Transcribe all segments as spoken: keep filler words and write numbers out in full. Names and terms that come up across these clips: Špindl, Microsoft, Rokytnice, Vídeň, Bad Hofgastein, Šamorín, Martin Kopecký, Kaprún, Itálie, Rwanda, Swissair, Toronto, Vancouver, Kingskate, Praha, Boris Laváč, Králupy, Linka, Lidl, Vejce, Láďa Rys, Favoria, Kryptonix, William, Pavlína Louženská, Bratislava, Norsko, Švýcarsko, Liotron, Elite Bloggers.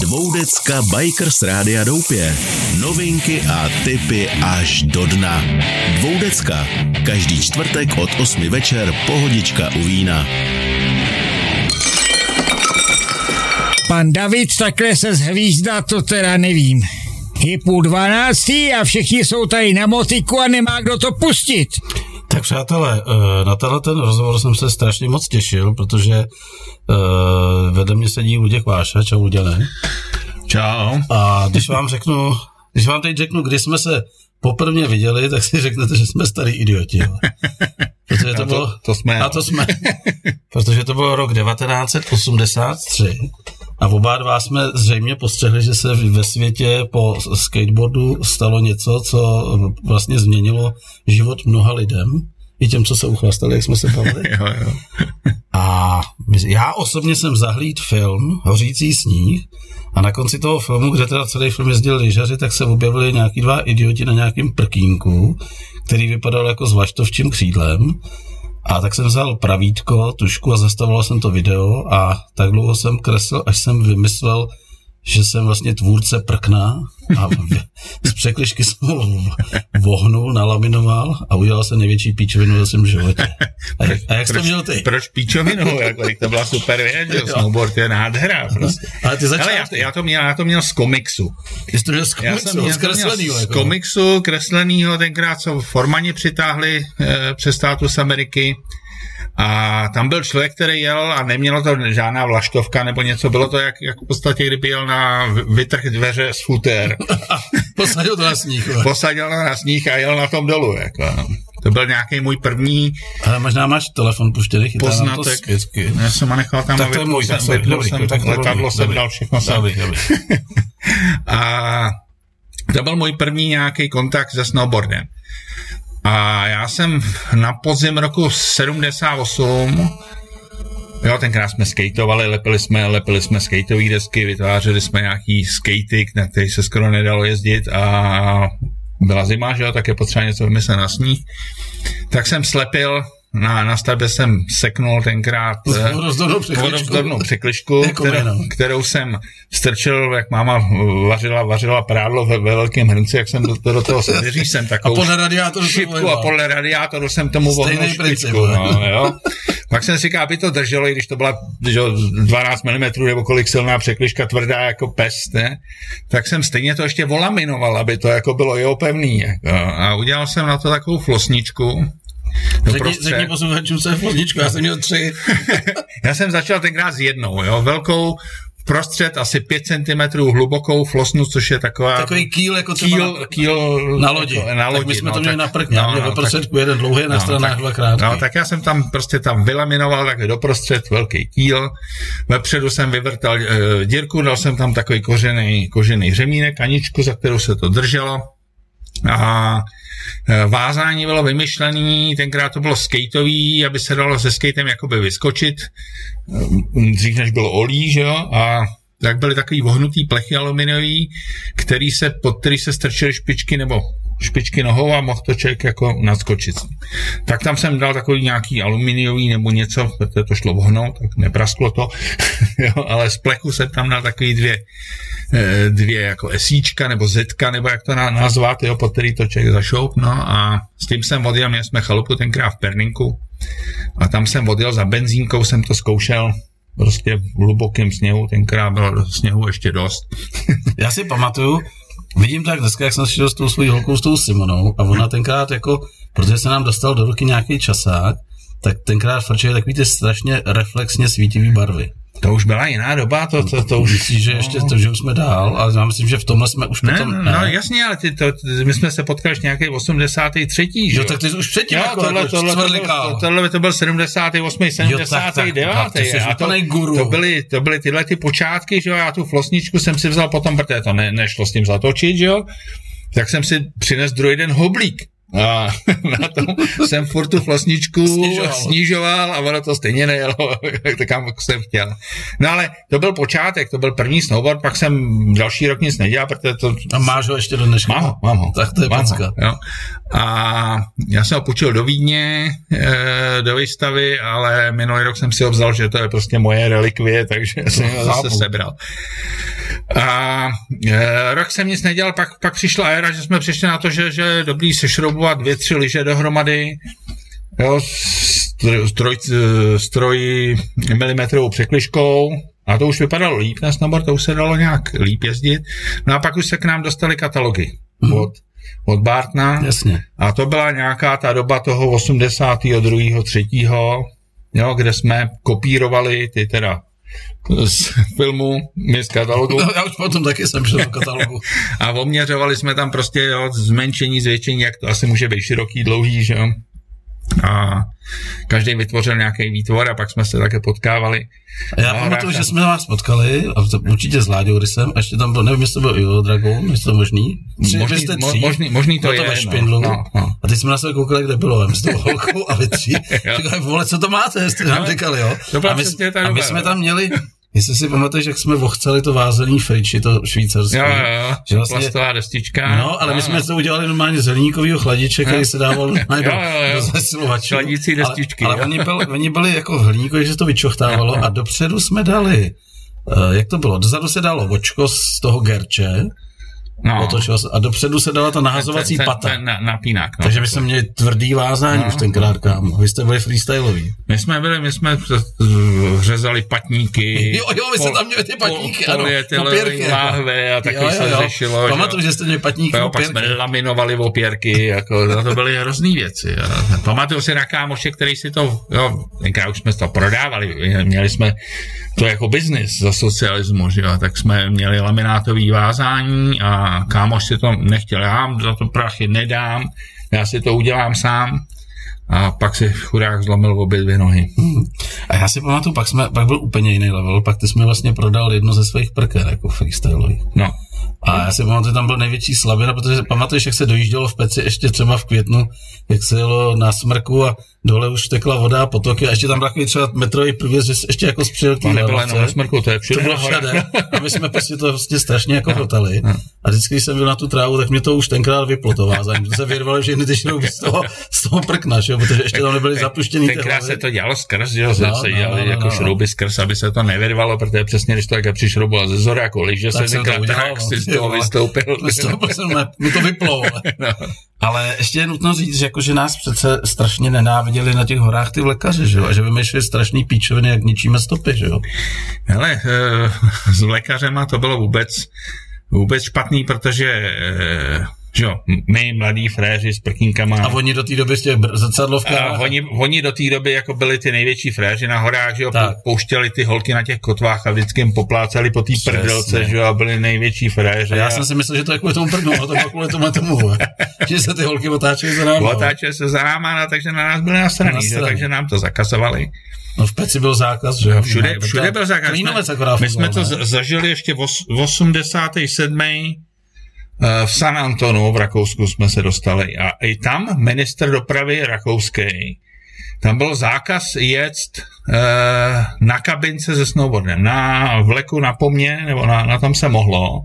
Dvoudecka Bikers Rádia Doupě. Novinky a tipy až do dna. Dvoudecka. Každý čtvrtek od osmi večer pohodička u vína. Pan David, takhle se zhvízdá, to teda nevím. Je půl dvanáctý a všichni jsou tady na motiku a nemá kdo to pustit. Tak přátelé, na tenhle ten rozhovor jsem se strašně moc těšil, protože vedle mě sedí Luděk Vácha. Čau, Luděne. Čau. A když vám řeknu, když vám teď řeknu, kdy jsme se poprvně viděli, tak si řeknete, že jsme starý idioti. Protože to, to bylo, to jsme, a to jsme. Protože to bylo rok devatenáct osmdesát tři a oba dva jsme zřejmě postřehli, že se ve světě po skateboardu stalo něco, co vlastně změnilo život mnoha lidem. I těm, co se uchvastali, jak jsme se bavili. Jo, jo. A já osobně jsem zahlíd film Hořící sníh a na konci toho filmu, kde teda celý film jezdil lyžaři, tak se objevili nějaký dva idioti na nějakém prkínku, který vypadal jako s vlaštovčím křídlem. A tak jsem vzal pravítko, tušku a zastavoval jsem to video a tak dlouho jsem kreslil, až jsem vymyslel, že jsem vlastně tvůrce prkna a z překližky jsem ho vohnul, nalaminoval a udělal jsem největší píčovinu ve svém životě. A jak, a jak jsi to měl ty? Proč píčovinu? Jako, to byla super věc, že snowboard je nádhera. Prostě. Ale ty začal... Ale já, já, to měl, já to měl z komiksu. Ty jsi to měl z komiksu? Měl, z kreslenýho. Z komiksu kreslenýho, tenkrát co Formani přitáhli eh, přes státu z Ameriky. A tam byl člověk, který jel a nemělo to žádná vlaštovka nebo něco, bylo to jak, jak v podstatě, kdyby jel na vytrh dveře z futér. Posadil to na sníh. Posadil to na sníh a jel na tom dolů. Jako. To byl nějaký můj první... Ale možná máš telefon puštěný, chytá poznatek. Nám to zpětky. Já jsem ho nechal tam a vypnul jsem, vypnul jsem, tak letadlo jsem dal všechno sám. A to byl můj první nějaký kontakt se snowboardem. A já jsem na podzim roku sedmdesát osm, jo, tenkrát jsme skateovali, lepili jsme, lepili jsme skateové desky, vytvářeli jsme nějaký skatey, na který se skoro nedalo jezdit a byla zima, že jo, tak je potřeba něco vymyslet na sníh. Tak jsem slepil, na, na stavbě jsem seknul tenkrát vodozdornou překližku, kterou, kterou jsem strčil, jak máma vařila, vařila prádlo ve, ve velkém hrnci, jak jsem do, do toho sevěří, jsem takovou šipku a podle radiátoru jsem tomu vohnul špičku. No, jo. Pak jsem si říkal, aby to drželo, i když to byla že, dvanáct milimetrů nebo kolik silná překližka, tvrdá jako pest, ne? Tak jsem stejně to ještě volaminoval, aby to jako bylo jo pevný. Jako. A udělal jsem na to takovou flosničku. Řekni, řekni posluchačům, co je flosničku, já jsem měl tři. Já jsem začal tenkrát s jednou, jo, velkou prostřed asi pět centimetrů hlubokou flosnu, což je taková... Takový kýl, jako třeba kýl, na, kýl, na lodi. Jako, na lodi. Tak my jsme no, to měli tak, na prkně, no, no, doprostředku jeden dlouhý, na no, stranách dva krátky. No, tak já jsem tam prostě tam vylaminoval tak doprostřed velký kýl, vepředu jsem vyvrtal e, dírku, dal jsem tam takový kožený, kožený řemínek, kaničku, za kterou se to drželo. A vázání bylo vymyšlený, tenkrát to bylo skateový, aby se dalo se skatem jakoby vyskočit, dřív než bylo olí, že jo, a tak byly takový vohnutý plechy aluminiový, který se, pod který se strčily špičky nebo špičky nohou a mohl to člověk jako naskočit. Tak tam jsem dal takový nějaký aluminiový nebo něco, protože to šlo vohnout, tak neprasklo to, jo, ale z plechu jsem tam dal takový dvě, dvě jako esíčka nebo zetka, nebo jak to nazvat, jo, pod který to člověk zašoup, no a s tím jsem odjel, měli jsme chalupu tenkrát v Perninku a tam jsem odjel za benzínkou, jsem to zkoušel, prostě v hlubokém sněhu, tenkrát bylo sněhu ještě dost. Já si pamatuju, vidím tak dneska, jak jsem šel s tou svojí holkou, s tou Simonou, a ona tenkrát jako, protože se nám dostal do ruky nějaký časák, tak tenkrát frčeli takový ty strašně reflexně svítivý barvy. To už byla jiná doba, to, to, to už... Myslíš, že ještě to, že už jsme dál, ale já myslím, že v tomhle jsme už ne, potom... Ne, no jasně, ale ty to, my jsme se potkali nějaký osmdesát tři. Jo, jo, tak ty jsi už předtím, jo, jako tohle, tohle, tohle, tohle, tohle to byl sedmdesát osm, sedmdesát devět. Jo, tak, tak, tak, a to, to, byly, to byly tyhle ty počátky, že jo, já tu flosničku jsem si vzal potom, protože to ne, nešlo s tím zatočit, že jo, tak jsem si přinesl druhý den hoblík. A na tom jsem furt tu flosničku snižoval, snižoval a ono to stejně nejelo, tak kam jsem chtěl. No ale to byl počátek, to byl první snowboard, pak jsem další rok nic nedělal, protože to... A máš ho ještě do dneška? Mám ho, mám ho. Tak to je pecka. A já jsem ho půjčil do Vídně, do výstavy, ale minulý rok jsem si ho vzal, že to je prostě moje relikvie, takže jsem ho zase sebral. A rok jsem nic nedělal, pak, pak přišla éra, že jsme přišli na to, že, že je dobrý sešroubovat dvě, tři liže dohromady, jo, stroj, stroj milimetrovou překližkou, a to už vypadalo líp na snowboard, to už se dalo nějak líp jezdit. No a pak už se k nám dostaly katalogy hmm. od, od Bartna. Jasně. A to byla nějaká ta doba toho osmdesátého druhého, třetího Jo, kde jsme kopírovali ty teda z filmu, my z katalogu. No, já už potom taky jsem šel do katalogu. A oměřovali jsme tam prostě, jo, zmenšení, zvětšení, jak to asi může být široký, dlouhý, že jo. A každý vytvořil nějaký výtvor a pak jsme se také potkávali. A já pamatuju, že jsme vás potkali a to určitě s Láďou Rysem, a ještě tam bylo, nevím, jestli to bylo i o Dragon, jestli to možný. Tři, možný, mo, možný, možný to je, no, no, no. A teď jsme na sebe koukali, kde bylo, my s tou holkou a vy tři. Říkali, vole, co to máte, jste nám říkali, jo. A my, a my jsme tam měli... Jestli si pamatuješ, jak jsme vochceli to vázelní friči, to švýcarské. Jo, jo, jo, vlastně, plastová destička. No, ale jo, my jsme to udělali normálně z hliníkovýho chladiče, který se dával do zesilovačů. Chladící destičky. Ale, ale oni, byl, oni byli jako v hliníku, že se to vyčochtávalo, jo, a dopředu jsme dali, uh, jak to bylo, dozadu se dalo očko z toho gerče, no, a dopředu se dala ta nahazovací ten, ten, pata. Ten, ten napínák, no. Takže my jsme měli tvrdý vázání, no, už tenkrát, kámo. Vy jste byli freestylový. My jsme byli, my jsme řezali patníky. Jo, jo, vy jste tam měli ty patníky, po, ano. Opěrky. Láhve a takový jo, jo, jo. se řešilo. Pamatuju, že jste měli patníky, jo, opěrky. Pak jsme laminovali opěrky, jako, no, to byly hrozný věci. Pamatuju si na kámoše, který si to, jo, tenkrát už jsme to prodávali, měli jsme to jako biznis za socialismu, že jo, tak jsme měli laminátový vázání a kámoš si to nechtěl, já za to prachy nedám, já si to udělám sám, a pak si chudák zlomil obě dvě nohy. Hmm. A já si pamatuju, pak, jsme, pak byl úplně jiný level, pak ty jsi mi vlastně prodal jedno ze svých prker, jako freestylových. No. A já si pamatuju, tam byl největší slabina, protože pamatuješ, jak se dojíždělo v Peci ještě třeba v květnu, jak se jelo na Smrku a dole už tekla voda a potoky a ještě tam takový třeba metrový průvěz, že ještě jako zpřijel tým. To nebylo jenom na Smrku, to je přijel všade. A my jsme prostě to vlastně strašně jako hotali. No, no. A vždycky, když jsem byl na tu trávu, tak mě to už tenkrát vyplo to vázání. To se vyrvalo všechny ty šrouby z toho, z toho prkna, že? Protože ještě tam nebyly zapuštěný. Tenkrát se to dělalo skrz, že se dělali jako šrouby skrz, aby se to nevyrvalo, protože přesně když to jak přišroubilo ze zora, jako liže se tenkrát tak toho vystoupil. Mě to vyplo. No. Ale ještě je nutno říct, že, jako, že nás přece strašně nenáviděli na těch horách ty vlekaři, že jo? A že vymýšleli strašný píčoviny, jak ničíme stopy, že jo? Hele, e, s vlekařema to bylo vůbec, vůbec špatný, protože e, že jo, my mladí fréři s prkínkama. A oni do té doby s těch zrcadlovkách. Oni, oni do té doby jako byli ty největší fréři na horách, že jo, tak pouštěli ty holky na těch kotvách a vždycky jim poplácali po té prdelce, že jo, a byli největší fréři. A já a... jsem si myslel, že to je kvůli tomu prdnu, a to bylo kvůli tomu tomu, že se ty holky otáčely za náma. Otáčely se za náma, takže na nás byly nasraný, na že, takže nám to zakazovali. No v Peci byl zákaz, že jo. Všude, všude byl zákaz. Klínovec akorát. My jsme to zažili ještě v osmdesátém sedmém V San Antonu v Rakousku jsme se dostali a i tam ministr dopravy rakouské, tam byl zákaz jet e, na kabince se snowboardem, na vleku na pomě, nebo na, na tom se mohlo,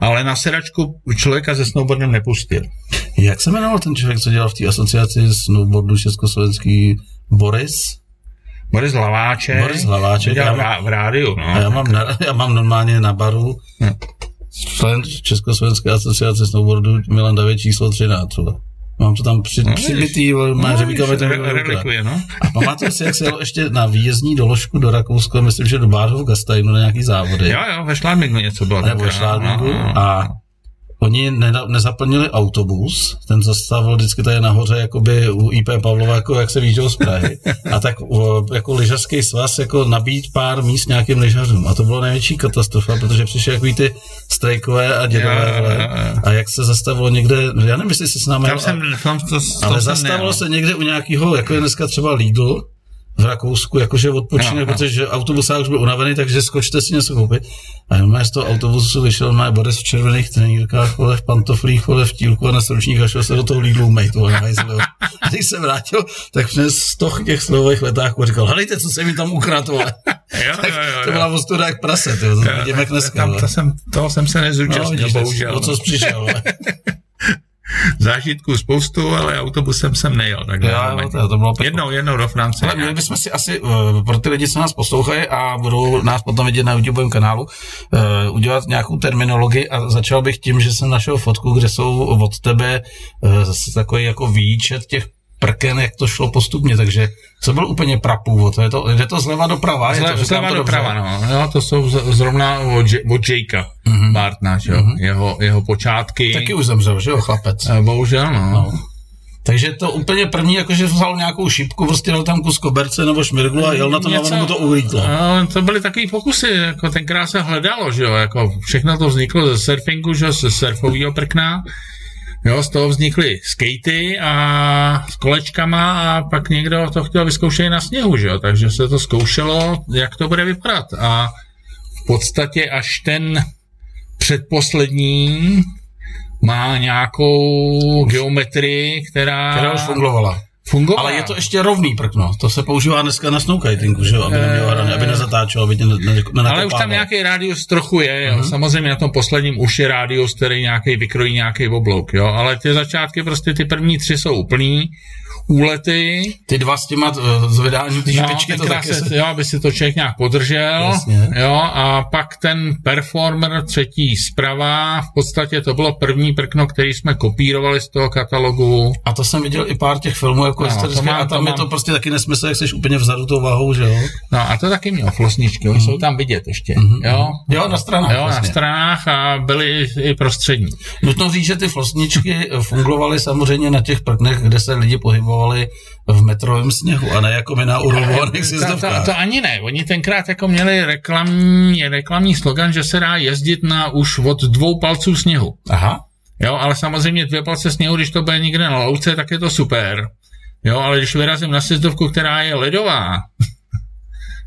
ale na sedačku člověka se snowboardem nepustil. Jak se jmenoval ten člověk, co dělal v té asociaci snowboardu československý? Boris? Boris Laváče. Boris Laváče. Dělal v rádiu. No. A já mám, na, já mám normálně na baru. No. Člen Československé asociace snowboardu Milan David číslo třináct. Mám to tam při, no, přibitý, má řebíkové ten relikvie, no. A pamatuju si, jak se jelo ještě na výjezdní doložku do Rakouska, myslím, že do Bad Hofgasteinu na nějaký závody. Jo, jo, ve Schladmingu něco bylo. Nebo ve Schladmingu a oni ne, nezaplnili autobus, ten zastavil vždycky tady nahoře, jakoby u I P Pavlova, jako jak se výjížděl z Prahy. A tak jako lyžařský svaz jako nabít pár míst nějakým lyžařům. A to bylo největší katastrofa, protože přišli jakový ty strejkové a dědové. A jak se zastavilo někde, já nevím, jestli se s námi... Tam jsem, tam to, to ale zastavilo ne, se někde u nějakého, jako je dneska třeba Lidl, v Rakousku jakože odpočíne, protože autobusář už byl unavený, takže skočte si něco koupit. A jenom z toho autobusu vyšel má Boris v červených trenýrkách, vole, v pantoflích, vole, v tílku a na sručník a šel se do toho Lidlu mejt, vole, nejzlevo. A když se vrátil, tak přes sto těch slovových letáků říkal, hledejte, co se mi tam ukradlo. To byla ostuda jak prase, tyjo, to vidíme dneska. Tam, to jsem, toho jsem se nezúčastnil, no, bohužel. O co jsi přišel, zážitků spoustu, ale autobusem jsem nejel. Já, to, to bylo jednou, jednou do Francie. Ale měli bychom si asi uh, pro ty lidi, co nás poslouchají a budou nás potom vidět na YouTubeovém kanálu, uh, udělat nějakou terminologii a začal bych tím, že jsem našel fotku, kde jsou od tebe uh, zase takový jako výčet těch prken, jak to šlo postupně, takže co byl úplně prapůvod, je to, jde to zleva doprava? Zle, to, zleva doprava, no. no. To jsou z, zrovna od, J- od Jakea mm-hmm. Bartna, že jo, mm-hmm. jeho, jeho počátky. Taky už zemřel, že jo, chlapec. Bohužel, no. no. Takže to úplně první, jakože vzal nějakou šipku, prostě dal tam kus koberce nebo šmirglu a jel na to, něco, na to ulítlo. No, to byly takový pokusy, jako tenkrát se hledalo, že jo, jako všechno to vzniklo ze surfingu, že jo, ze surfovýho prkna. Jo, z toho vznikly skatey a s kolečkama a pak někdo to chtěl vyzkoušet na sněhu, že jo, takže se to zkoušelo, jak to bude vypadat a v podstatě až ten předposlední má nějakou geometrii, která... Která už fungovala. Fungovala. Ale je to ještě rovný prkno, to se používá dneska na snowkitingu, že jo, aby nemělo rany, aby nezatáčelo, aby nenakopávalo. Ale už tam nějaký rádius trochu je, jo, uh-huh. samozřejmě na tom posledním už je rádius, který nějaký vykrojí nějaký oblouk, jo, ale ty začátky, prostě ty první tři jsou úplný, úlety. Ty dva s těma zvedáním ty špičky, no, to taky se... Jo, aby si to člověk nějak podržel, jasně. Jo, a pak ten performer třetí zprava, v podstatě to bylo první prkno, který jsme kopírovali z toho katalogu. A to jsem viděl i pár těch filmů, jako no, to mám, a tam to je mám... to prostě taky nesmysl, jak jsi úplně vzadu tou váhou, že jo? No a to taky mělo flosničky, mm. jsou tam vidět ještě, mm-hmm. jo? Jo, na stranách. Jo, vlastně. Na stranách a byly i prostřední. Nutno říct, že ty flosničky fungovaly samozřejmě na těch prknech, kde se lidi pohybovali v metrovém sněhu a ne jako my na urovaných sjezdovkách. To, to ani ne. Oni tenkrát jako měli reklamní, reklamní slogan, že se dá jezdit na už od dvou palců sněhu. Aha. Jo, ale samozřejmě dvě palce sněhu, když to bude někde na louce, tak je to super. Jo, ale když vyrazím na sjezdovku, která je ledová,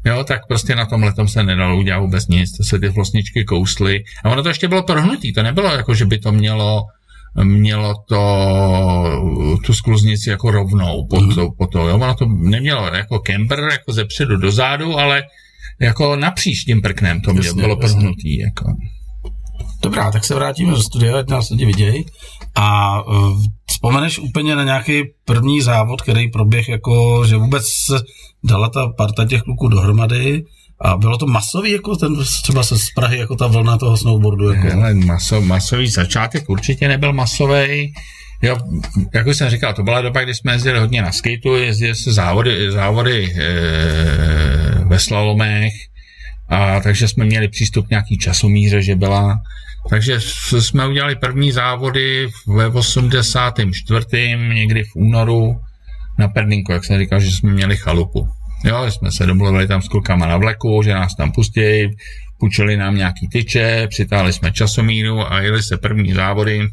jo, tak prostě na tom letom se nedalo udělat vůbec nic. To se ty flosničky kously. A ono to ještě bylo prohnutý. To nebylo jako, že by to mělo mělo to tu skluznici jako rovnou po to, po to, jo, ono to nemělo jako kemper, jako ze předu do zádu, ale jako napříč tím prknem to mě bylo prhnutý, jako. Dobrá, tak se vrátíme do studia, ať nás lidi vidějí a uh, vzpomeneš úplně na nějaký první závod, který proběh jako, že vůbec dala ta parta těch kluků dohromady. A bylo to masový, jako ten, třeba se z Prahy, jako ta vlna toho snowboardu? Jako. Hele, maso, masový začátek určitě nebyl masový. Jo, jak už jsem říkal, to byla doba, kdy jsme jezdili hodně na skateu, jezdili se závody, závody e, ve slalomech, a takže jsme měli přístup k nějaký časomíře, že byla. Takže jsme udělali první závody ve osmdesátém čtvrtém někdy v únoru na Perninko, jak jsem říkal, že jsme měli chalupu. Jo, jsme se domluvili tam s klukama na vleku, že nás tam pustějí, půjčili nám nějaký tyče, přitáhli jsme časomíru a jeli se první závody.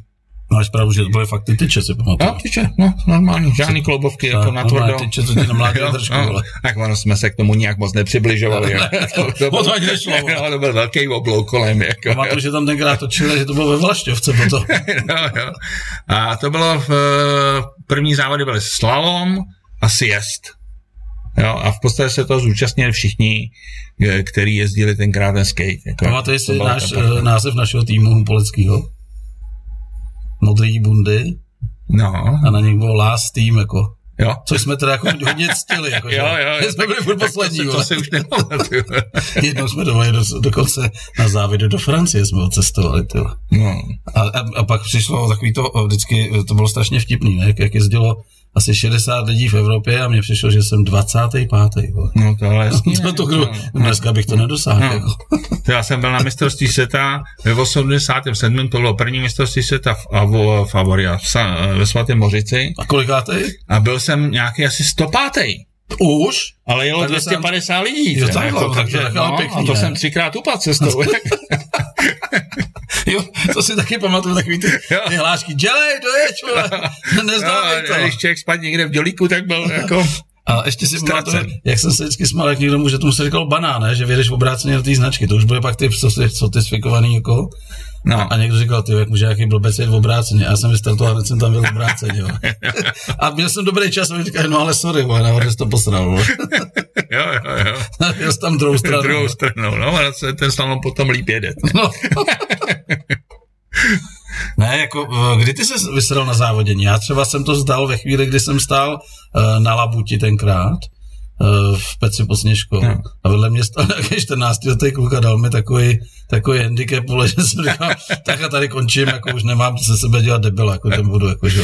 Máš pravdu, že to byly fakt ty tyče, si pamatuju. Jo, tyče, no, normální, žádný kloubovky, jako na tvrdo. Tyče, co ti namlátilo držku, ale. Tak ono, jsme se k tomu nijak moc nepřibližovali. Odvaď nešlo. To byl velký oblouk kolem, jako. Pamatuju, že tam tenkrát točili, že to bylo ve Vlašťovce potom. No, jo. A to bylo, v první závody byly slalom a siest. Jo, a v podstatě se to zúčastnili všichni, kteří jezdili tenkrát ten skate. Jako pamatujete si náš, název našeho týmu humpoleckého? Modrý bundy. No. A na něj byl last team, jako. Jo. Což jsme teda jako hodně ctili, jako, jo, jo, jo, jsme byli furt poslední. To, to se už nepamatuju. Jednou jsme dovali do, dokonce na závěru do Francie jsme odcestovali, tyjo. No. A, a, a pak přišlo takový to, vždycky to bylo strašně vtipný, ne? Jak, jak jezdilo asi šedesát lidí v Evropě a mně přišlo, že jsem dvacátý pátý No tohle je hezký. To, to, to, dneska bych to nedosáhl. No. Jako. To já jsem byl na mistrovství světa ve osmdesátém sedmém To bylo první mistrovství světa v, v Favoria, ve Svatém Mořici. A kolikátý? A byl jsem nějaký asi sto pátý Už? Ale jelo dvě stě padesát jsem... lidí. Jo, tak, jako, takže, tak, no, pěkný, a to ne? Jsem třikrát upadl cestou. Jo, to si taky pamatuju, takový ty, ty hlášky. Dělej, dojeď, vole, nezdávaj to. A když člověk spadl někde v dělíku, tak byl jako A ještě si pamatuju, jak jsem se vždycky smál, jak někdo může, tomu se říkalo banán, ne? Že vyjedeš obráceně do té značky, to už bude pak ty sotifikovaný někoho. No. A někdo říkal, ty, jak může nějaký blbec jet v obráceně. A já jsem vystartoval, hned jsem tam byl v obráceně. A měl jsem dobrý čas, a mi říkali, no ale sorry, bo, já jsem to posral. Jo, jo, jo. A měl jsem tam druhou stranu. Druhou stranou, no, a ten slalom potom líp jede. No. Ne, jako, kdy ty se vysral na závodění? Já třeba jsem to zdal ve chvíli, kdy jsem stál uh, na Labuti tenkrát, uh, v Peci pod Sněžkou. No. A vedle mě stál nějaký čtrnáctiletý kluk a dal mi takový, takový handicap, že jsem říkal, tak a tady končím, jako už nemám se sebe dělat debila, jako tam budu, jako, že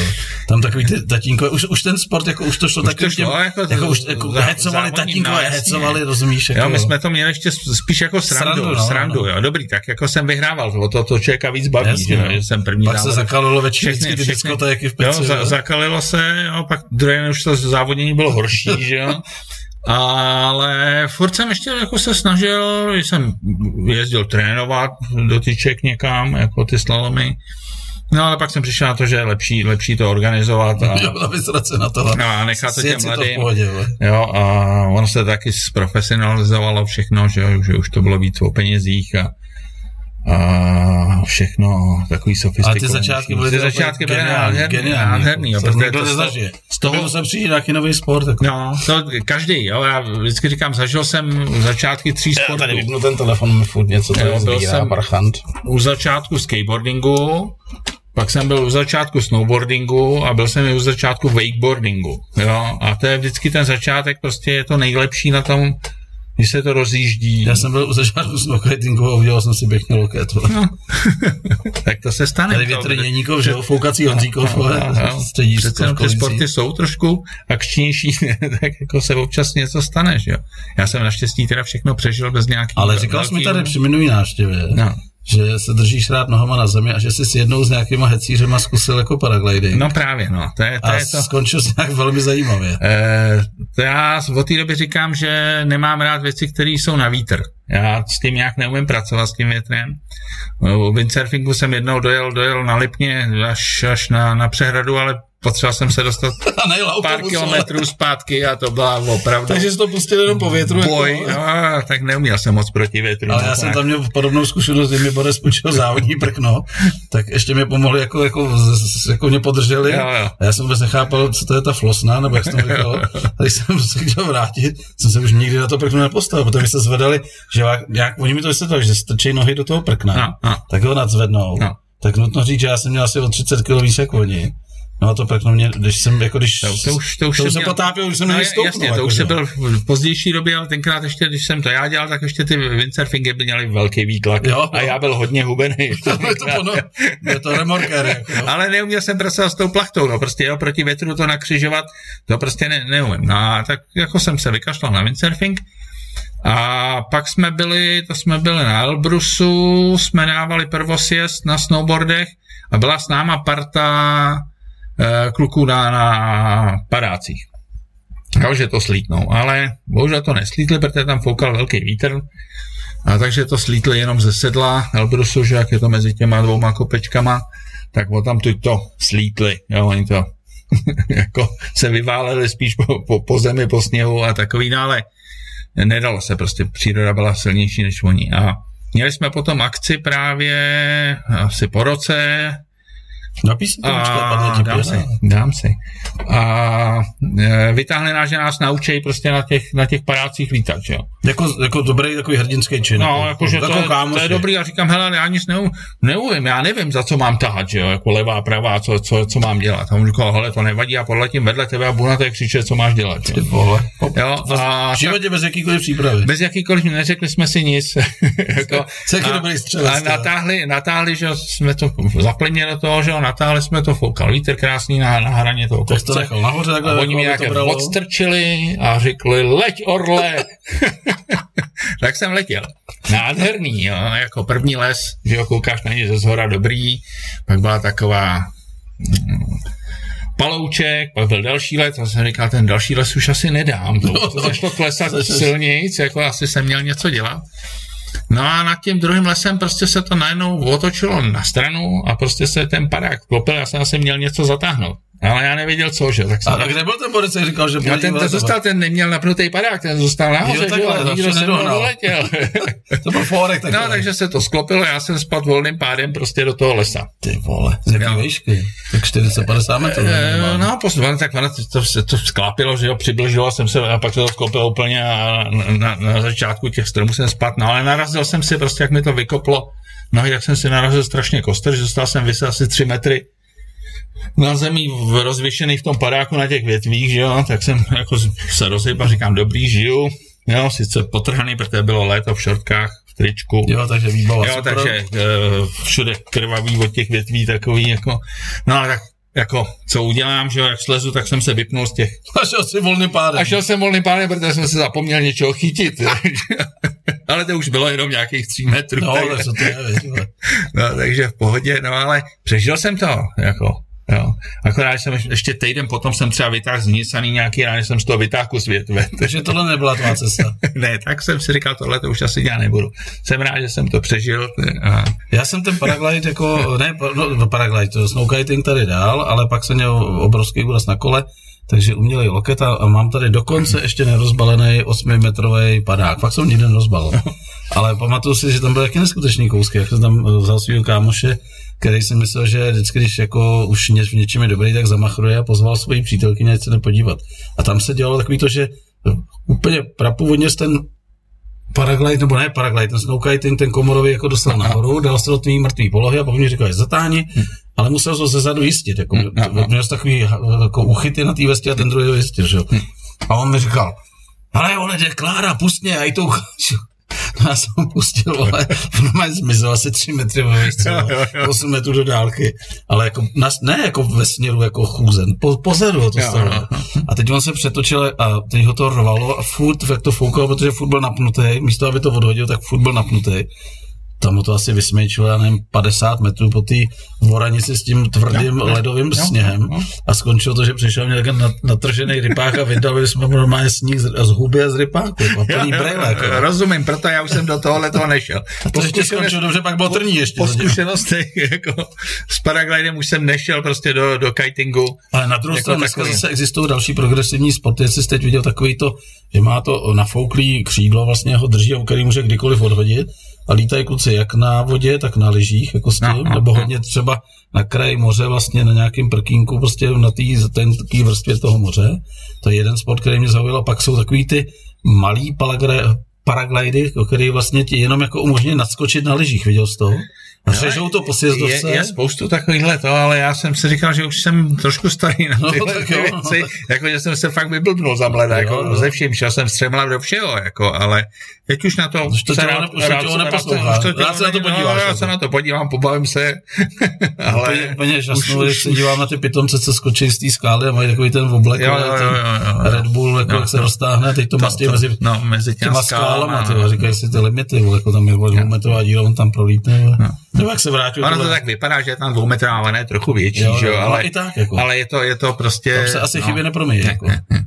tam takový ty tatínkové, už, už ten sport, jako už to šlo taky, jako, jako už jako, zá, hecovali tatínkové, hecovali, rozumíš? Jako, jo, my jsme to měli ještě spíš jako srandu, srandu, no, srandu no. Jo, dobrý, tak jako jsem vyhrával, o to, to člověka víc baví, jasný, že, no, že jsem první. Pak dával, se zakalilo večer všechny, všechny, ty diskotéky v Peci. Jo, za, zakalilo se, jo, pak druhé už to závodění bylo horší, že jo. Ale furt jsem ještě jako se snažil, že jsem jezdil trénovat do tyček někam, jako ty slalomy. No ale pak jsem přišel na to, že je lepší, lepší to organizovat a, na to, no, a nechat to těm mladým. To pohodě, jo, a ono se taky zprofesionalizovalo všechno, že, jo, že už to bylo víc o penězích a a všechno takový sofistikovaný. A ty začátky byly, ty začátky byly nádherný. Z toho se přijde nějaký nový sport. Jako. No, to každý, jo, já vždycky říkám, zažil jsem začátky tří sportů. Já tady vypnu ten telefon, mi furt něco tady rozbírá, parchant. U začátku skateboardingu, pak jsem byl u začátku snowboardingu a byl jsem i u začátku wakeboardingu. Jo, a to je vždycky ten začátek, prostě je to nejlepší na tom, když se to rozjíždí. Já jsem byl u začátku snowboardingu a udělal jsem si pěkný loket. No. Tak to se stane. Tady větrněníkov, že jo, foukací Honzíkov. Přece jenom ty sporty jsou trošku akčnější, tak jako se občas něco stane, že jo. Já jsem naštěstí teda všechno přežil bez nějakých... Ale říkal jsi mi tady při minulý návštěvě, no, že se držíš rád nohama na zemi a že jsi s jednou s nějakýma hecířema zkusil jako paragliding. No právě, no. To je, to a je to... skončil jsi nějak velmi zajímavě. E, to já od té doby říkám, že nemám rád věci, které jsou na vítr. Já s tím nějak neumím pracovat, s tím větrem. U windsurfingu jsem jednou dojel, dojel na Lipně až, až na, na přehradu, ale potřeboval jsem se dostat pár kilometrů zpátky a to byla opravdu... Takže jsi to pustil jenom po větru. Boj, jako... no, tak neuměl jsem moc proti větru. Ale já tak. jsem tam měl podobnou zkušenost, kdy mi Boris půjčil závodní prkno, tak ještě mě pomohli, jako, jako, jako mě podrželi. Jo, jo. A já jsem vůbec nechápal, co to je ta flosna, nebo jak jsem to říkal. Když jsem se chtěl vrátit, jsem se už nikdy na to prkno nepostavil, protože se zvedali, že jak, oni mi to vysvětlili, že strčí nohy do toho prkna, no, no, tak ho nadzvednou. No. Tak nutno říct, že já jsem měl asi o třicet kilogramů víc jako oni. No a to prkno mě, když jsem, jako když... To, to už, to už, to už jsem měl, potápil, už jsem nevystoupil. Jasně, jako to už že? jsem byl v pozdější době, ale tenkrát ještě, když jsem to já dělal, tak ještě ty windsurfingy měly velký výtlak. Jo, a já byl hodně hubený. To je to, ono, je to remorker. Jako, no. Ale neuměl jsem pracovat s tou plachtou, no prostě jo, proti větru to nakřižovat, to prostě ne, neumím. No a tak jako jsem se vykašlal na windsurfing. A pak jsme byli, to jsme byli na Elbrusu, jsme dávali prvosjezd na snowboardech a byla s náma parta e, kluků na, na padácích. Takže to slítnou, ale bohužel to neslítli, protože tam foukal velký vítr, a takže to slítli jenom ze sedla Elbrusu, že jak je to mezi těma dvouma kopečkama, tak o tam to slítli, jo, oni to jako se vyváleli spíš po, po, po zemi, po sněhu a takový dále. Nedalo se, prostě příroda byla silnější než oni. A měli jsme potom akci právě asi po roce. Napiš si to, počkej, dám si, dám si. A e, vytáhli nás, že nás naučí prostě na těch, na těch padácích lítat, že jo. Jako, jako dobrý takový hrdinský čin. No, jako, jako, že to, je, to je dobrý, já říkám, hele, já nic neumím, neumím, já nevím, za co mám tahat, že jo, jako levá, pravá, co, co, co mám dělat. A on říkal, hele, to nevadí, já podletím vedle tebe a budu na té křičet, co máš dělat. Ty vole. Jo, a v životě tak, bez jakýkoliv přípravy. Bez jakýkoliv, neřekli jsme si nic. Jako, a, dobrý střelec, a natáhli, natáhli, že jsme to zaplenili toho, že natáhli jsme to, foukal vítr krásný na, na hraně toho kopce. To nechal nahoře, takhle, a oni mi nějaké odstrčili a řekli, leď orle. Tak jsem letěl. Nádherný, jo, jako první les, že jo, koukáš na ně ze zhora, dobrý. Pak byla taková mm, palouček, pak byl další les a jsem říkal, ten další les už asi nedám. To, no, to zašlo klesat silnějc, jako asi jsem měl něco dělat. No a nad tím druhým lesem prostě se to najednou otočilo na stranu a prostě se ten padák klopil, já jsem asi měl něco zatáhnout. Ale já nevěděl co, že? Tak a tak nebyl ten Boris, jak říkal, že... No, ten to zůstal, ten neměl napnutý padák, ten zůstal nahoře, že jo, nikdo se doletěl. To byl fórek takhle. No, takže se to sklopilo, já jsem spadl volným pádem prostě do toho lesa. Ty vole, z jaký výšky? Tak čtyři sta padesát metrů. E, no, posledně, tak to se to sklápilo, že jo, přibližilo jsem se a pak se to sklopilo úplně a na, na, na začátku těch stromů jsem spadl, no, ale narazil jsem si prostě, jak mi to vykoplo, no, jak jsem si narazil strašně koster, že zůstal jsem vysel asi tři metry na zemi rozvěšený v tom padáku na těch větvích, že jo, tak jsem jako se rozhyb a říkám, dobrý, žiju, jo, sice potrhaný, protože bylo léto v šortkách, v tričku. Jo, takže výbava. Jo, takže uh, všude krvavý od těch větví takový, jako, no a tak jako, co udělám, že jo, jak slezu, tak jsem se vypnul z těch. A šel jsem volným pádem. A šel jsem volným pádem, protože jsem se zapomněl něčeho chytit. Ale to už bylo jenom nějakých tří metrů. No, tak, to je, no, takže v pohodě, no ale přežil jsem to, jako. Jo. Akorát jsem ještě týden potom jsem třeba vytáhl znisaný nějaký rány, jsem z toho vytáhl kus větve. Takže tohle nebyla tvá cesta. Ne, tak jsem si říkal, tohle to už asi já nebudu. Jsem rád, že jsem to přežil. A... Já jsem ten paraglide jako, ne, no, paraglide, to snowkiting tady dál, ale pak jsem měl obrovský úraz na kole, takže umělej loket a, a mám tady dokonce ještě nerozbalený osmimetrový padák. Fakt jsem nikdy nerozbalil. Ale pamatuju si, že tam byl taky neskutečný kousky, jak jsem tam vzal svýho kámoše, který si myslel, že vždycky, když jako už v něčem je dobrý, tak zamachruje a pozval svoji přítelkyni, ať se nepodívat. A tam se dělalo takový to, že úplně prapůvodně ten paraglide, nebo ne paraglide, ten snowkiting, ten komorový jako dostal nahoru, dal se do tvý mrtvý polohy a pak mi říkal, zatáhni, ale musel se ze zadu jistit, jako, měl jsi takový jako uchyty na té vestě a ten druhý ho jistil, že jo. A on mi říkal, ale on jde, Klára, pustně, a i to ukážu. No já jsem ho pustil, ale normálně zmizel asi tři metry ve výšce, osm metrů do dálky, ale jako, ne jako ve směru jako chůzen, po, pozadu ho to stalo. A teď on se přetočil a teď ho to rvalo a furt jak to foukalo, protože furt byl napnutý, místo aby to odhodil, tak furt byl napnutý. Tam ho to asi vysměčilo, já nevím, padesát metrů po té voranici s tím tvrdým ledovým sněhem a skončilo to, že přišel mě tak natržený rypák a vydali jsme mu normálně sníh z, z huby a z rypáku, jako plný brejle. Jako. Rozumím, proto já už jsem do tohohle toho nešel. A to ještě skončilo dobře, pak bylo trní ještě. Po zkušenostech jako, s paraglidem už jsem nešel prostě do, do kitingu. Ale na druhou stranu dneska zase existují další progresivní sporty, jestli jste teď viděl takový to, že má to nafouklý křídlo, vlastně ho drží, o který může kdykoliv odhodit. A lítají kluci jak na vodě, tak na lyžích, jako s tím, no, no, nebo hodně třeba na kraji moře, vlastně na nějakém prkínku, prostě na té vrstvě toho moře. To je jeden sport, který mě zaujal. A pak jsou takový ty malý paraglidy, paraglidy, který vlastně ti jenom jako umožňuje nadskočit na lyžích, viděl jsi toho? Řežou to po sjezdovce. Je, je spoustu takovýchhle to, ale já jsem si říkal, že už jsem trošku starý na tyhle no, věci, jako že jsem se fakt vyblbnul za mlada, jako jo. Ze vším, šel jsem střemlal do všeho, jako, ale teď už na to... Už to těho neposlouchá, rád se na to podívám. Rád se na to podívám, pobavím se, ale... Úplně šťastnou, když se dívám na ty pitomce, co skočí z té skály a mají takový ten oblek, Red Bull, jak se roztáhne, teď to mastí mezi těma skálama, říkají si ty limity, jako tam je dvoumetrová díla, on tam prolítne. Nebo jak se vrátil. Ono to tak vypadá, že je tam dvoumetrová, ne, trochu větší, jo, jo, ale, no tak, jako. Ale je, to, je to prostě... Tam se asi no, chybě nepromíjí. Ne, jako. ne, ne.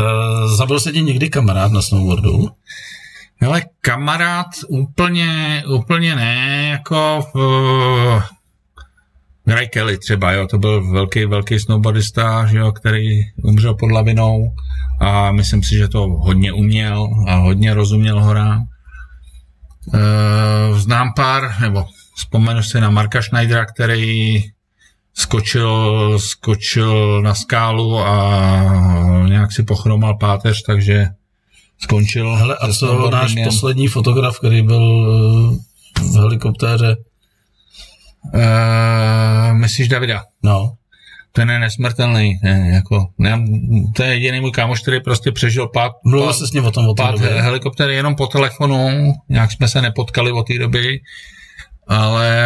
Uh, zabil se ti někdy kamarád na snowboardu? Ale kamarád úplně, úplně ne, jako... Uh, Ray Kelly třeba, jo, to byl velký, velký snowboardista, jo, který umřel pod lavinou a myslím si, že to hodně uměl a hodně rozuměl horám. Uh, znám pár, nebo vzpomenu si na Marka Schneidera, který skočil, skočil na skálu a nějak si pochromal páteř, takže skončil. Hele, a to byl náš jen. poslední fotograf, který byl v helikoptéře? Uh, myslíš Davida? No. Ten je nesmrtelný, ne, jako, ne, to je jediný můj kámoš, který prostě přežil pád, Mluvil se s ním o tom, o tom pád helikoptéry jenom po telefonu, nějak jsme se nepotkali od té doby, ale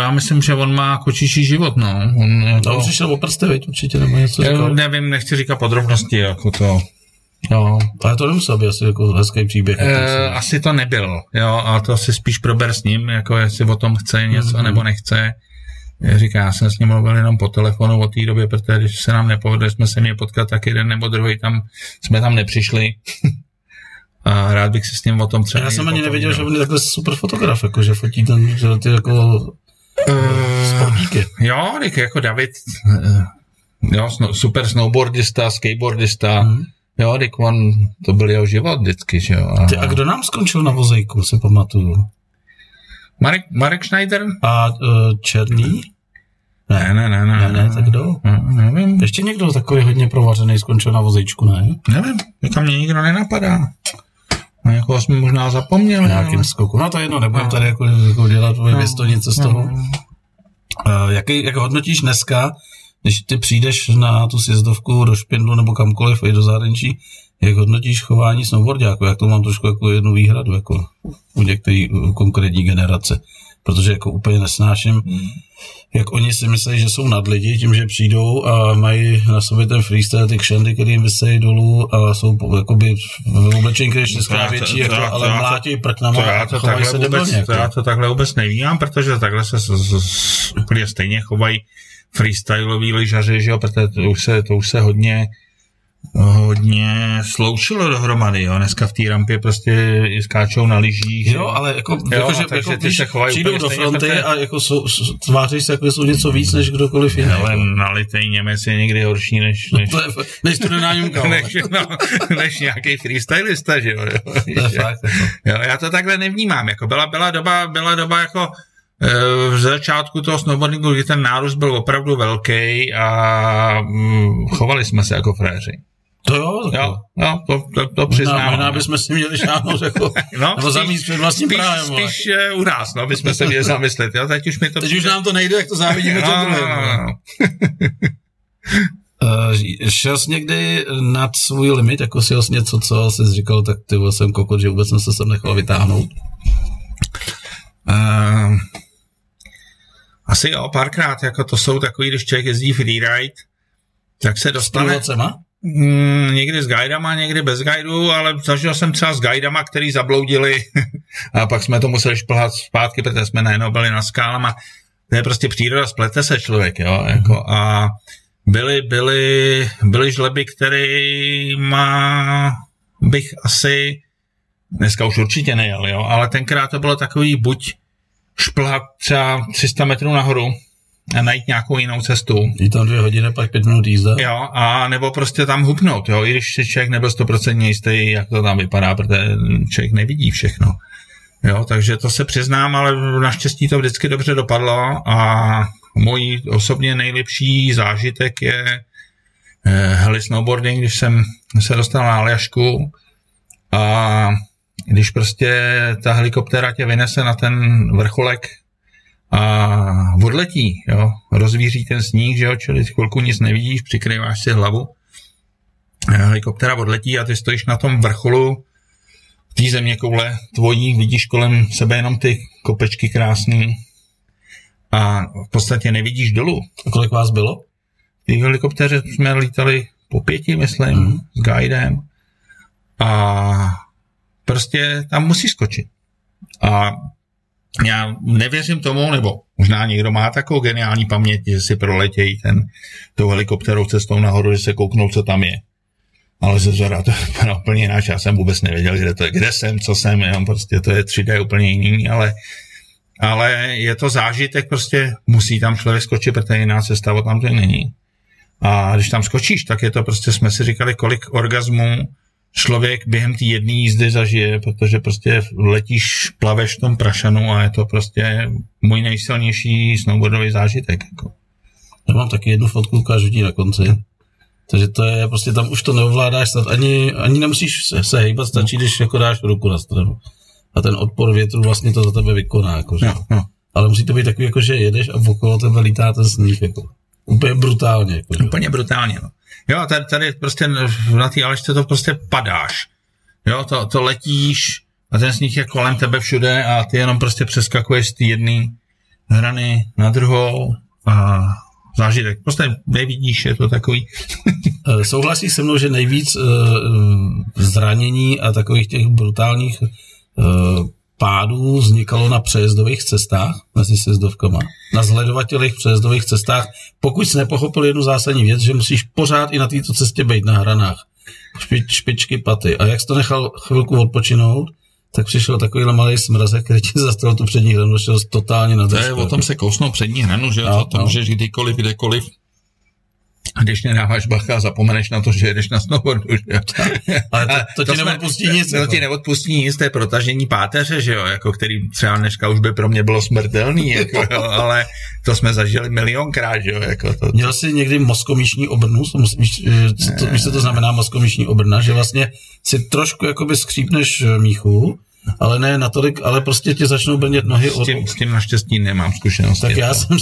já myslím, že on má kočičí život, no. On jako, no, přišel o prsty, viď, určitě, nebo něco říkal. Nevím, nechci říkat podrobnosti, jako to. Jo, ale to nemusel být asi jako hezký příběh. E, asi to nebyl, jo, ale to asi spíš prober s ním, jako jestli o tom chce něco, mm-hmm. nebo nechce. Říká, já jsem s ním mluvil jenom po telefonu od té doby, protože když se nám nepovedlo, jsme se mě potkat tak jeden nebo druhý, tam jsme tam nepřišli. A rád bych si s ním o tom třeba... Já jsem ani nevěděl, že on je takhle super fotograf, jako, že fotí ten, že ty jako... Sportíky. Jo, jako David, jo, super snowboardista, skateboardista, mm. jo, Dick on, to byl jeho život vždycky, že jo. A... Ty, a kdo nám skončil na vozejku, si pamatuju? Marek, Marek Schneider? A uh, Černý? Ne, ne, ne, ne. Ne, ne, tak kdo? Ne, nevím. Ještě někdo takový hodně provařený skončil na vozejčku, ne? Nevím, tam mě nikdo nenapadá. A jako jsme možná zapomněli. Nějakým skoku. No to jedno, nebudem tady jako, jako dělat věstonice z toho. Uh, jaký, jak hodnotíš dneska, když ty přijdeš na tu sjezdovku do Špindlu nebo kamkoliv i do zahraničí, jak hodnotíš chování snowboardiáků? Já to mám trošku jako jednu výhradu jako u některé konkrétní generace, protože jako úplně nesnáším, hmm. jak oni si myslejí, že jsou nad lidi tím, že přijdou a mají na sobě ten freestyle, ty kšandy, který jim vysejí dolů a jsou jakoby v oblečení, který ještě skrát větší, to, to, to, ale mlátějí prknama a chovají se debilně. To já to takhle vůbec nevnímám, protože takhle se úplně stejně chovají freestyleoví lyžaři, že jo, protože to už se, to už se hodně hodně sloučilo dohromady, jo. Dneska v té rampě prostě skáčou na lyžích. Jo, ale jako, jo, jako že jako, ty se přijdou do fronty prté... a jako jsou, tváří se, jako jsou něco víc než kdokoliv jiný. Ale nalitej Němec je někdy horší než... Než, no je, než to nenájemka. než, no, než nějaký freestylista, že jo. To je fakt. Jo, já to takhle nevnímám. Jako byla, byla doba, byla doba jako v začátku toho snowboardingu, kdy ten nárůst byl opravdu velký a chovali jsme se jako frajeři. To jo, jo, jo, to, to, to přiznám. Možná bychom si měli šáhnout jako, no, nebo zamít před vlastním spíš, právem. Spíš ale. U nás, no, bychom se měli zamyslet. Jo, teď už mi to teď už nám to nejde, jak to závidíme. No, to druhé. No, no. uh, šel jsi někdy nad svůj limit, jako si jsi něco, co jsi říkal, tak ty jsem kokot, že vůbec jsem se sem nechal vytáhnout? Uh, asi jo, párkrát, jako to jsou takový, když člověk jezdí freeride, tak se dostane... Mm, někdy s guidama, někdy bez guidů, ale zažil jsem třeba s guidama, který zabloudili a pak jsme to museli šplhat zpátky, protože jsme najednou byli na skálama. To je prostě příroda, splete se člověk, jo, jako mm. a byly, byly, byly žleby, který má, bych asi... Dneska už určitě nejel, jo, ale tenkrát to bylo takový buď šplhat třeba tři sta metrů nahoru a najít nějakou jinou cestu. Je tam dvě hodiny, pak pět minut jízda. Jo, a nebo prostě tam hupnout, jo, i když člověk nebyl stoprocentně jistý, jak to tam vypadá, protože člověk nevidí všechno. Jo, takže to se přiznám, ale naštěstí to vždycky dobře dopadlo a můj osobně nejlepší zážitek je eh, heli snowboarding, když jsem se dostal na Aljašku a když prostě ta helikoptéra tě vynese na ten vrcholek a odletí, jo, rozvíří ten sníh, že jo, čili chvilku nic nevidíš, přikryváš si hlavu, helikoptéra odletí a ty stojíš na tom vrcholu té zeměkoule tvojí, vidíš kolem sebe jenom ty kopečky krásný a v podstatě nevidíš dolů. A kolik vás bylo? Ty helikoptéře jsme lítali po pěti, myslím, mm. s guidem a prostě tam musí skočit. A já nevěřím tomu, nebo možná někdo má takovou geniální paměť, že si proletějí ten, tou helikopterou cestou nahoru, že se kouknou, co tam je. Ale ze zhora to je úplně jiná. Já jsem vůbec nevěděl, kde to je, kde jsem, co jsem, jenom prostě to je tři dé úplně jiný, ale, ale je to zážitek, prostě musí tam člověk skočit, protože jiná cesta od tam to není. A když tam skočíš, tak je to prostě, jsme si říkali, kolik orgazmů člověk během té jedné jízdy zažije, protože prostě letíš, plaveš v tom prašanu a je to prostě můj nejsilnější snowboardový zážitek. Jako. Já mám taky jednu fotku, ukážu na konci. Takže to je prostě, tam už to neovládáš, ani, ani nemusíš se, se hejbat, stačí, když jako dáš ruku na stranu. A ten odpor větru vlastně to za tebe vykoná. Jako, no, no. Ale musí to být takový, jako, že jedeš a okolo tebe lítá ten sníh. Jako. Úplně brutálně. Jako, úplně brutálně, no. Jo, tady, tady prostě na té Alešce to prostě padáš. Jo, to, to letíš a ten sníh je kolem tebe všude a ty jenom prostě přeskakuješ z té jedné hrany na druhou a zážitek. Prostě nevidíš, je to takový. Souhlasíš se mnou, že nejvíc uh, zranění a takových těch brutálních uh, pádů vznikalo na přejezdových cestách, mezi sjezdovkama, na zhledovatelích přejezdových cestách, pokud jsi nepochopil jednu zásadní věc, že musíš pořád i na této cestě být na hranách, špičky, paty. A jak jsi to nechal chvilku odpočinout, tak přišel takovýhle malý smrazek, který ti zastavil tu přední hranu, šel totálně na držku. To je, o tom se kousnou přední hranu, že no, to no. Můžeš kdykoliv, kdekoliv. Když nedáváš bacha, zapomeneš na to, že jedeš na snowboardu, že? Ale to, to, to ti neodpustí nic. To ti neodpustí nic, to je protažení páteře, že jo, jako který třeba dneška už by pro mě bylo smrtelný, jako, jo, ale to jsme zažili milionkrát, že jo, jako to. Měl jsi někdy mozkomíšní obrnu, víš, co to znamená mozkomíšní obrna, že vlastně si trošku jakoby skřípneš míchu, ale ne natolik, ale prostě ti začnou brnět nohy. S tím, s tím naštěstí nemám zkušenost. Tak já to. jsem,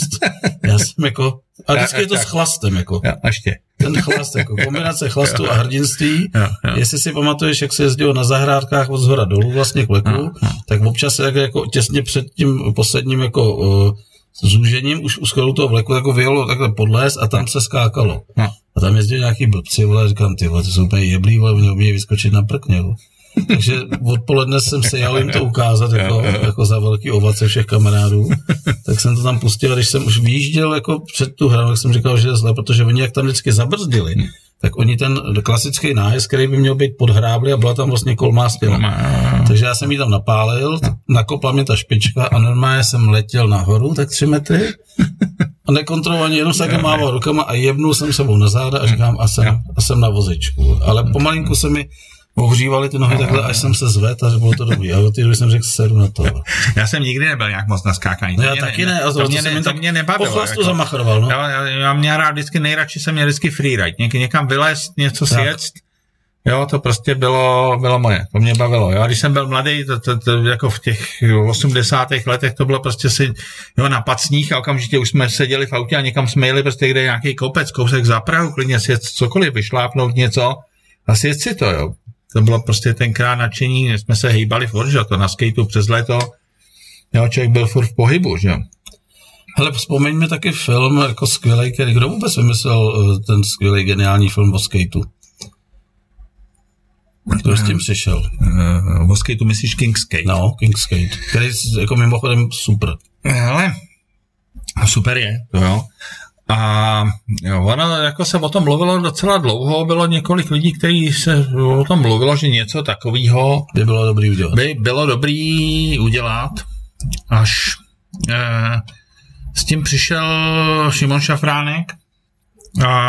já jsem jako, a vždycky je to s chlastem, jako. Já, ještě. Ten chlast, jako kombinace chlastu já, a hrdinství. Já, já. Jestli si pamatuješ, jak se jezdilo na zahrádkách od zhora dolů, vlastně k leku, já, já. tak občas se jako těsně před tím posledním jako uh, zúžením už u skolu toho vleku jako vyjelo takhle pod les a tam se skákalo. Já. A tam jezdili nějaký blbci, vole, říkám, ty vole, ty jsou úplně jeblí, vole, mě umějí vyskočit na prkně, vole. Takže odpoledne jsem se jel jim to ukázat jako, jako za velký ovace všech kamarádů. Tak jsem to tam pustil a když jsem už vyjížděl jako před tu hranu, tak jsem říkal, že je zle, protože oni jak tam vždycky zabrzdili, tak oni ten klasický nájezd, který by měl být pod hrábli a byla tam vlastně kolmá stěna. Takže já jsem ji tam napálil, nakopla mě ta špička a normálně jsem letěl nahoru tak tři metry a nekontrolovaně jenom se taky mával rukama a jebnul jsem sebou na záda a říkám a jsem, a jsem na vozičku. Ale pomalinku se mi ohřívali ty nohy no, takhle, až jsem se zvedl a bylo to dobrý. A ty, když jsem řekl, sedu na to. Já jsem nikdy nebyl nějak moc na skákání. No já mě taky ne, ne, a to, to mě, ne, to mě nebavilo. Po chlastu jako, zamachroval, no. Já, já mě rád vždycky, nejradši jsem měl vždycky freeride. Něk, někam vylézt, něco tak. si jet. Jo, to prostě bylo, bylo moje. To mě bavilo. Jo, a když jsem byl mladý, to, to, to, jako v těch osmdesátých letech, to bylo prostě si, jo, na pacních a okamžitě už jsme seděli v autě a někam jsme jeli prostě kde nějaký kopec, kousek za Prahu, klidně si jet cokoliv, vyšlápnout něco a si jet si to, jo. To bylo prostě tenkrát nadšení, jsme se hejbali furt, že to na skateu přes léto, jo, člověk byl furt v pohybu, že jo. Hele, vzpomeňme taky film jako skvělej, který, kdo vůbec vymyslel ten skvělej geniální film o skateu? Kdo s tím přišel? O skateu myslíš Kingskate? No, Kingskate, který je jako mimochodem super. Hele, super je, to jo. A jo, ono jako se o tom mluvilo docela dlouho, bylo několik lidí, kteří se o tom mluvilo, že něco takového by bylo dobrý udělat. By bylo dobrý udělat, až eh, s tím přišel Šimon Šafránek a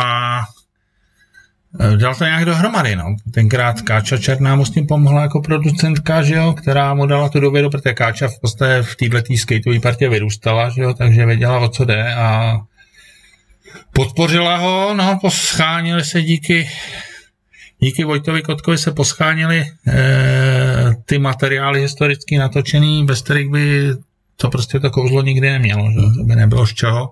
dal to nějak dohromady, no. Tenkrát Káča Černá mu s tím pomohla jako producentka, že jo, která mu dala tu dovědu, protože Káča v podstatě v této skateové partě vyrůstala, že jo, takže věděla, o co jde a podpořila ho, no, poschánili se díky, díky Vojtovi Kotkovi se poschánili eh, ty materiály historicky natočený, bez kterých by to prostě to kouzlo nikdy nemělo, že? To by nebylo z čeho,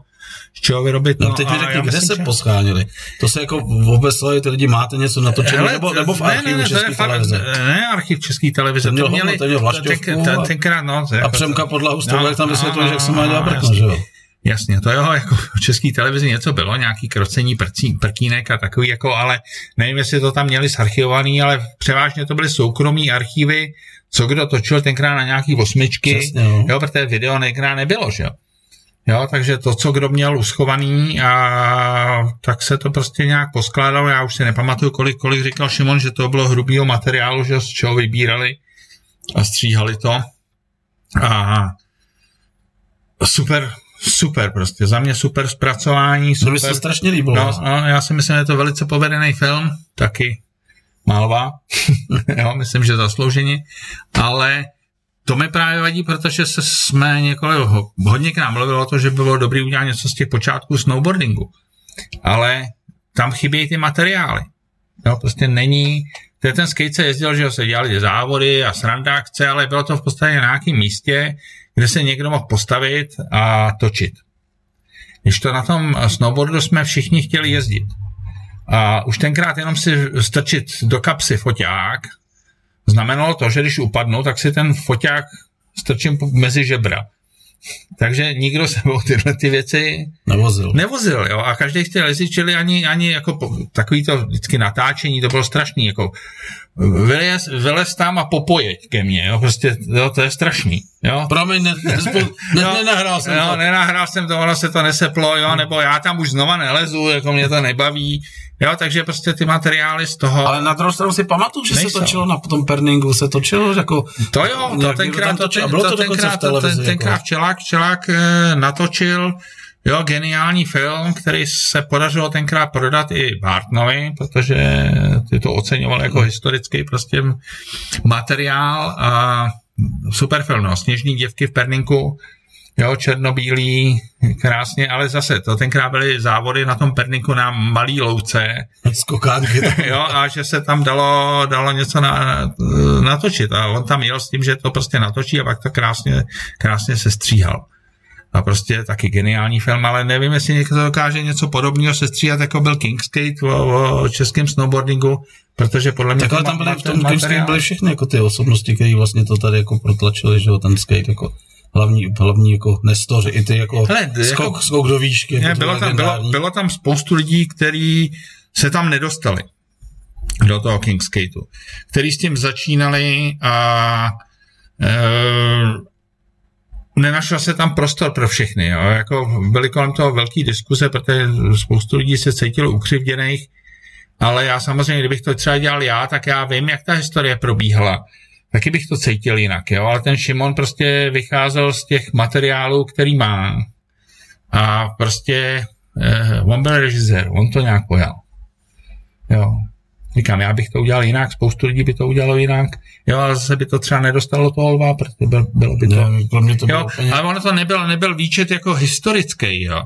z čeho vyrobit. No, no teď mi řekni, kde se poschánili? To se jako obeslali, ty lidi, máte něco natočené, nebo, nebo v archivu ne, ne, České televize? Ne, archiv České televize, to měli tenkrát, no. A Přemka Podlahu, jak tam vysvětlili, jak se má dělat prkno, že jo? Jasně, to jo, jako v České televizi něco bylo, nějaký krocení prcí, prkínek a takový, jako, ale nevím, jestli to tam měli zarchivovaný, ale převážně to byly soukromí archivy, co kdo točil tenkrát na nějaký osmičky, přesně, jo. Jo, protože video tenkrát nebylo, že jo. Jo, takže to, co kdo měl uschovaný, a tak se to prostě nějak poskládalo, já už si nepamatuju, kolik, kolik říkal Šimon, že to bylo hrubýho materiálu, že z čeho vybírali a stříhali to. A super, Super prostě, za mě super zpracování. To by se strašně líbilo. No, no, já si myslím, že je to velice povedený film, taky malva, jo, myslím, že zaslouženě, ale to mi právě vadí, protože se jsme několik, hodně k nám mluvilo o to, že bylo dobré udělat něco z těch počátků snowboardingu, ale tam chybějí ty materiály. Jo, prostě není, ten, ten skate se jezdil, že se dělali závody a sranda akce, ale bylo to v podstatě na nějakém místě, kde se někdo mohl postavit a točit. Když to na tom snowboardu jsme všichni chtěli jezdit. A už tenkrát jenom si strčit do kapsy foťák znamenalo to, že když upadnu, tak si ten foťák strčím mezi žebra. Takže nikdo se o tyhle ty věci nevozil. nevozil jo? A každý chtěl jezdit, čili ani, ani jako takový to vždycky natáčení, to bylo strašný. Jako Vylez, vylez tam a popojeď ke mně, jo, prostě, jo, to je strašný, jo. Promiň, ne, nespo, ne, jo, nenahrál jsem jo, to. Jo, nenahrál jsem to, ono se to neseplo, jo, nebo já tam už znova nelezu, jako mě to nebaví, jo, takže prostě ty materiály z toho... Ale na druhou stranu si pamatuju, že nejsou. Se točilo na tom Perningu, se točilo, jako... To jo, to tenkrát, to, ten, to, to tenkrát, v televizi, ten, tenkrát jako. Včelák, Včelák eh, natočil... Jo, geniální film, který se podařilo tenkrát prodat i Bartnovi, protože ty to oceňoval jako historický prostě materiál a super film, no, Sněžní děvky v Perninku, jo, černobílý, krásně, ale zase to tenkrát byly závody na tom Perninku na malý louce. Skokánky. Jo, a že se tam dalo, dalo něco na, natočit a on tam jel s tím, že to prostě natočí a pak to krásně, krásně se stříhal. A prostě taky geniální film, ale nevím, jestli někdo dokáže něco podobného sestříhat, jako byl Kingskate o, o českém snowboardingu, protože podle mě... Tak ale tam byly v tom Kingskate byly všechny jako ty osobnosti, které vlastně to tady jako protlačili, že jo, ten skate jako... Hlavní, hlavní jako nestoři, i ty jako hele, skok, jako, skok do výšky. Jako ne, bylo, tam, bylo, bylo tam spoustu lidí, kteří se tam nedostali do toho Kingskateu, kteří s tím začínali a... E, nenašel se tam prostor pro všechny. Jo. Jako byly kolem toho velký diskuze, protože spoustu lidí se cítilo ukřivděných, ale já samozřejmě, kdybych to třeba dělal já, tak já vím, jak ta historie probíhala. Taky bych to cítil jinak. Jo. Ale ten Šimon prostě vycházel z těch materiálů, který má. A prostě eh, on byl režisér, on to nějak pojal. Jo. Říkám, já bych to udělal jinak, spoustu lidí by to udělalo jinak, jo, ale zase by to třeba nedostalo toho lva, protože byl, bylo by to... Ne, pro mě to bylo jo, úplně... Ale ono to nebyl, nebyl výčet jako historický, jo.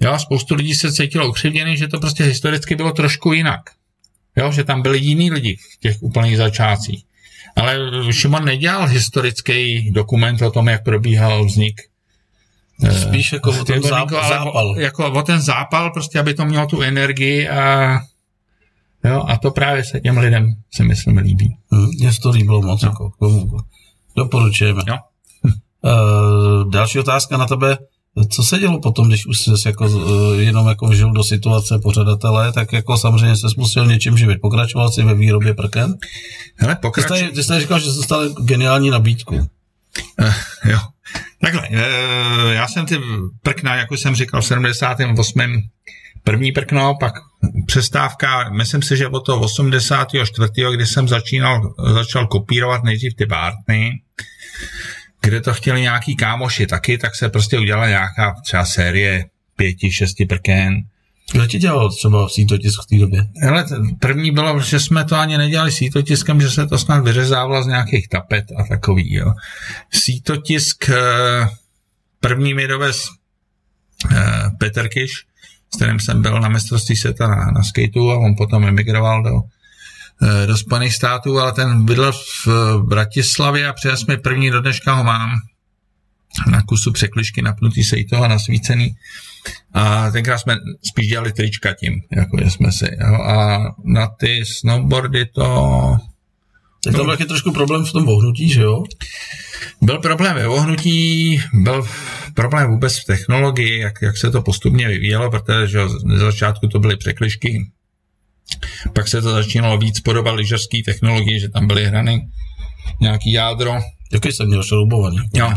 Jo, spoustu lidí se cítilo ukřivděný, že to prostě historicky bylo trošku jinak. Jo, že tam byli jiní lidi v těch úplných začátcích. Ale Šimon nedělal historický dokument o tom, jak probíhal vznik. Spíš jako o ten zápal. zápal. Jako o ten zápal, prostě, aby to mělo tu energii a... Jo, a to právě se těm lidem, si myslím, líbí. Mně se to líbilo moc. No. Jako, doporučujeme. No. E, další otázka na tebe. Co se dělo potom, když už jsi jako, jenom jako vžil do situace pořadatele, tak jako samozřejmě se musel něčím živit. Pokračoval jsi ve výrobě prken? Hele, pokračoval. Ty jsi říkal, že jsi dostal geniální nabídku. E, jo. Takhle, e, já jsem ty prkna, jak už jsem říkal, v sedmdesátém osmém první prkno, pak přestávka, myslím si, že od toho osmdesátého čtvrtého kdy jsem začínal, začal kopírovat nejdřív ty Bartny, kde to chtěli nějaký kámoši taky, tak se prostě udělala nějaká třeba série pěti, šesti prken. Kdo ti dělal třeba sítotisk v té době? Hele, první bylo, že jsme to ani nedělali sítotiskem, že se to snad vyřezávalo z nějakých tapet a takový, jo. Sítotisk první mi dovez Petr Kiš, s kterým jsem byl na mistrovství světa na, na skateu a on potom emigroval do, do Spojených států, ale ten bydlel v Bratislavě a přijel jsme první, do dneška ho mám na kusu překližky, napnutý se i toho, nasvícený. A tenkrát jsme spíš dělali trička tím, jako jsme si. Jo. A na ty snowboardy to... Tak tam byl taky trošku problém v tom vohnutí, že jo? Byl problém ve vohnutí, byl problém vůbec v technologii, jak, jak se to postupně vyvíjelo, protože na začátku to byly překližky, pak se to začínalo víc podobat lyžařský technologii, že tam byly hrany, nějaký jádro. Taky jsem měl šroubovaný. Jo,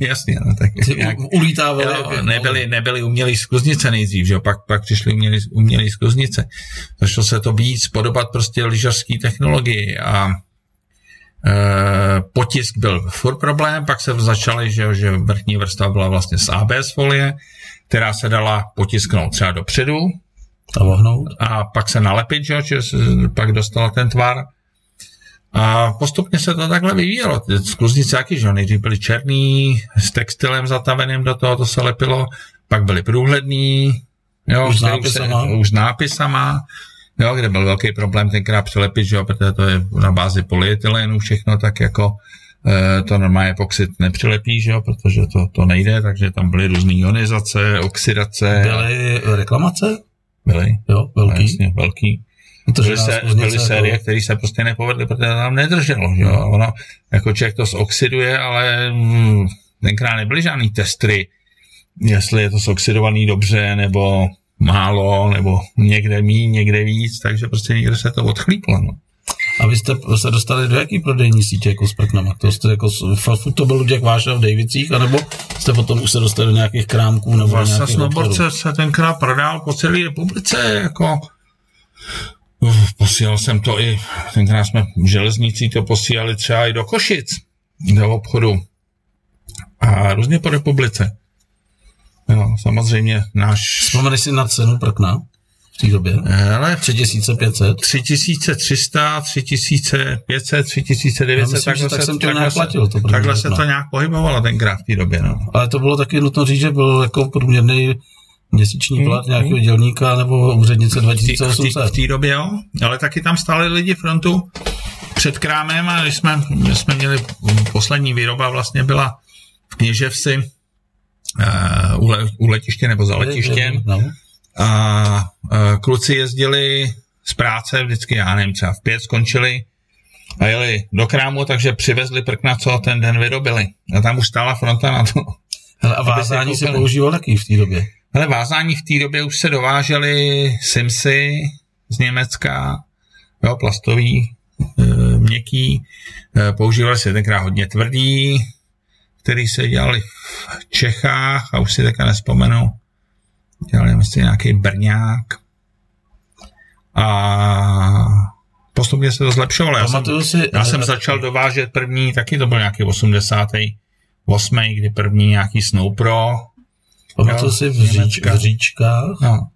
jasně. No, tak nějak, ulítávali. Jo, nebyly, nebyly umělý skluznice nejdřív, že jo? Pak, pak přišly umělý, umělý skluznice. Začalo se to víc podobat prostě lyžařský technologii a Uh, potisk byl furt problém, pak se začaly, že, že vrchní vrstva byla vlastně z á bé es folie, která se dala potisknout třeba dopředu a vohnout a pak se nalepit, že, že se, pak dostala ten tvar a postupně se to takhle vyvíjelo. Skluznice jaký, že nejdřív byly černý, s textilem zataveným do toho, to se lepilo, pak byly průhledný, jo, už s nápisama, se, už nápisama jo, kde byl velký problém tenkrát přelepit, že jo, protože to je na bázi polyetylenu všechno, tak jako e, to normálně epoxid nepřilepí, že jo, protože to, to nejde, takže tam byly různé ionizace, oxidace. Byly reklamace? Byly. Jo, velký. Jasně, velký. Byly, se, byly série, které se prostě nepovedly, protože tam nedrželo, že jo. Ono, jako člověk to zoxiduje, ale mm, tenkrát nebyly žádný testry, jestli je to zoxidovaný dobře, nebo... málo, nebo někde míň, někde víc, takže prostě někde se to odchlíplo. No. A vy jste se dostali do jaký prodejní sítě jako s prknama? To jste jako, to byl Luděk Vácha v Davicích, anebo jste potom už se dostali do nějakých krámků nebo Vasa nějakých Snowboard obchodů? Se tenkrát prodal po celé republice, jako... Uf, posílal jsem to i, tenkrát jsme železnicí to posílali třeba i do Košic, do obchodu. A různě po republice. Jo, samozřejmě náš... Vzpomeneš si na cenu prkna v té době? Hele, tři tisíce pět set. tři tisíce tři sta, tři tisíce pět set, tři tisíce devět set. Myslím, takhle tak se, jsem to nějak platil. To takhle se to nějak pohybovalo tenkrát v té době. No. Ale to bylo taky nutno říct, že byl jako průměrný měsíční plat hmm, nějakého hmm. dělníka nebo úřednice dva tisíce osm set. V té době jo, ale taky tam stáli lidi frontu před krámem a když jsme, když jsme měli, poslední výroba vlastně byla v Kněževsi uh, u, le, u letiště nebo za letištěm a, a kluci jezdili z práce vždycky, já nevím, třeba v pět skončili a jeli do krámu, takže přivezli prkna, co ten den vyrobili. A tam už stála fronta na to. Hele, a vázání se používalo taky v té době? Ale vázání v té době už se dovážely simsy z Německa, jo, plastový, e, měkký, e, používali se tenkrát hodně tvrdý, který se dělali v Čechách, a už si teďka nespomenu, dělali myslím nějaký brňák. A postupně se to zlepšovalo. Já jsem, já jsem začal dovážet první, taky to byl nějaký osmdesát osm, kdy první nějaký Snowpro. Pamatuju si v, říč, v Říčkách no.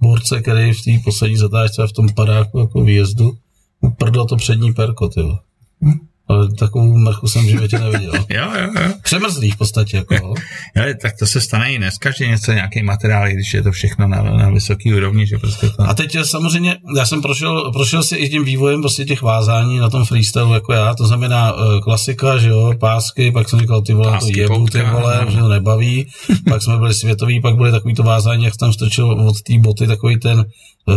Borce, který v té poslední zatáčce v tom padáku jako výjezdu uprdl to přední perko, tyvo. Hm? Ale takovou mrchu jsem v životě neviděl. jo, jo, jo. Přemrzlý v podstatě, jako. jo, tak to se stane i dneska, že něco, nějaký materiál, když je to všechno na, na vysoký úrovni, že prostě to... A teď samozřejmě, já jsem prošel, prošel si i tím vývojem prostě těch vázání na tom freestylu, jako já, to znamená e, klasika, že jo, pásky, pak jsem říkal, ty vole, pásky, to jebu, poutka, ty vole, že to nebaví, pak jsme byli světoví, pak byly takový to vázání, jak tam strčil od té boty takový ten e,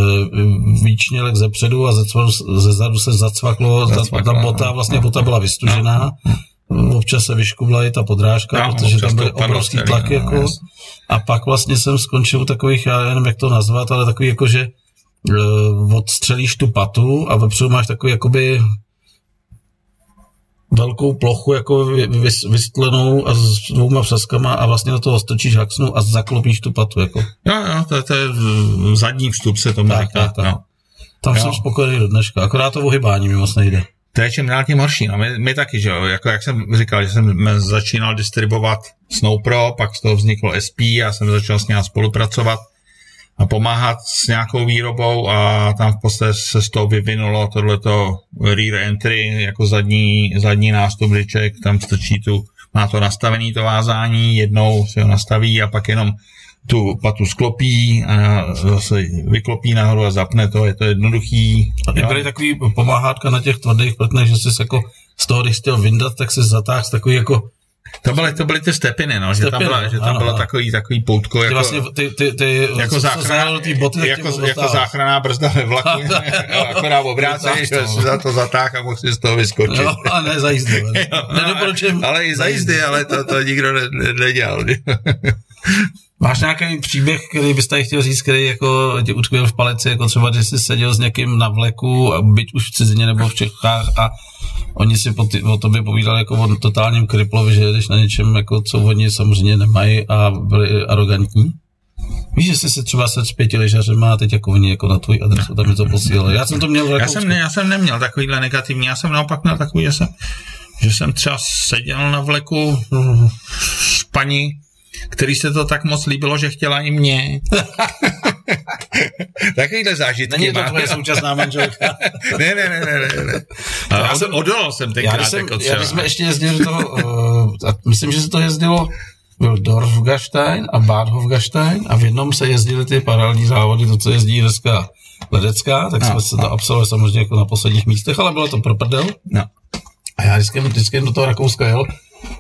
výčnělek ze předu a ze, ze zadu se zacvaklo, zacvakla, ta bota, vlastně bota byla vystužená, občas se vyškubla i ta podrážka, no, protože tam byly obrovský tlaky, jako, no, a pak vlastně jsem skončil takových, já nevím, jak to nazvat, ale takový jako, že odstřelíš tu patu a vepředu máš takový jakoby velkou plochu jako vys, vystlenou a s dvouma přeskama a vlastně do toho strčíš haxnu a zaklopíš tu patu, jako. Jo, jo, to, to je zadní vstup se tomu říká. No. Tam jo. Jsem spokojený do dneška, akorát to ohybání mi moc nejde. To je čím dál tím horší. No, my, my taky, že jo, jako jak jsem říkal, že jsem začínal distribuovat Snowpro, pak z toho vzniklo S P a jsem začal s ním spolupracovat a pomáhat s nějakou výrobou a tam v podstatě se z toho vyvinulo tohleto rear entry, jako zadní, zadní nástupiček, tam strčí tu, má to nastavený to vázání, jednou si ho nastaví a pak jenom tu patu sklopí a zase vyklopí nahoru a zapne to, je to jednoduchý. A ty byly takový pomáhátka na těch tvrdých prknech, že jsi jako z toho, když chtěl vyndat, tak se zatáhl takový jako... To byly, to byly ty stepiny, no, stepiny, že tam byla, že tam ano, bylo takový, takový poutko, ty jako... Vlastně, ty, ty, ty, jako záchrana, boty, jako, jako záchranná brzda ve vlaku, akorát obrácení, že jsi za to zatáhl a mohl si z toho vyskočit. Jo, a ne za jízdy. Ale i za jízdy, ale to, to nikdo nedělal. Máš nějaký příběh, který byste chtěl říct, který jako tě utkvěl v paleci, jako třeba, že jsi seděl s někým na vleku, byť už v cizině nebo v Čechách a oni si po ty, o tobě povídali jako o totálním kriplovi, že jedeš na něčem, jako, co oni samozřejmě nemají a byli arrogantní? Víš, že jsi se třeba se zpětili, že má teď jako oni jako na tvůj adresu, tam mi to posílali. Já jsem to měl v Rakousku. Já jsem, ne, já jsem neměl takovýhle negativní, já jsem naopak měl takový, že jsem, že jsem třeba seděl na vleku s paní, který se to tak moc líbilo, že chtěla i mě. Takovýhle zážitky. Není to tvoje současná manželka. ne, ne, ne, ne, ne. Já, já jsem odolal jsem tenkrát. Já, jsem, já když jsme ještě jezdili do toho, uh, myslím, že se to jezdilo, byl Bad Hofgastein a Bad Hofgastein a v jednom se jezdily ty paralelní závody, to, co jezdí dneska Ledecká, tak no, jsme se to absolvovali samozřejmě jako na posledních místech, ale bylo to pro prdel. No. A já vždycky, vždycky do toho Rakouska jel,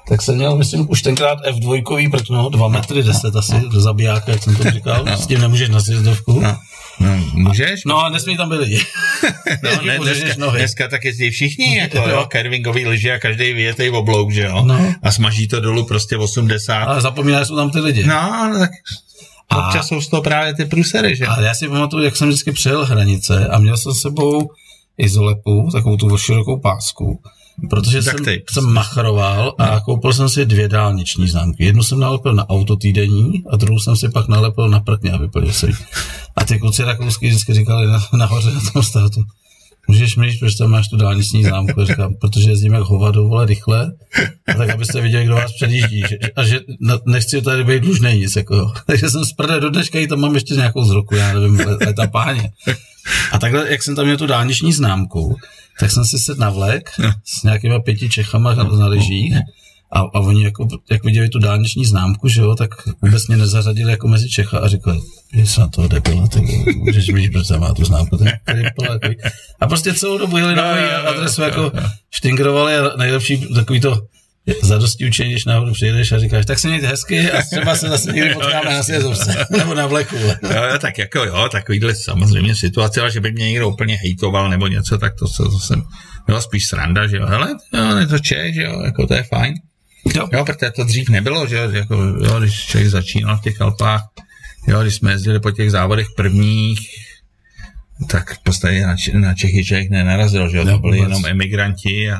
tak jsem měl, myslím, už tenkrát F dvojkový prkno, dva metry deset asi, do zabijáka, jak jsem to říkal, no. S tím nemůžeš na sjezdovku. No, no můžeš? No a nesmí tam být lidi. No, ne, dneska, dneska tak jezdí všichni, jako jo, jo carvingový lyži a každý vyjetej v oblouk, že jo? No. A smaží to dolů prostě osmdesát. Ale zapomínáš, jsou tam ty lidi. No, tak... A občas jsou z toho právě ty prusery, že? A já si pamatuju, jak jsem vždycky přejel hranice a měl jsem s sebou izolepu, takovou tu širokou pásku, protože jsem, jsem machroval a koupil jsem si dvě dálniční známky. Jednu jsem nalepil na auto týdenní a druhou jsem si pak nalepil na prkně a vypadil si. A ty kluci rakouský vždycky říkali na, nahoře na tom státu, můžeš mít, protože tam máš tu dálniční známku, říkám, protože jezdím jak hovado, vole, rychle, a tak abyste viděli, kdo vás předjíždí. Že, a že nechci tady být dlužnej nic, jako. Takže jsem z prde do dneška i tam mám ještě nějakou z roku, já nevím, leta páně. A takhle, jak jsem tam měl tu dálniční známku, tak jsem si sedl na vlek s nějakýma pěti Čechama na lyžích a, a oni, jako, jak viděli tu dálniční známku, že jo, tak vůbec mě nezařadili jako mezi Čecha a říkali, že jsem na toho debila, tak můžeš mít, protože má tu známku. A prostě celou dobu jeli na moji adresu, jako štingrovali a nejlepší takový to zadosti učení, když náhodou přijedeš a říkáš, tak se mějte hezky a třeba se zase někdy potkáme na sjezdovce, nebo na vleku. Jo, tak jako jo, takovýhle samozřejmě situace, ale že by mě někdo úplně hejtoval nebo něco, tak to, to, to jsem, byla spíš sranda, že jo, hele, jo, je to Čech, že jo, jako to je fajn. Jo, jo, protože to dřív nebylo, že jako, jo, když Čech začínal v těch Alpách, jo, když jsme jezdili po těch závodech prvních, tak v podstatě na, Č- na Čechy Čech nenarazil, že jo, to byli jenom emigranti a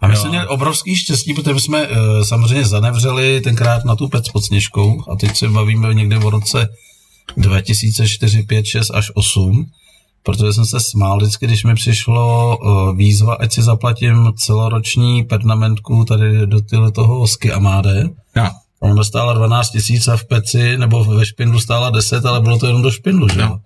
A my jo. jsme měli obrovský štěstí, protože jsme e, samozřejmě zanevřeli tenkrát na tu Pec pod Sněžkou a teď se bavíme někde v roce dva tisíce čtyři, pět, šest až osm, protože jsem se smál vždycky, když mi přišlo e, výzva, ať si zaplatím celoroční pernamentku tady do tyhle toho ski amáde. Ja. Ono stála dvanáct tisíc a v Peci nebo ve Špindlu stála deset, ale bylo to jenom do Špindlu, že jo?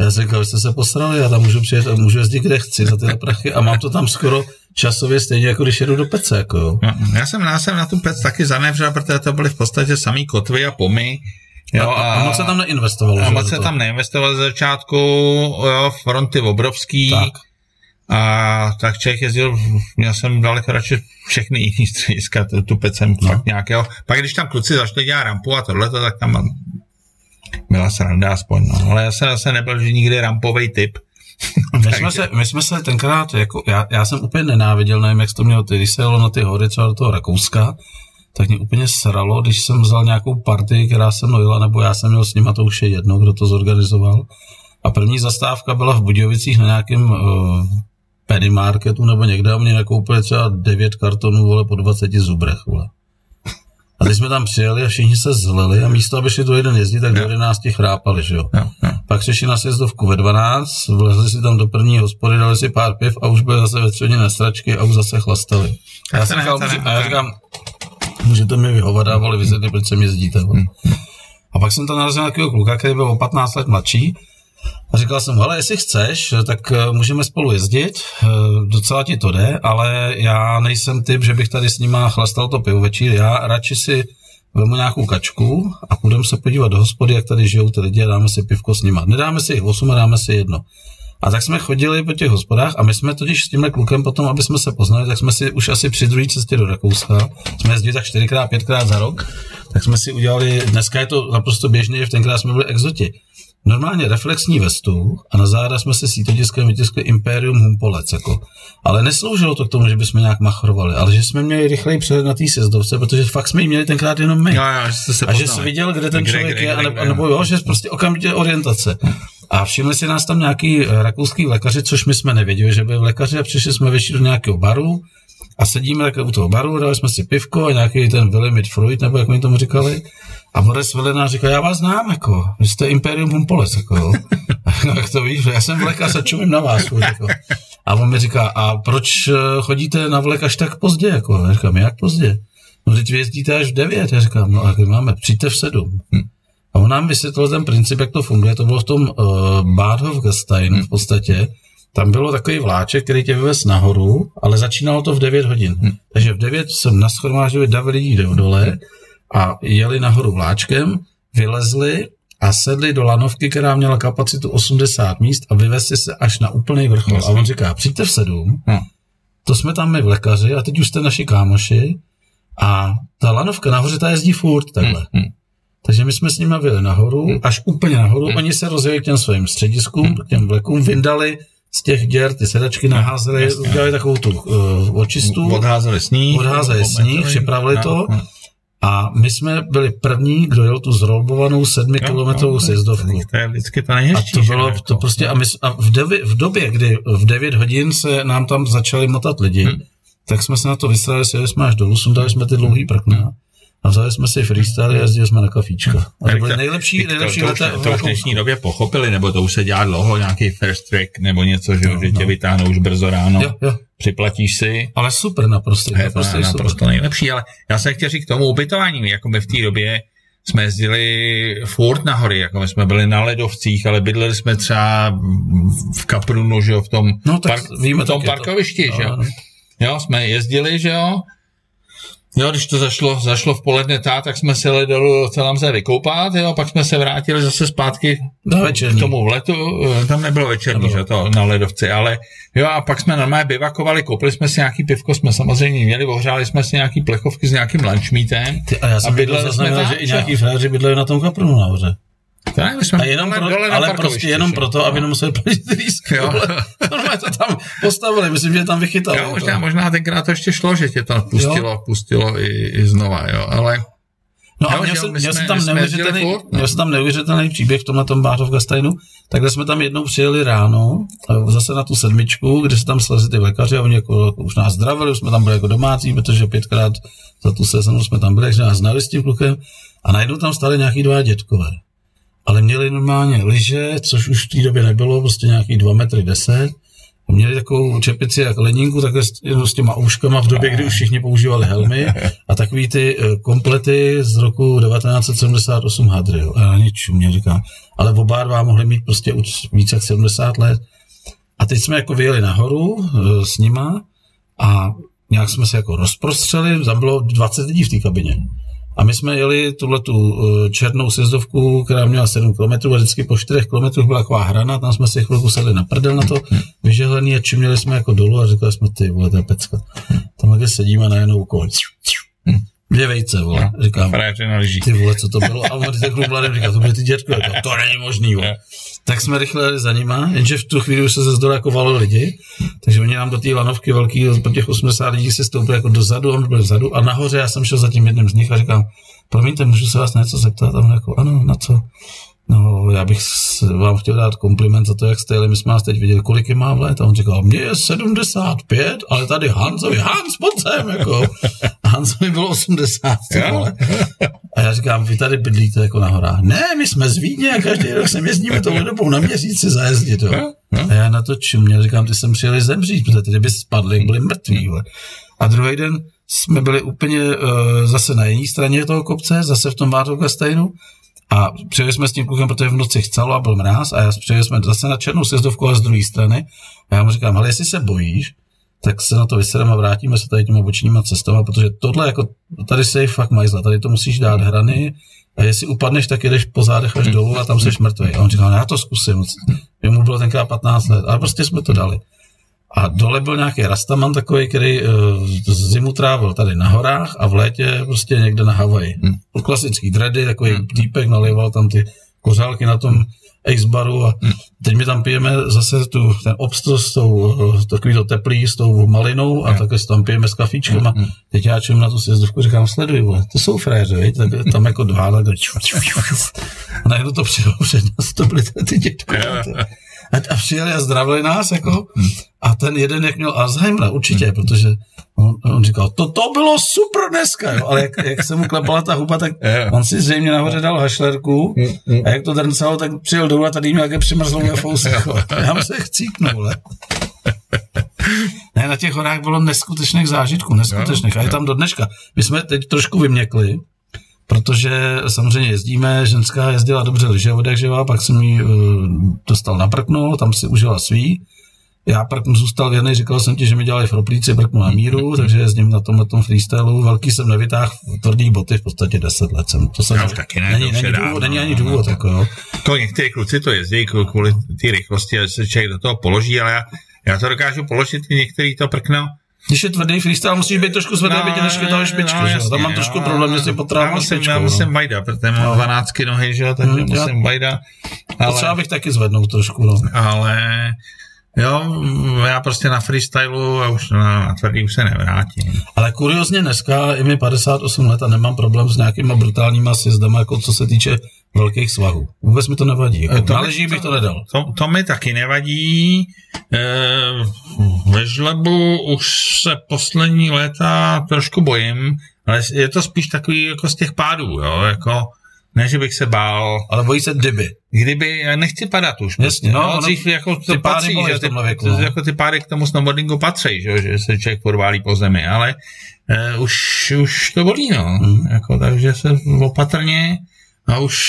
Já jsem říkal, že jste se posrali, já tam můžu přijet a můžu jezdit kde chci za tyhle prachy a mám to tam skoro časově stejně, jako když jedu do Pece, jako jo. Já jsem, já jsem na tu Pec taky zanevřel, protože to byly v podstatě samý kotvy a pomy, jo, a, a moc se tam neinvestovalo, a moc se tam neinvestovalo ze začátku, jo, fronty obrovský. Tak. A tak Čech jezdil, měl jsem daleko radši všechny jiný střediska, tu, tu Pec jsem no. fakt nějakého. Pak když tam kluci začali dělat rampu a tohleto, tak tam byla sranda aspoň, no. Ale já jsem zase nebyl nikdy rampovej typ. My, jsme se, my jsme se tenkrát, jako, já, já jsem úplně nenáviděl, nevím, jak jsi to měl, ty, když se jelo na ty hory, třeba do toho Rakouska, tak mě úplně sralo, když jsem vzal nějakou partii, která se mluvila, nebo já jsem měl s nima, to už je jedno, kdo to zorganizoval. A první zastávka byla v Budějovicích na nějakém uh, pedimarketu nebo někde a mě nakoupili třeba devět kartonů, vole, po dvaceti zubrech, vole. A když jsme tam přijeli a všichni se zleli a místo, aby šli do jeden jezdit, tak do jedenácti chrápali, že jo. No, no. Pak přišli na sjezdovku ve dvanáct, vlezli si tam do první hospody, dali si pár piv a už byli zase ve tři na sračky a už zase chlastali. A já, jsem říkal, a já říkám, můžete mi vyhovadávali, vy se ty, proč sem jezdíte. Vole. A pak jsem tam narazil nějakého kluka, který byl o patnáct let mladší. A říkal jsem, hele, jestli chceš, tak můžeme spolu jezdit, docela ti to jde, ale já nejsem typ, že bych tady s nima chlastal to pivo večer, já radši si vemu nějakou kačku a půjdeme se podívat do hospody, jak tady žijou ty lidi a dáme si pivko s nima. Nedáme si jich osm a dáme si jedno. A tak jsme chodili po těch hospodách a my jsme totiž s tímhle klukem potom, aby jsme se poznali, tak jsme si už asi při druhé cestě do Rakouska, jsme jezdili tak čtyřikrát, pětkrát za rok, tak jsme si udělali, dneska je to naprosto běžné, že v tenkrát jsme byli exoti. Normálně reflexní vestu a na záda jsme se sítotiskem vytiskli Imperium Humpolec, jako. Ale nesloužilo to k tomu, že bychom nějak machrovali, ale že jsme měli rychleji přehled na té sjezdovce, protože fakt jsme ji měli tenkrát jenom my. Jo, jo, že se a že jsi viděl, kde ten kde, člověk kde, je, kde, a nebo jo, že prostě okamžitě orientace. A všimli si nás tam nějaký rakouský lékaři, což my jsme nevěděli, že byli lékaři a přišli jsme večer do nějakého baru a sedíme takhle u toho baru, dali jsme si pivko a nějaký ten Wilhelmid Freud, nebo jak mi tomu říkali. A Boris Laváč říkal, já vás znám, jako, vy jste Imperium Humpolec, jako jo. No, jak to víš, já jsem vlekař a čumím na vás, jako. A on mi říká, a proč chodíte na vlek až tak pozdě, jako? Já říkám, jak pozdě? No, teď vy jezdíte až v devět, já říkám, no, jak máme, přijďte v sedm. Hmm. A on nám vysvětlil ten princip, jak to funguje, to bylo v tom uh, Bad Hofgastein hmm. v podstatě. Tam bylo takový vláček, který tě vyvez nahoru, ale začínalo to v devět hodin. Hmm. Takže v devět jsem nashromáždil dva lidí dole a jeli nahoru vláčkem, vylezli a sedli do lanovky, která měla kapacitu osmdesát míst a vyvezli se až na úplný vrchol. Yes. A on říká, přijďte v sedm, hmm. to jsme tam my vlekaři a teď už jste naši kámoši a ta lanovka nahoře ta jezdí furt takhle. Hmm. Takže my jsme s nimi vyjeli nahoru, hmm. až úplně nahoru, hmm. oni se rozjeli k těm svým střediskům, k těm vlekům, vyndali z těch děr ty sedačky, naházeli, yes. udělali takovou tu uh, očistu, odházeli sníh, odházeli sníh, připravili to, A my jsme byli první, kdo jel tu zrolbovanou sedmikilometrovou sjezdovku. To je vždycky ta nejhezčí. A to bylo to prostě, a, my, a v, devi, v době, kdy v devět hodin se nám tam začali motat lidi, hmm. tak jsme se na to vysadili, sjeli jsme až dolů, sundali jsme ty dlouhý prkna a vzali jsme si freestyle a jezdili jsme na kafíčka. A to byly nejlepší, nejlepší to, to, to, to, to, to už v dnešní době pochopili, nebo to už se dělá dlouho, nějaký first track nebo něco, že, no, že tě no. vytáhnou už brzo ráno. Jo, jo. Připlatíš si. Ale super, naprosto. Je to naprosto, naprosto nejlepší, ale já se chtěl říct k tomu ubytování. Jako my v té době jsme jezdili furt na hory, jako my jsme byli na ledovcích, ale bydleli jsme třeba v Kaprunu, že jo, v tom, no, park, víme, v tom parkovišti, to. Že jo. No, jo, jsme jezdili, že jo. Jo, když to zašlo, zašlo v poledne tá, tak jsme se jeli dolů do Celamze vykoupat, jo, pak jsme se vrátili zase zpátky k tomu vletu, tam nebylo večerní, nebylo. Že to na ledovci, ale jo, a pak jsme normálně bivakovali, koupili jsme si nějaký pivko, jsme samozřejmě měli, ohřáli jsme si nějaký plechovky s nějakým lunchmeatem. Ty, a já jsem zaznamenal, že i nějaký fréři bydlejí na tom Kaprunu nahoře. Ne, a jenom pro, ale prostě jenom proto, no. aby nemuseli plnit lístky. Normálně to tam postavili, myslím, že tam vychytali. Jo, možná, možná tenkrát to ještě šlo, že tě tam pustilo, jo. pustilo i, i znova, jo, ale... No jo, a měl, jsem, měl, jsme, tam furt, no. měl jsem tam neuvěřitelný příběh v tomhle tom Bad Hofgasteinu, takhle jsme tam jednou přijeli ráno, zase na tu sedmičku, kde se tam slezli ty lékaři a oni jako už nás zdravili, už jsme tam byli jako domácí, protože pětkrát za tu sezonu jsme tam byli, takže nás znali s tím klukem a najednou tam stáli nějaký dva dětkové. Ale měli normálně lyže, což už v té době nebylo, prostě nějaký dva metry deset. Měli takovou čepici jak leninku, takhle s, s těma ouškama v době, kdy už všichni používali helmy a takový ty komplety z roku devatenáct set sedmdesát osm hadry. A na ničum, mě říkám. Ale oba dva mohli mít prostě víc jak sedmdesát let. A teď jsme jako vyjeli nahoru s nima a nějak jsme se jako rozprostřeli, tam bylo dvacet lidí v té kabině. A my jsme jeli tuhletu černou sjezdovku, která měla sedm kilometrů a vždycky po čtyřech kilometrech byla taková hrana, tam jsme si chvilku sedli na prdel na to vyžehlený a čuměli jsme jako dolů a říkali jsme, ty vole, to je pecka. Tam kde sedíme najednou kolem. Dvě vejce, vole, říkám, ty vole, co to bylo? A on říká, říká, to byly ty dětku, říká, to není možný, vole. Tak jsme rychle jeli za nima, jenže v tu chvíli už se zezdorakovalo lidi, takže oni nám do té lanovky velký, po těch osmdesáti lidí se stoupili jako dozadu, on byl vzadu a nahoře já jsem šel za tím jedním z nich a říkám, promiňte, můžu se vás na něco zeptat? A on jako, ano, na co? No, já bych vám chtěl dát kompliment za to, jak jste jeli, my jsme vás teď viděli, kolik je má let. A on říkal, mně je sedmdesát pět, ale tady Hanzovi, Hans, pojď sem, jako. A Hanzovi bylo osmdesát, ale. A já říkám, vy tady bydlíte jako na horách. Ne, my jsme z Vídně a každý rok sem jezdíme tou dobou na měsíc si zajezdit, jo. A já na to čuměl, říkám, ty jsem přijeli zemřít, protože ty kdyby spadli, byli mrtví, ale. A druhý den jsme byli úplně uh, zase na jiné straně toho kopce, zase v tom Bad Hofgasteinu. A přijeli jsme s tím klukem, protože v noci chcelo a byl mráz a já přijeli jsme zase na černou sjezdovku a z druhé strany a já mu říkám, ale jestli se bojíš, tak se na to vysedeme a vrátíme se tady těma bočníma cestama, protože tohle jako, tady se je fakt majzla, tady to musíš dát hrany a jestli upadneš, tak jdeš po zádech až dolů a tam seš mrtvý. A on říkal, já to zkusím, jemu bylo tenkrát patnáct let, ale prostě jsme to dali. A dole byl nějaký rastaman takový, který e, zimu trávil tady na horách a v létě prostě někde na Havaji. Hmm. Klasický dready, takový hmm. týpek, naléval tam ty kořálky na tom Ace baru a hmm. teď my tam pijeme zase tu, ten obstr s tou takovýto teplý, s tou malinou a hmm. také tam pijeme s kafíčkem a teď já čím na tu sjezdovku říkám, sleduj, vole, to jsou fréři, viď? Tak tam jako dva, tak a najednou to přijel před nás, to byly ty dětky. A přijeli a zdravili nás, jako. A ten jeden, jak měl Alzheimera, určitě, protože on, on říkal, to, to bylo super dneska, jo. Ale jak, jak se mu klepala ta huba, tak on si zřejmě nahoře dal hašlerku a jak to drncalo, tak přijel dolů a tady měl jaké přimrzlou na fousy. Já mu se chcípnul, le. Ne, na těch horách bylo neskutečných zážitků, neskutečných. A je tam do dneška. My jsme teď trošku vyměkli, protože samozřejmě jezdíme, ženská jezdila dobře lyževodek, jak živá, pak jsem ji uh, dostal na prkno, tam si užila svý. Já prknu zůstal věrný, říkal jsem ti, že mi dělají froplíci, prknu na míru, takže jezdím na tomhle tom freestylu. Velký jsem nevytáhl tvrdý boty v podstatě deset let. Jsem. To jsem no, taky ne, není, to není, důvod, není ani důvod. No, no, no. Jako, to některé kluci to jezdí kvůli té rychlosti, že se člověk do toho položí, ale já, já to dokážu položit i některý to prkno. Když je tvrdý freestyle, musíš být trošku svedlý, aby tě neškytali špičku, no, že? Jasně, tam mám trošku no, problém, že si potrávám špičku. Já musím vajda, protože mám dvanáctky nohy, že? Takže hmm, musím vajda. Ale... Potřeba bych taky zvednout trošku, no. Ale Jo, já prostě na freestylu a už na, na tvrdý už se nevrátím. Ale kuriozně dneska je mi padesát osm let a nemám problém s nějakýma brutálníma sjezdama, jako co se týče velkých svahů. Vůbec mi to nevadí. Jako to na leží bych to nedal. To, to mi taky nevadí. E, ve žlebu už se poslední léta trošku bojím, ale je to spíš takový jako z těch pádů, jo, jako ne, že bych se bál. Ale bojí se kdyby. Kdyby, já nechci padat už. Jasně. No, no, dřív jako to patří, že ty, věku, no. Jako ty pády k tomu snowboardingu patří, že, že se člověk podválí po zemi, ale eh, už, už to bolí, no. Mm. Jako, takže se opatrně a už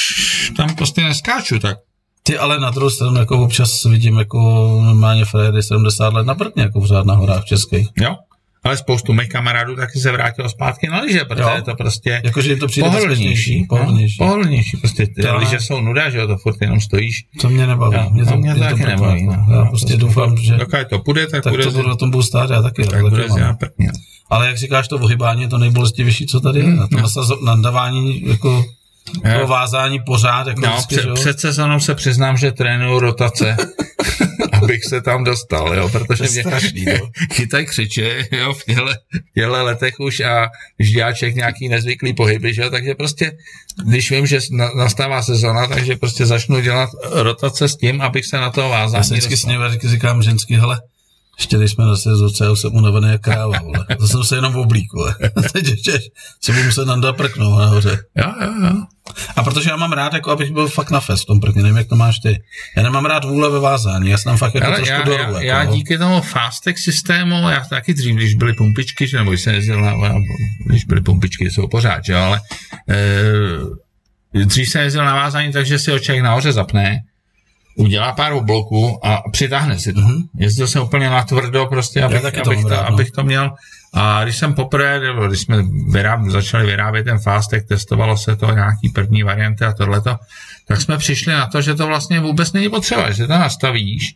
tam prostě neskáču, tak. Ty ale na druhou stranu jako občas vidím jako normálně Freddy sedmdesát let na Brně, jako pořád na horách českých. Jo. Ale spoustu mých kamarádů taky se vrátilo zpátky na lyže, protože jo. Je to prostě jakože jim to přijde pohodlnější. Pohodlnější. No, pohodlnější. Prostě ty lyže jsou nuda, že jo, to furt jenom stojíš. To mě nebaví. Jo, mě to, mě to taky nebaví. No, já no, prostě doufám, že dokud to půjde, tak, tak bude to bude na tom budu stát, já taky. Tak bude zápětně. Ale jak říkáš, to ohybání je to nejbolestivější, co tady je. Hmm, na to nasazo- nadávání jako to vázání pořád. Jako no, vždycky, před, před sezónou se přiznám, že trénuju rotace, abych se tam dostal, jo, protože mě strašný, jo. Chytaj křiče, jo, v těhle, těhle letech už a když dělá člověk nějaký nezvyklý pohyby, že jo, takže prostě, když vím, že na, nastává sezona, takže prostě začnu dělat rotace s tím, abych se na to vázal. Já se vždycky dostal. S ním vždycky říkám ženský, hele, ještě když jsme zase z oce, já už jsem unavený jak kráva, vole. To jsem se jenom v oblíku, vole. Teď ještě, se budu muset nandat prknout nahoře. Jo, jo, jo. A protože já mám rád, jako abych byl fakt na fest v tom první, nevím, jak to máš ty. Já nemám rád vůle ve vázání, já jsem tam fakt jako trošku já, dolů. Já, já díky tomu fastech systému, já taky dřív, když byly pumpičky, že, nebo když jsem jezdil na, když byly pumpičky, jsou pořád, že, ale e, dřív jsem jezdil na vázání, takže si ho člověk nahoře zapne, udělá pár obloků a přitáhne si to. Mm-hmm. Jezdil jsem úplně na tvrdo, prostě, abych, abych, abych, to, abych to měl. A když jsem poprvé, když jsme vyráb, začali vyrábět ten fastech, testovalo se to nějaký první varianty a tohleto, tak jsme přišli na to, že to vlastně vůbec není potřeba, že to nastavíš,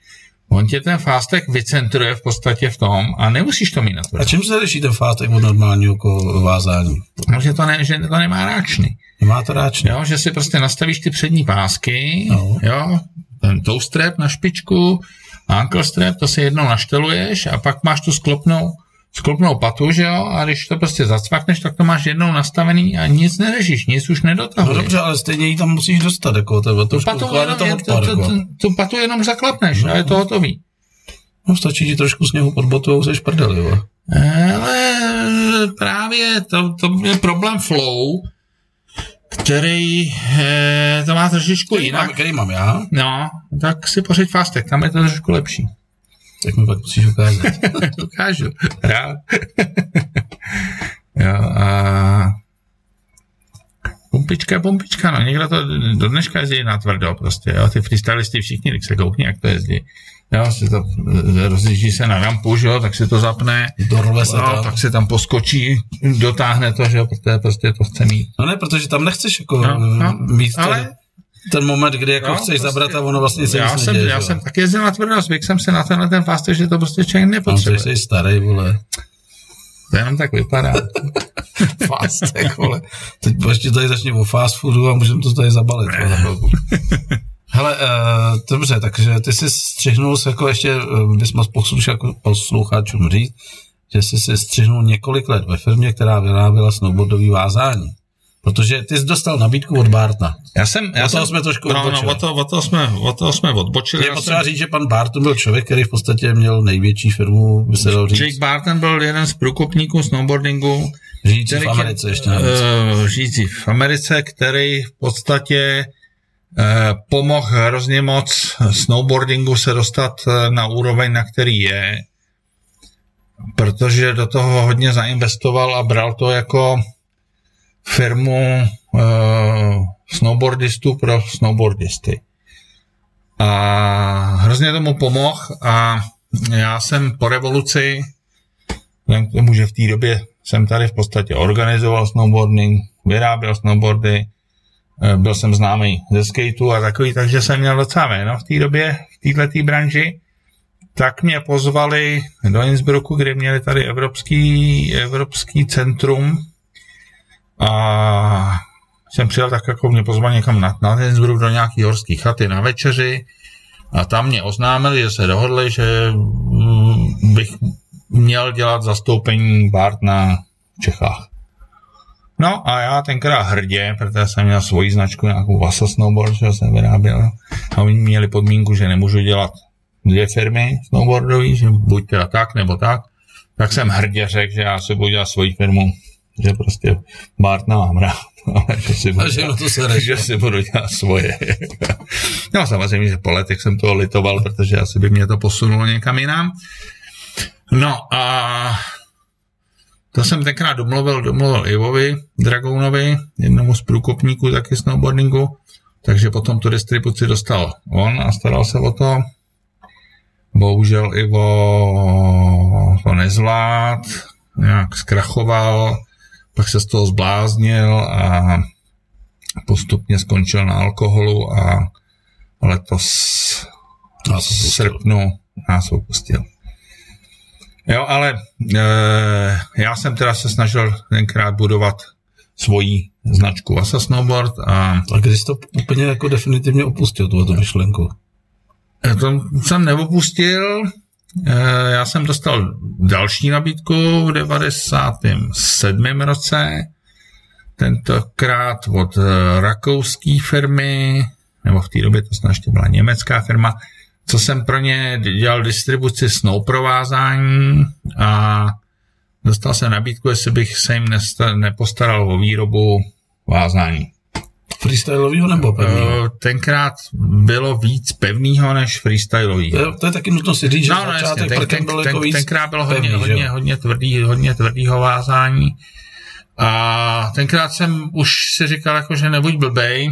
on tě ten fastech vycentruje v podstatě v tom a nemusíš to mít na tvrdo. A čím se liší ten fastech od normálního vázání? No, že to, ne, že to nemá ráčny. Nemá to ráčny. Jo, že si prostě nastavíš ty přední pásky, no. Jo, ten toe strap na špičku, ankle strap, to si jednou našteluješ a pak máš tu sklopnou sklopnou patu, že jo, a když to prostě zacvakneš, tak to máš jednou nastavený a nic neřešíš, nic už nedotahuješ. No dobře, ale stejně ji tam musíš dostat, jako tebe, to tu patu, jenom, to odpad, tu, tu, tu patu jenom zaklapneš, no, a je to hotový. No stačí ti trošku sněhu pod botu a už seš prdel, jo. Ale právě to, to je problém flow, který eh, to má trošičku který jinak. Mám, který mám já? No, tak si pořiď fastech, tam je to trošku lepší. Tak mi pak musíš ukázat. Ukážu. Já. Jo, a pumpička, pumpička, no. Někdo to do dneška jezdí na tvrdo prostě, jo. Ty freestylisty všichni, když se koukni, jak to jezdí. Jo, se to rozjíždí se na rampu, že jo, tak se to zapne. Dorve se no, to. Tak se tam poskočí, dotáhne to, že jo, protože prostě to chce mít. No ne, protože tam nechceš jako no, no, mít ale... ten... ten moment, kdy jako jo, chceš prostě, zabrat a ono vlastně se nic neděje. Já jsem taky jezdil na tvrdost, věk jsem se na tenhle ten fastech, že to prostě člověk nepotřebuje. No, jsi starý, vole. To jenom tak vypadá. Fastech, vole. Teď prostě tady začne o fast foodu a můžeme to tady zabalit. Hele, uh, dobře, takže ty jsi střihnul se jako ještě, bychom posluchačům říct, že jsi se střihnul několik let ve firmě, která vyráběla snowboardový vázání. Protože ty jsi dostal nabídku od Bartna. Já jsem, já o toho jsem, jsme trošku no, odbočili. No, o, to, o, to jsme, o toho jsme odbočili. Je potřeba jsem... říct, že pan Barton byl člověk, který v podstatě měl největší firmu, by se dalo říct. Jake Bartn byl jeden z průkopníků snowboardingu. Žijící v Americe ještě navíc. Uh, žijící v Americe, který v podstatě uh, pomohl hrozně moc snowboardingu se dostat na úroveň, na který je. Protože do toho hodně zainvestoval a bral to jako... firmu uh, snowboardistů pro snowboardisty. A hrozně tomu pomohl a já jsem po revoluci, k tomu, že v té době jsem tady v podstatě organizoval snowboarding, vyráběl snowboardy, byl jsem známý ze skateu a takový, takže jsem měl docela jméno v té době, v této branži. Tak mě pozvali do Innsbrucku, kde měli tady evropský, evropský centrum. A jsem přijel tak, jako mě pozval někam na, na Innsbruck do nějaký horský chaty na večeři a tam mě oznámili, že se dohodli, že bych měl dělat zastoupení Bartna v Čechách. No a já tenkrát hrdě, protože jsem měl svoji značku, nějakou Vasa Snowboard, že jsem vyráběl, a oni měli podmínku, že nemůžu dělat dvě firmy snowboardový, že buď teda tak, nebo tak, tak jsem hrdě řekl, že já si budu dělat svoji firmu, že prostě Bartna mám rád, ale že si budu, dělat, to že si budu dělat svoje. No samozřejmě, že po letech jsem toho litoval, protože asi by mě to posunulo někam jinam. No a to jsem tenkrát domluvil, domluvil Ivovi Dragounovi, jednomu z průkopníků taky snowboardingu, takže potom tu distribuci dostal on a staral se o to. Bohužel Ivo to nezvládl, nějak zkrachoval, pak se z toho zbláznil a postupně skončil na alkoholu a letos v srpnu nás opustil. Jo, ale e, já jsem teda se snažil tenkrát budovat svoji značku Vasa Snowboard. A, a když jsi to úplně jako definitivně opustil, tuhleto myšlenku? To jsem neopustil. E, já jsem dostal další nabídku v devadesátém sedmém roce. Tentokrát od rakouské firmy, nebo v té době to snad ještě byla německá firma, co jsem pro ně dělal distribuci snowprovázání a dostal jsem nabídku, jestli bych se jim nesta- nepostaral o výrobu vázání. Freestylovýho nebo pevného? Tenkrát bylo víc pevného než freestylovýho. To je taky nutno si říct, že no, začátek ten, ten, byl ten, jako víc tenkrát bylo hodně, pevný, hodně, hodně, tvrdý, hodně tvrdýho vázání a tenkrát jsem už si říkal, jako, že nebuď blbej.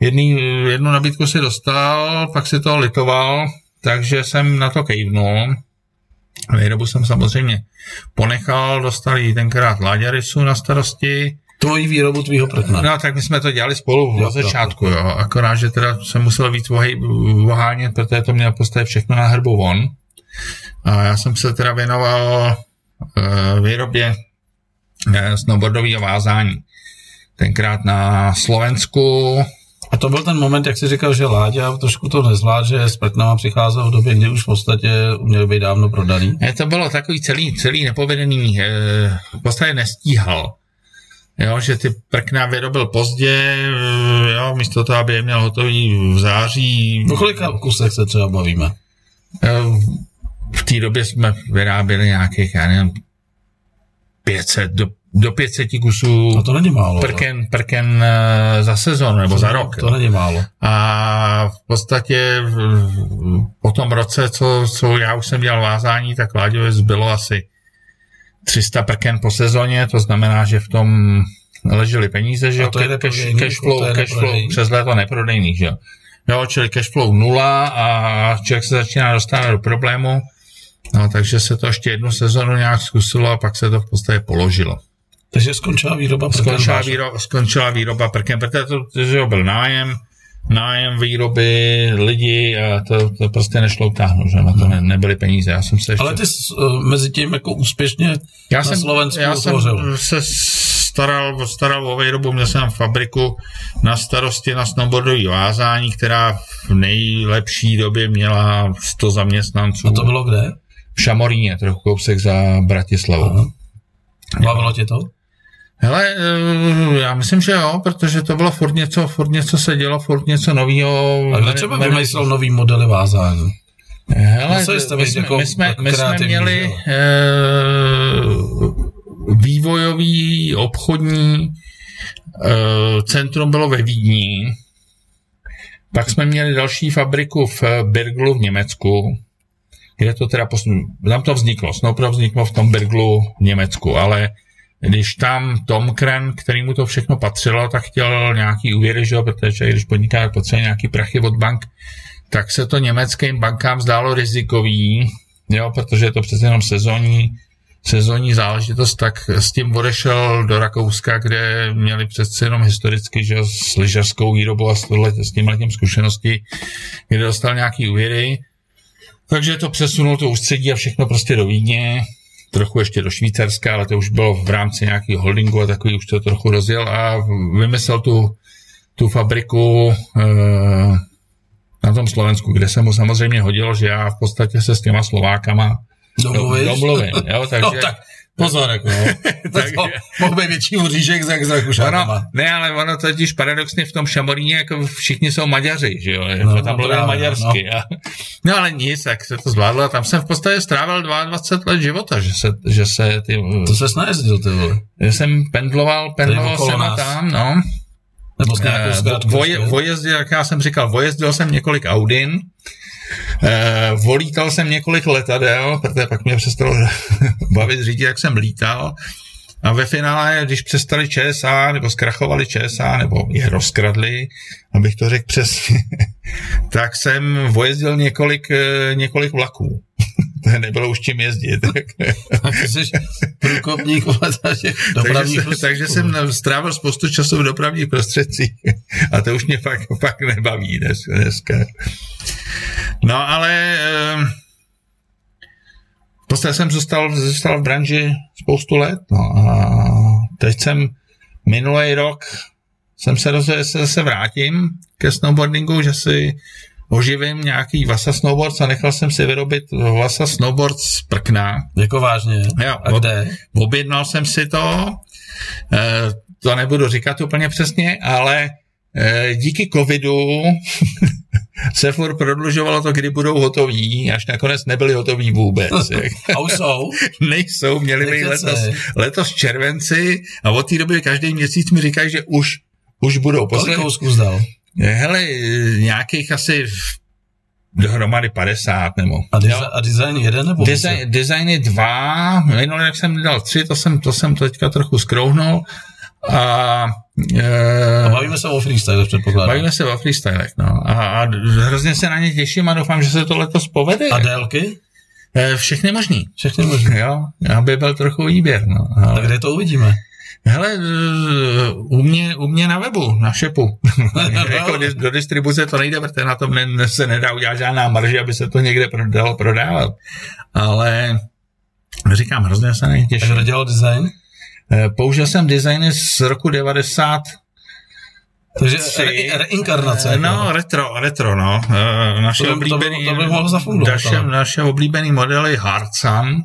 Jedný, jednu nabídku si dostal, pak si to litoval, takže jsem na to kejvnul. Výrobu jsem samozřejmě ponechal, dostali tenkrát Láďarisu na starosti. Tvojí výrobu tvýho prkna. No, tak my jsme to dělali spolu od začátku, jo. Akorát, že teda jsem musel víc vohánět, protože to měl postavit všechno na hrbu von. A já jsem se teda věnoval e, výrobě e, snowboardového vázání. Tenkrát na Slovensku. A to byl ten moment, jak jsi říkal, že Láďa trošku to nezvládl, že s prknama přicházel v době, kdy už v podstatě měl být dávno prodaný. To bylo takový celý, celý nepovedený, v podstatě nestíhal. Jo, že ty prkna vyrobil pozdě, jo, místo toho, aby je měl hotový v září. Po kolika kusech se třeba bavíme? V té době jsme vyráběli nějakých, já nevím, pět set do pět set kusů. A to není málo. Prken, prken za sezon nebo to, za rok. To není málo. A v podstatě po tom roce, co, co já už jsem dělal vázání, tak Láďovi zbylo asi tři sta prken po sezóně, to znamená, že v tom ležely peníze, že jo, cashflow cash cash přes léto neprodejný, že jo. Jo, čili cashflow nula a člověk se začíná dostávat do problému, no, takže se to ještě jednu sezonu nějak zkusilo a pak se to v podstatě položilo. Takže skončila výroba prken. Skončila, výro, skončila výroba prken, protože to, to byl nájem, nájem výroby, lidi, a to, to prostě nešlo utáhnout, že na to ne, nebyly peníze. Já jsem se ještě... Ale ty jsi uh, mezi tím jako úspěšně já na jsem, Slovensku já utvořil. Jsem se staral, staral o výrobu, měl jsem fabriku na starosti na snowboardový vázání, která v nejlepší době měla sto zaměstnanců. A to bylo kde? V Šamoríně, trochu kousek za Bratislavou. Bavilo tě to? Hele, já myslím, že jo, protože to bylo furt něco, furt něco se dělo, furt něco novýho. A kdo třeba vymyslel nový modely vázání? Hele, no, my, jsme, jako, my, jsme, my jsme měli e, vývojový, obchodní e, centrum bylo ve Vídni. Pak jsme měli další fabriku v Berglu v Německu. Kde to teda posun... Tam to vzniklo. Snowpro vzniklo v tom Berglu v Německu, ale když tam Tom Kren, který mu to všechno patřilo, tak chtěl nějaký úvěry, že jo, protože když podniká, potřebuje nějaký prachy od bank, tak se to německým bankám zdálo rizikový, jo, protože je to přece jenom sezónní, sezónní záležitost, tak s tím odešel do Rakouska, kde měli přece jenom historicky, že jo, s lyžařskou výrobou a s, tohle, s tímhletím zkušenosti, kde dostal nějaký úvěry. Takže to přesunul to ústředí a všechno prostě do Vídně, trochu ještě do Švýcarska, ale to už bylo v rámci nějakých holdingů a takový už to trochu rozjel a vymyslel tu, tu fabriku eh, na tom Slovensku, kde se mu samozřejmě hodilo, že já v podstatě se s těma Slovákama domluvím. domluvím jo, takže... No, tak. Pozor, jako, mohl být větší uřížek za Rakušánama. Ne, ale ono totiž paradoxně v tom Šamoríně, jako všichni jsou Maďaři, že jo, jako no, tam mluvil no, maďarsky. No. A, no ale nic, tak se to zvládlo a tam jsem v podstatě strávil dvacet dva let života, že se, že se ty... To ses najezdil, ty vole. Jsem pendloval, pendloval jsem a tam, no. Nebo vojezdil, jak já jsem říkal, vojezdil jsem několik Audin, Eh, volítal jsem několik letadel, protože pak mě přestalo bavit řídit, jak jsem lítal. A ve finále, když přestali ČSA, nebo zkrachovali ČSA, nebo je rozkradli, abych to řekl přesně, tak jsem vojezdil několik, několik vlaků. To nebylo už čím jezdit. Takže jsi průkopník dopravních prostředků. Takže jsem strávil spoustu času v dopravních prostředcích. A to už mě fakt, fakt nebaví dneska. No ale v podstatě jsem zůstal, zůstal v branži spoustu let. No a teď jsem minulý rok jsem se dozvěděl, že se vrátím ke snowboardingu, že si oživím nějaký Vasa Snowboard a nechal jsem si vyrobit Vasa Snowboard z prkna. Jako vážně? Jo, a kde? Objednal jsem si to, to nebudu říkat úplně přesně, ale díky covidu se furt prodlužovalo to, kdy budou hotoví, až nakonec nebyli hotoví vůbec. A už jsou? Nejsou, měli by letos, letos červenci a od té doby každý měsíc mi říkají, že už, už budou. Kolik kousků zdal? Hele, nějakých asi dohromady padesát nebo... A, desi- a design jeden nebo? Design, design je dva, minulý jak jsem nedal tři, to jsem, to jsem teďka trochu zkrouhnul. A, e, a bavíme se o freestylech, předpokládám. Bavíme se o freestylech, no. A, a hrozně se na ně těším a doufám, že se to letos povede. A délky? E, všechny možný. Všechny možný. Jo, aby byl trochu výběr, no. Ale... Tak kde to uvidíme? Hele, u mě, u mě na webu, na šepu. Jako do distribuce to nejde, protože na tom ne, se nedá udělat žádná marže, aby se to někde dalo prodávat. Ale říkám, hrozně se nejtěžší. Takže dělal design? Použil jsem designy z roku devadesát. Takže re- reinkarnace. No, ne? retro, retro, no. Naše to by, oblíbený, to by, to by mohlo zafungovat, naše, naše oblíbený modely Hardsun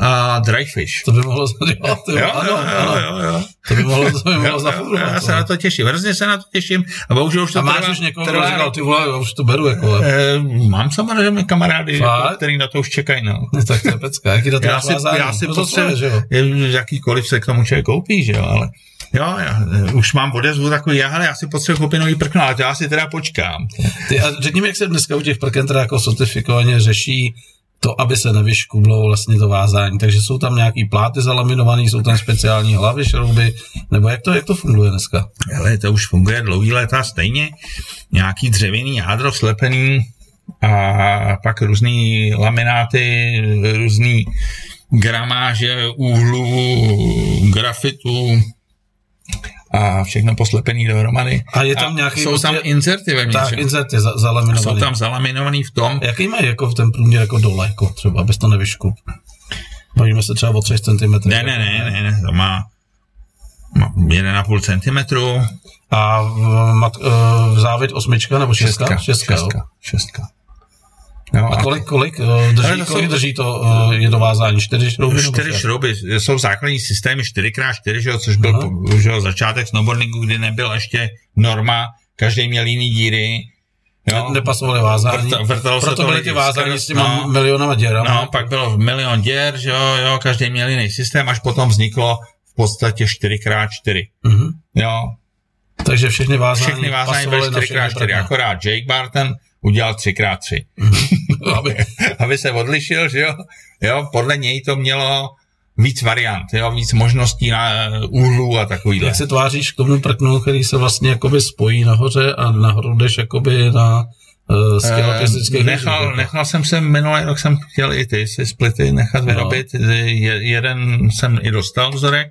a Dryfish. To by mohlo zadělat. Jo, jo, ano, jo, jo, jo. To by mohlo, to by mohlo zafungovat. Já se na to těším. Hrozně se na to těším. A bohužel už to a máš trvá, už někoho, kdo říkal, ty vole, já už to beru, jako. E, mám samozřejmě kamarády, jako, který na to už čekají, no. Tak to je pecka. Jaký do toho já si, já si to potřebuji, že jo. Jakýkoliv se k tomu člověk koupí, že jo, ale jo, já už mám odezvu takový, já, hele, já si potřebuji koupit nový prkna, ale já si teda počkám. Ty, a řekni mi, jak se dneska u těch prken teda jako certifikovaně řeší to, aby se nevyškublo vlastně to vázání. Takže jsou tam nějaký pláty zalaminované, jsou tam speciální hlavy, šrouby, nebo jak to, jak to funguje dneska? Hele, to už funguje dlouhý léta stejně. Nějaký dřevěný jádro slepený a pak různý lamináty, různý gramáže, úhlů, grafitu a všechno poslepený dohromady. A je tam a nějaký... Jsou tam inserty ve mně. Tak, inserty za, zalaminovaný. Jsou tam zalaminovaný v tom. Jaký mají jako v ten průměr jako dole, jako třeba, abys to nevyškup? Bavíme se třeba o tři centimetry. Ne, ne, ne, ne, ne, to má, má jedna celá pět centimetru. A v, v závět osmička nebo šestka? Šestka, šestka. šestka, šestka. No, a kolik, kolik drží, kolik jsou, drží to uh, jedovázání? Čtyři šrouby? Čtyři šrouby. Jsou základní systémy čtyři krát čtyři, že, což byl po, že, začátek snowboardingu, kdy nebyl ještě norma, každý měl jiný díry. Jo. Nepasovali vázání. Vrtalo Proto byly ty vázání s těmi no, milionama děrami. No, pak bylo milion děr, že jo, jo, každý měl jiný systém, až potom vzniklo v podstatě čtyři krát čtyři. Mm-hmm. Jo. Takže všechny vázání, všechny vázání byly čtyři krát čtyři, akorát Jake Bartn udělal tři krát tři. aby, aby se odlišil, že jo? Jo, podle něj to mělo víc variant, jo, víc možností na úhlu a takovýhle. Jak se tváříš k tomu prknu, který se vlastně jakoby spojí nahoře a nahoru jdeš jakoby na uh, skelotistické... E, nechal, hůži, nechal jsem se, minulý rok jsem chtěl i ty si splity nechat vyrobit. No. Je, jeden jsem i dostal vzorek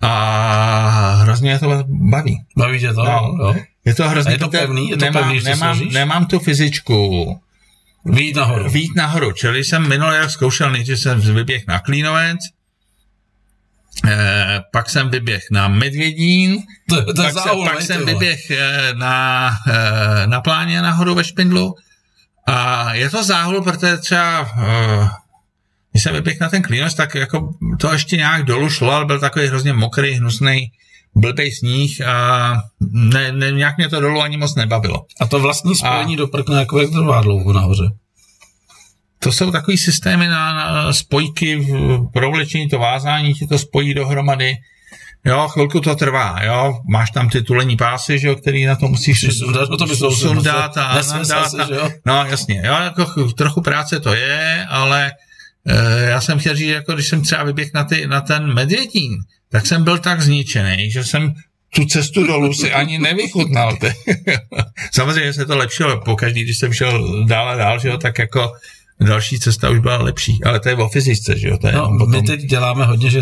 a hrozně mě to baví. Baví tě to? No. Jo. Je to hrozně... Je to pevný? Je to nemám, pevný, nemám, nemám tu fyzičku... Výjít nahoru. Výjít nahoru, čili jsem minulý rok zkoušel, než jsem vyběh na Klínovec, Eh, pak jsem vyběh na Medvědín, to, to pak, zául, se, pak jsem vyběh na, eh, na pláně nahoru ve Špindlu a je to záhul, protože třeba eh, když jsem vyběh na ten Klínovec, tak jako to ještě nějak dolů šlo, ale byl takový hrozně mokrý, hnusný, blbej sníh a ne, ne, nějak mě to dolů ani moc nebavilo. A to vlastní spojení a... do prkna, jako jak trvá dlouho nahoře? To jsou takový systémy na, na spojky, provlečení, to vázání, ti to spojí dohromady. Jo, chvilku to trvá, jo. Máš tam ty tulení pásy, že jo, který na to musíš sundat a nandat. No, jasně, jo, jako trochu práce to je, ale e, já jsem chtěl říct, jako když jsem třeba vyběhl na, na ten Medvědín, tak jsem byl tak zničený, že jsem tu cestu dolů si ani nevychutnal. Samozřejmě se to lepšilo, pokaždý, když jsem šel dál a dál, že jo, tak jako další cesta už byla lepší, ale to je o fyzice, že jo? To je no, potom... My teď děláme hodně, že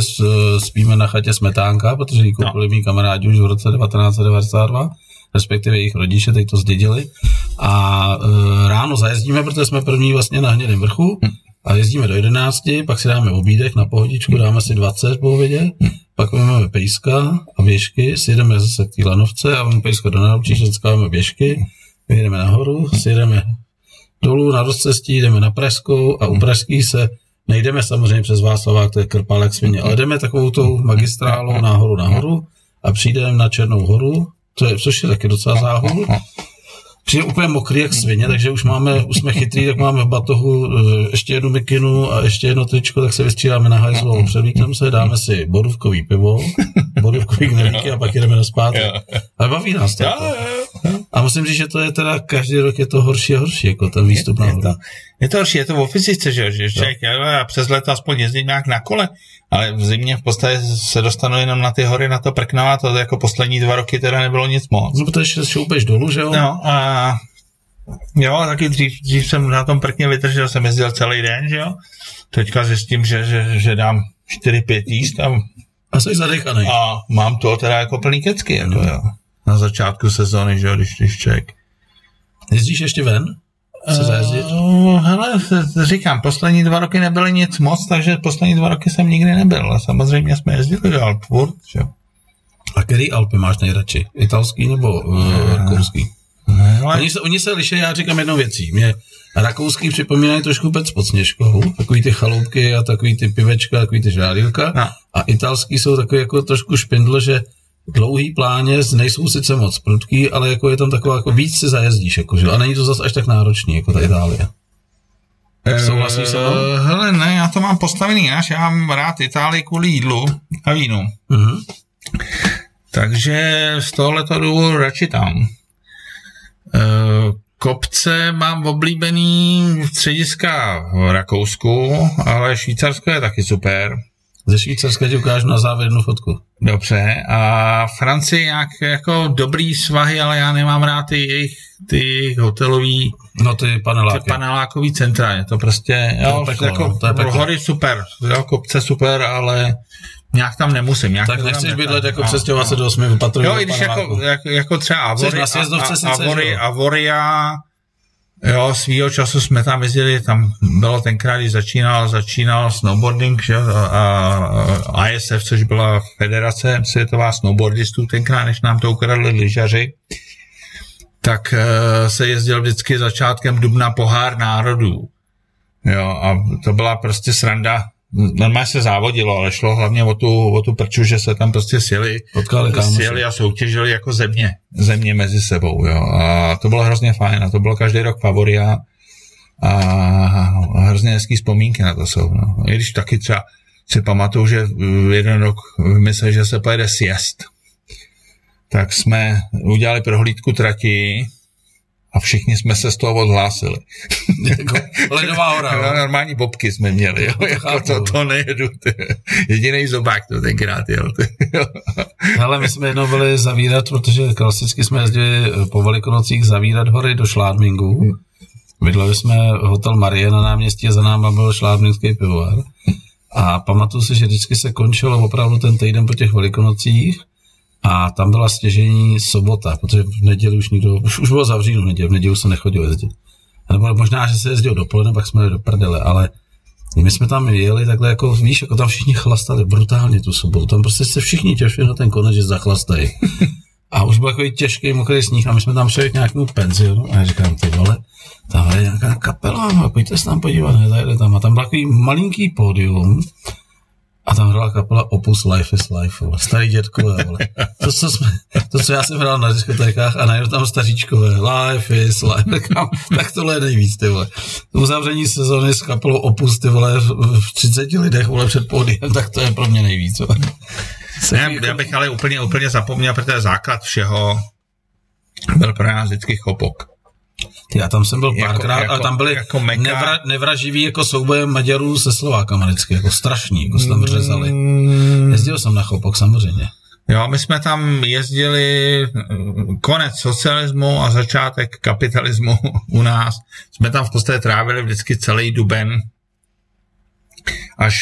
spíme na chatě Smetánka, protože ji koupili no. mý kamarádi už v roce devatenáct set devadesát dva, respektive jejich rodiče, teď to zdědili. A e, ráno zajezdíme, protože jsme první vlastně na Hnědém vrchu hmm. a jezdíme do jedenácti, pak si dáme obídek na pohodičku, dáme si dvacet po obědě, hmm. pak máme pejska a běžky, sjedeme zase k té lanovce a pejsko do náručí, řeckáme běžky, vyjedeme nahoru, sjedeme dolů na rozcestí, jdeme na Pražskou a u Pražský se nejdeme samozřejmě přes Václavák, to je krpálek svině, ale jdeme takovou tou magistrálou nahoru nahoru a přijdeme na Černou horu, to je, což je taky docela záhul. Přijde úplně mokrý jak svině, takže už máme, už jsme chytrý, tak máme v batohu ještě jednu mikinu a ještě jedno tričko, tak se vystřídáme na hajzlovou, převlíkneme se, dáme si borůvkový pivo, borůvkový knedlíky a pak jdeme na zpátek. Ale baví nás to. A musím říct, že to je teda, každý rok je to horší a horší, jako ten výstup na horu. Je to horší, je to v fyzice, že jo, člověk, já přes léto aspoň jezdím nějak na kole, ale v zimě v podstatě se dostanu jenom na ty hory, na to prknavá, to jako poslední dva roky teda nebylo nic moc. No, protože se šoupeš dolů, že jo? No, a jo, taky dřív, dřív jsem na tom prkně vytržil, jsem jezdil celý den, že jo? Teďka zjistím, že, že, že dám čtyři pět jíst a... A jsi zadechanej. A mám to teda jako plný kecky, jako jo. Na začátku sezóny, že jo, když, když člověk. Jezdíš ještě ven? Se zajezdit? Uh, hele, říkám, poslední dva roky nebyly nic moc, takže poslední dva roky jsem nikdy nebyl. A samozřejmě jsme jezdili do Alp furt, že jo. A který Alpy máš nejradši? Italský nebo uh, rakouský? Ne, ale... oni, se, oni se liší, já říkám jednou věcí. Mě rakouský připomínají trošku Pec pod Sněžkou, takový ty chaloupky a takový ty pivečka, takový ty žádilka. No. A italský jsou takový jako trošku Špindl, že dlouhý pláně nejsou sice moc prudký, ale jako je tam taková, jako víc si zajezdíš, jako, že? A není to zase až tak náročný, jako ta Itálie. Souhlasíš se mnou? Hele, ne, já to mám postavený, až já mám rád Itálii kvůli jídlu a vínu. Mm-hmm. Takže z tohoto důvodu radši tam. Kopce mám oblíbený střediska v Rakousku, ale Švýcarsko je taky super. Ze Švýcarska ti ukážu na závěr jednu fotku. Dobře. A Francii nějak jako dobrý svahy, ale já nemám rád ty jejich ty hotelový... No ty paneláky. Ty panelákový centra. Je to prostě... To jo, je peklo, jako, no, to je peklo. Hory super, jo, kopce super, ale nějak tam nemusím. Nějak tak nechceš bydlet jako přestěhovat se do osmi patrových paneláků. Jo, i když jako, jako, jako třeba Avory, a, a, Avory, Avoria... Jo, svýho času jsme tam jezdili, tam bylo tenkrát, když začínal, začínal snowboarding, že, a I S F, což byla federace světová snowboardistů, tenkrát, než nám to ukradli lyžaři, tak e, se jezdil vždycky začátkem dubna pohár národů. Jo, a to byla prostě sranda. Normálně se závodilo, ale šlo hlavně o tu, o tu prču, že se tam prostě sjeli, sjeli a soutěžili jako země, země mezi sebou, jo. A to bylo hrozně fajn a to bylo každý rok Favoria a hrozně hezký vzpomínky na to jsou, no. I když taky třeba si pamatuju, že jeden rok myslel, že se pojede sjezd, tak jsme udělali prohlídku trati a všichni jsme se z toho odhlásili. Jako ledová hora. No, normální bobky jsme měli. Jo? Jako to, to nejedu. Jedinej zobák to tenkrát jel. Ale my jsme jednou byli zavírat, protože klasicky jsme jezdili po Velikonocích zavírat hory do Schladmingu. Bydleli jsme hotel Marie na náměstí a za náma byl šládminský pivovar. A pamatuju si, že vždycky se končilo opravdu ten týden po těch Velikonocích. A tam byla stěžení sobota, protože v neděli už nikdo, už, už bylo zavříno v neděli, v neděli se nechodil jezdit. A nebo možná, že se jezdil dopoledne, pak jsme jeli do prdele, ale My jsme tam jeli takhle, jako víš, jako tam všichni chlastali brutálně tu sobotu. Tam prostě se všichni těšili na ten konec, že zachlastají. A už byl takový těžký mokrý sníh a my jsme tam přijeli k nějakému penzionu a já říkám, ty vole, tam je nějaká kapela, no, pojďte se tam podívat, nezajede tam. A tam byl takový malinký pódium a tam hrála kapela Opus Life is Life, vole, starý dětkové, vole. To, co jsme, to, co já jsem hrál na diskotékách a najednou tam staříčkové, Life is Life, kam, tak tohle je nejvíc, ty vole. Uzavření sezóny s kapelou Opus, ty vole, v třiceti lidech, vole, před pódiem, tak to je pro mě nejvíc, vole. Ne, já bych ale úplně, úplně zapomněl, protože základ všeho byl pro nás vždycky Chopok. Já tam jsem byl párkrát, jako, jako, ale tam byly jako nevra, nevraživý jako souboje Maďarů se Slovákama vždycky, jako strašní, jako se tam řezali. Jezdil jsem na Chopok, samozřejmě. Jo, my jsme tam jezdili konec socialismu a začátek kapitalismu u nás. Jsme tam v podstatě trávili vždycky celý duben. Až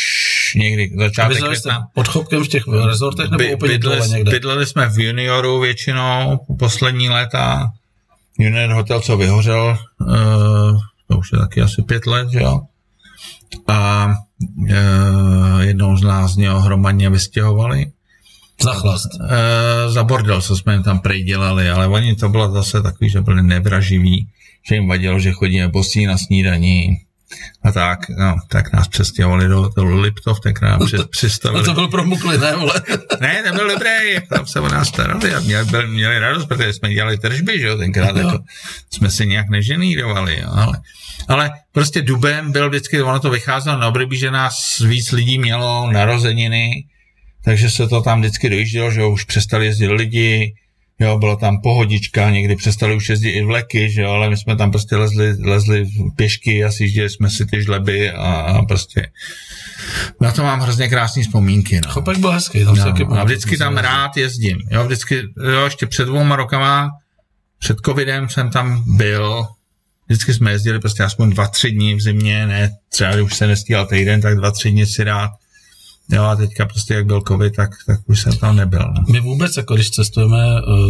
někdy začátek května. Pod Chopkem v těch rezortech nebo by, úplně bydleli, někde? Bydleli jsme v Junioru většinou poslední léta. Junior hotel, co vyhořel, uh, to už je taky asi pět let, že jo. A uh, jednou z nás z něho hromadně vystěhovali. Za chlast. Uh, za bordel, co jsme jim tam prej dělali, ale oni to bylo zase takový, že byli nevraživí, že jim vadilo, že chodíme postí na snídaní. A tak, no, tak nás přestěhovali do hotelu Liptov, tak nám při, přistavili. A to byl promukli, ne, vole? Ne, nebyl dobrý, tam se o nás starali a měli, byli, měli radost, protože jsme dělali tržby, že jo, tenkrát, jako, jsme se nějak neženírovali, ale, ale prostě dubem byl vždycky, ono to vycházelo na obrybí, že nás víc lidí mělo narozeniny, takže se to tam vždycky dojíždělo, že jo, už přestali jezdit lidi, jo, byla tam pohodička, někdy přestali už jezdit i vleky, že jo, ale my jsme tam prostě lezli, lezli pěšky a sjížděli jsme si ty žleby a, a prostě na to mám hrozně krásné vzpomínky. No. Chopek byl hezký. Tam no, taky a vždycky tam rád jezdím, jo, vždycky, jo, ještě před dvouma rokama, před covidem jsem tam byl, vždycky jsme jezdili prostě aspoň dva, tři dní v zimě, ne, třeba už se nestíhal týden, tak dva, tři dny si rád. Jo, a teďka prostě, jak byl covid, tak, tak už jsem tam nebyl. Ne? My vůbec, jako když cestujeme,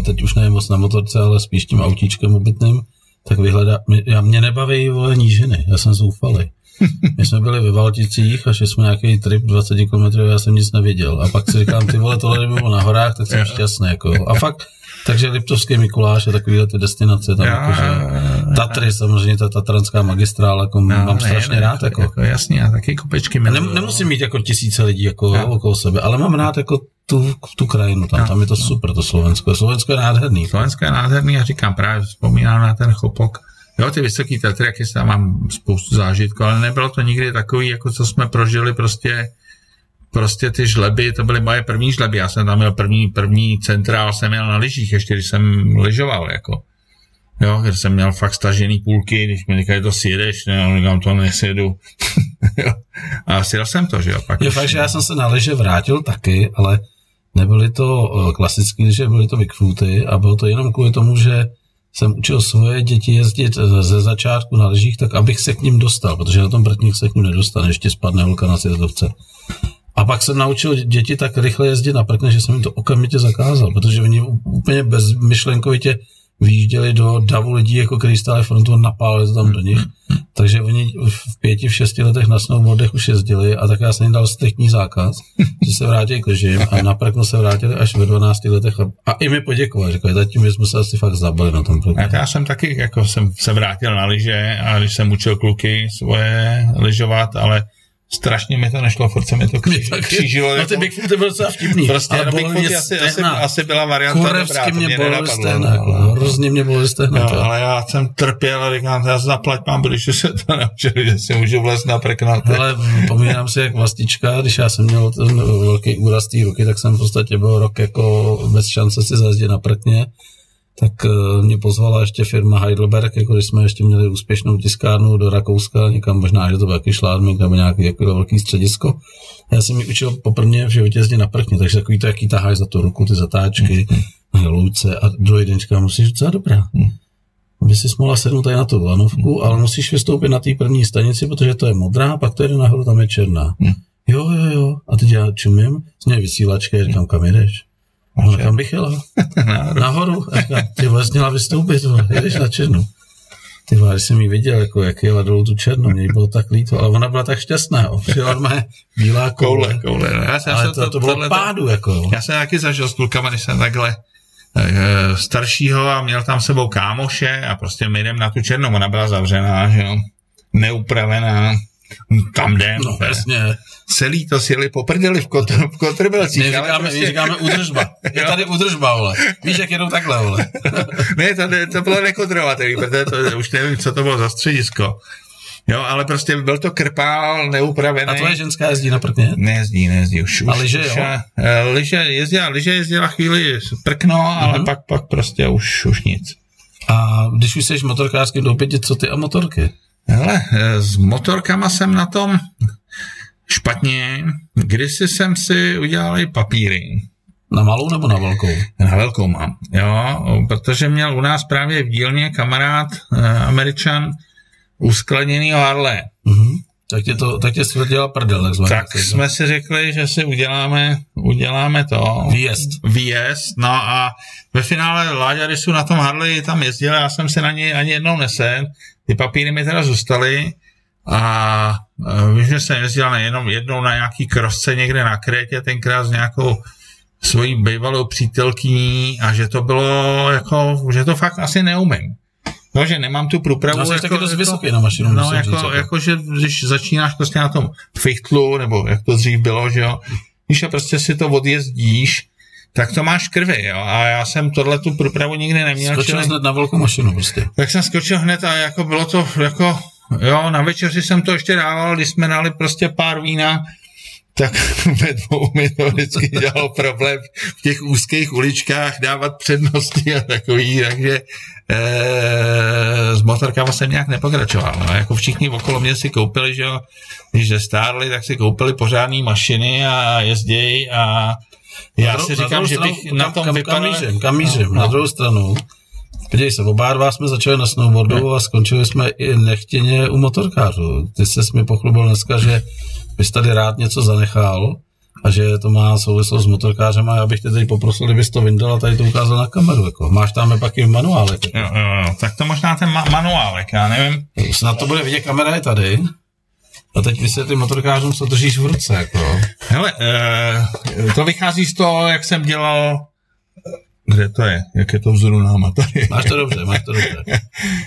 teď už nevím moc na motorce, ale spíš tím autíčkem obytným, tak vyhledá, mě, já mě nebaví, vole, nížiny, já jsem zoufalý. My jsme byli ve Valticích a šli jsme nějaký trip dvacet kilometrů, já jsem nic nevěděl. A pak si říkám, ty vole, tohle nebylo na horách, tak jsem šťastný, jako. A fakt, takže Liptovský Mikuláš a takovýhle ty destinace tam, jakože Tatry, samozřejmě ta tatranská magistrála, jako no, mám ne, strašně ne, rád, jako. Jako jasně, a taky kopečky. Nem, nemusím mít jako tisíce lidí, jako no. Okolo sebe, ale mám rád jako tu, tu krajinu, tam, no, tam je to no. Super, to Slovensko. Slovensko je nádherný. Slovensko je nádherný, já říkám, právě vzpomínám na ten Chopok. Jo, ty Vysoký Tatry, jak tam mám spoustu zážitků, ale nebylo to nikdy takový, jako co jsme prožili prostě Prostě ty žleby, to byly moje první žleby, já jsem tam měl první, první centrál, jsem měl na lyžích, ještě když jsem lyžoval, jako. Jo, když jsem měl fakt stažený půlky, když mi říkají, to sjedeš, ne, říkám, to nesjedu. A sjedl jsem to, že jo. Pak je fakt, že já jsem se na lyže vrátil taky, ale nebyly to klasický lyže, byly to Bigfooty a bylo to jenom kvůli tomu, že jsem učil svoje děti jezdit ze začátku na lyžích, tak abych se k ním dostal, protože na tom vrtních se k ním nedostane, ještě spadne holka na sjezdovce. A pak jsem naučil děti tak rychle jezdit na prkne, že jsem jim to okamžitě zakázal, protože oni úplně bezmyšlenkovitě vyjížděli do davu lidí, jako který stále frontu napálec tam do nich. Takže oni v pěti, v šesti letech na snowboardech už jezdili a tak já jsem jim dal striktní zákaz, že se vrátili k lyžím a na prknu se vrátili až ve dvanácti letech a i mi poděkovali, říkali, tati, my jsme se asi fakt zabali na tom prknu. Já jsem taky, jako jsem se vrátil na lyže a když jsem učil kluky svoje lyžovat, ale strašně mi to nešlo, furt se mi to křížilo. No ty Bigfooty byl docela vtipný. Prostě, ale Bigfooty asi, asi, asi byla varianta Kurevsky dobrá, to mě, mě nenapadlo. Hrozně mě bolí stehna. No, ale já jsem trpěl a říkám, já zaplať mám, když se to naučili, že si můžu vlézt na prkna. Ale pomínám si, jak vlastička, když já jsem měl ten velký úraz té ruky, tak jsem v podstatě byl rok jako bez šance si zajezdit na prkně. Tak mě pozvala ještě firma Heidelberg, jako když jsme ještě měli úspěšnou tiskárnu do Rakouska, někam možná, že to byl jaký Schladming nebo nějaký jako velký středisko. Já jsem ji učil poprvé v životě jezdit na prkně, takže takový to, jaký taháš za tu ruku, ty zatáčky, mm-hmm. louce a do jednička musíš říct, co je dobrá. Mm. Vy jsi mohla sednout tady na tu lanovku, mm. ale musíš vystoupit na té první stanici, protože to je modrá, pak to jde nahoru, tam je černá. Mm. Jo, jo, jo. A teď já čumím, z něj vysílačka, já říkám, kam jedeš? No, kam bych jela? Nahoru. Nahoru. A říkám, ty vole, jsi měla vystoupit, jedeš na černu. Ty vole, když jsem ji viděl, jako jak jela dolů tu černou, mě bylo tak líto, ale ona byla tak šťastná, opřila mé bílá koule. koule, koule. Já jsem ale to, to, to bylo pádu, jako. Já jsem taky zažil s klukama, když jsem takhle e, staršího a měl tam sebou kámoše a prostě my jdem na tu černou, ona byla zavřená, že jo, neupravená, tam jdem. No, jasně. Celý to sjeli poprdeli v, kotr, v kotrmelcích. My říkáme, prostě... říkáme udržba. Je tady udržba, vole. Víš, jak jedou takhle, vole. Ne, to, to bylo nekontrolovatelné, protože to, už nevím, co to bylo za středisko. Jo, ale prostě byl to krpál, neupravený. A tvoje ženská jezdí na prkně? Nejezdí, nejezdí. Už, a liže, už, jo? Liže jezdila, liže jezdila chvíli prkno, uh-huh. ale pak, pak prostě už, už nic. A když už jsi motorkářským doupěti, co ty a motorky? Hele, s motorkama jsem na tom špatně. Kdysi jsem si udělal i papíry. Na malou nebo na velkou? Na velkou mám, jo, protože měl u nás právě v dílně kamarád eh, Američan uskladněný Harley. Mm-hmm. Tak tě to, tak tě stvrdila prdel, tak zvaně. Tak jsme si řekli, že si uděláme, uděláme to. Výjezd. Výjezd, no a ve finále Láďa, když jsou na tom Harley tam jezdil, já jsem se na něj ani jednou nesel. Ty papíry mi teda zůstaly a vím, že jsem jezdil jenom jednou na nějaký krosce někde na Krétě, tenkrát s nějakou svojí bývalou přítelkyní a že to bylo jako, že to fakt asi neumím. No, že nemám tu průpravu. No, jako, taky dost vysoký na mašinu. No, jako, říct, jako, že když začínáš prostě na tom fichtlu, nebo jak to dřív bylo, že jo, když prostě si to odjezdíš, tak to máš krvi, jo, a já jsem tohle tu průpravu nikdy neměl. Skočil hned čili... na velkou mašinu prostě. Tak jsem skočil hned a jako bylo to, jako, jo, na večeři jsem to ještě dával, když jsme dali prostě pár vína, tak ve dvou mi to vždycky dělalo problém v těch úzkých uličkách dávat přednosti a takový, takže e, s motorkama jsem nějak nepokračoval. No. Jako všichni okolo mě si koupili, že jo, když zestárli, tak si koupili pořádný mašiny a jezdějí a já si říkám, že bych na tom vypadal... Kamířem, na druhou stranu. Podívej se, oba dva jsme začali na snowboardu a skončili jsme i nechtěně u motorkářů. Ty ses mi pochlubil dneska, že bys tady rád něco zanechal a že to má souvislost s motorkářem a já bych tě teď poprosil, kdybys to vyndal a tady to ukázal na kameru. Jako. Máš tam pak i manuálek. Jako. Jo, jo, jo. Tak to možná ten ma- manuálek, já nevím. Snad to bude vidět, kamera je tady. A teď vysvětlím motorkářům, co držíš v ruce. Jako. Hele, e, to vychází z toho, jak jsem dělal... Kde to je? Jak je to vzoru náma tady? Máš to dobře, máš to dobře.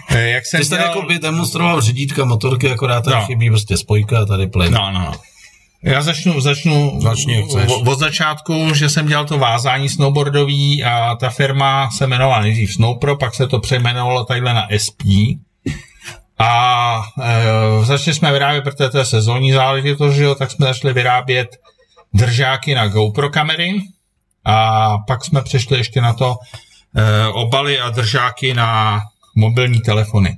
Jak jsem Ty jsi dělal... tady jako by demonstroval řídítka motorky, akorát tady no. chybí prostě spojka a tady plyn. No, no. Já začnu, začnu Začni, od začátku, že jsem dělal to vázání snowboardový a ta firma se jmenovala nejdřív Snowpro, pak se to přejmenovalo tadyhle na S P. A e, začali jsme vyrábět, protože to je sezónní záležitost, tak jsme začali vyrábět držáky na GoPro kamery. A pak jsme přešli ještě na to e, obaly a držáky na mobilní telefony.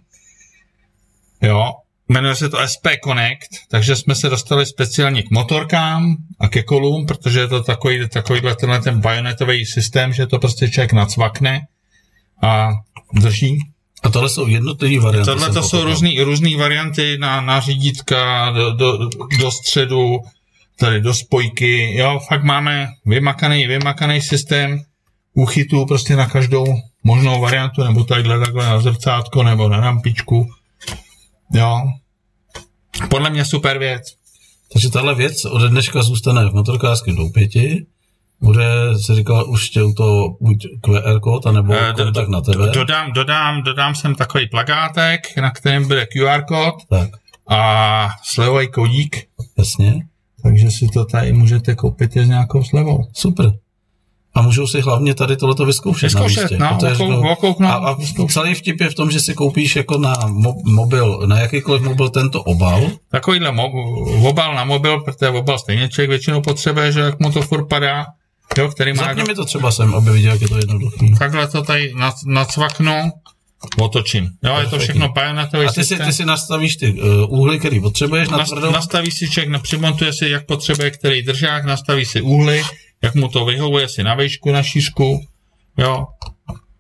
Jo, jmenuje se to S P Connect, takže jsme se dostali speciálně k motorkám a ke kolům, protože je to takový, takovýhle tenhle ten bajonetový systém, že to prostě člověk nacvakne a drží. A tohle jsou jednotlivý varianty. Tohle to jsou různý, různý varianty na, na řídítka, do, do, do středu, tady do spojky, jo, fakt máme vymakaný, vymakaný systém úchytů prostě na každou možnou variantu, nebo tadyhle takhle na zrcátko, nebo na rampičku, jo. Podle mě super věc. Takže tahle věc ode dneška zůstane v motorkářském doupěti, bude, si říkal, už chtěl to buď Q R kód, anebo e, kontakt do, do, na tebe. Dodám, dodám, dodám sem takový plakátek, na kterém bude Q R kód tak. A slevový kódík. Jasně. Takže si to tady můžete koupit je s nějakou slevou. Super. A můžou si hlavně tady tohleto vyzkoušet, vyzkoušet na místě. No, okou, okouknout, a, a celý vtip je v tom, že si koupíš jako na mo- mobil, na jakýkoliv mobil tento obal. Takovýhle mo- obal na mobil, protože obal stejně člověk většinou potřebuje, že jak mu to furt padá. Jo, který má... Zapni mi to třeba sem, aby viděl, jak je to jednoduchý. Takhle to tady nacvaknu. Otočím. Jo, je to všechno bajonetový systém. A ty si, ty si nastavíš ty uh, úhly, který potřebuješ na tvrdou? Nastaví si člověk, přimontuje si, jak potřebuje který držák, nastaví si úhly, jak mu to vyhovuje, si na výšku, na šířku, jo.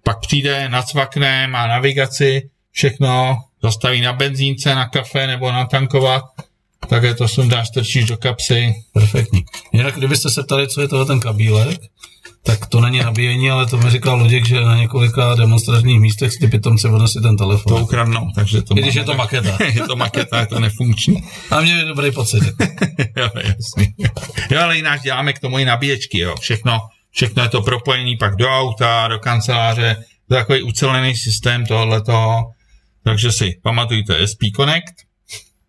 Pak přijde, nacvakne, má navigaci, všechno, zastaví na benzínce, na kafe nebo natankovat, tak je to sundáš, strčíš do kapsy. Perfektní. Jinak kdybyste se ptali, co je tohle ten kabílek, tak to není nabíjení, ale to mi říkal Luděk, že na několika demonstračních místech s ty pitomci odnesí ten telefon. To ukradnou, takže to když máme, je to maketa. Je to maketa, je to nefunkční. A mě je dobrý pocit. Jo, jasný. Jo, ale jinak děláme k tomu i nabíječky, jo. Všechno, všechno je to propojený pak do auta, do kanceláře, to je takový ucelený systém tohohletoho. Takže si pamatujte S P Connect.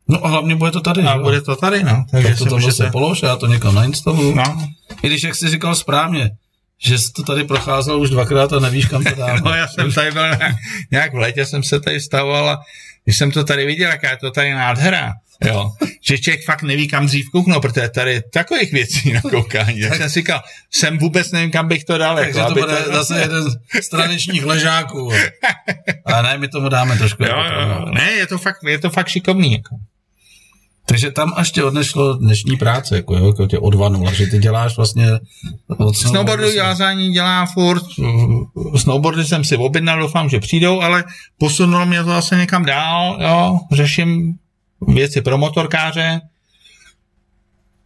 No a hlavně bude to tady. A jo? Bude to tady, no. Takže tak to tam můžete... polož, já to někam nainstaluju. No. I když, jak jsi říkal správně, že jsi to tady procházel už dvakrát a nevíš, kam to dáme. No já jsem tady byl na, nějak v létě, jsem se tady stavoval a když jsem to tady viděl, jaká je to tady nádhera, jo. Že člověk fakt neví, kam dřív kouknout, protože tady je takových věcí na koukání. Tak, tak jsem si říkal, jsem vůbec nevím, kam bych to dal. Takže jako, to bude to... zase jeden z straničních ležáků. Ale ne, my tomu dáme trošku. Jo, jako, jo. Ne, je to fakt, je to fakt šikovný, jako. Takže tam až tě odnešlo dnešní práce, jako, jo, jako tě odvanulo, že ty děláš vlastně... Od snowboardu jázání dělá furt, snowboardy jsem si objednal, doufám, že přijdou, ale posunulo mě to zase někam dál, jo, řeším věci pro motorkáře,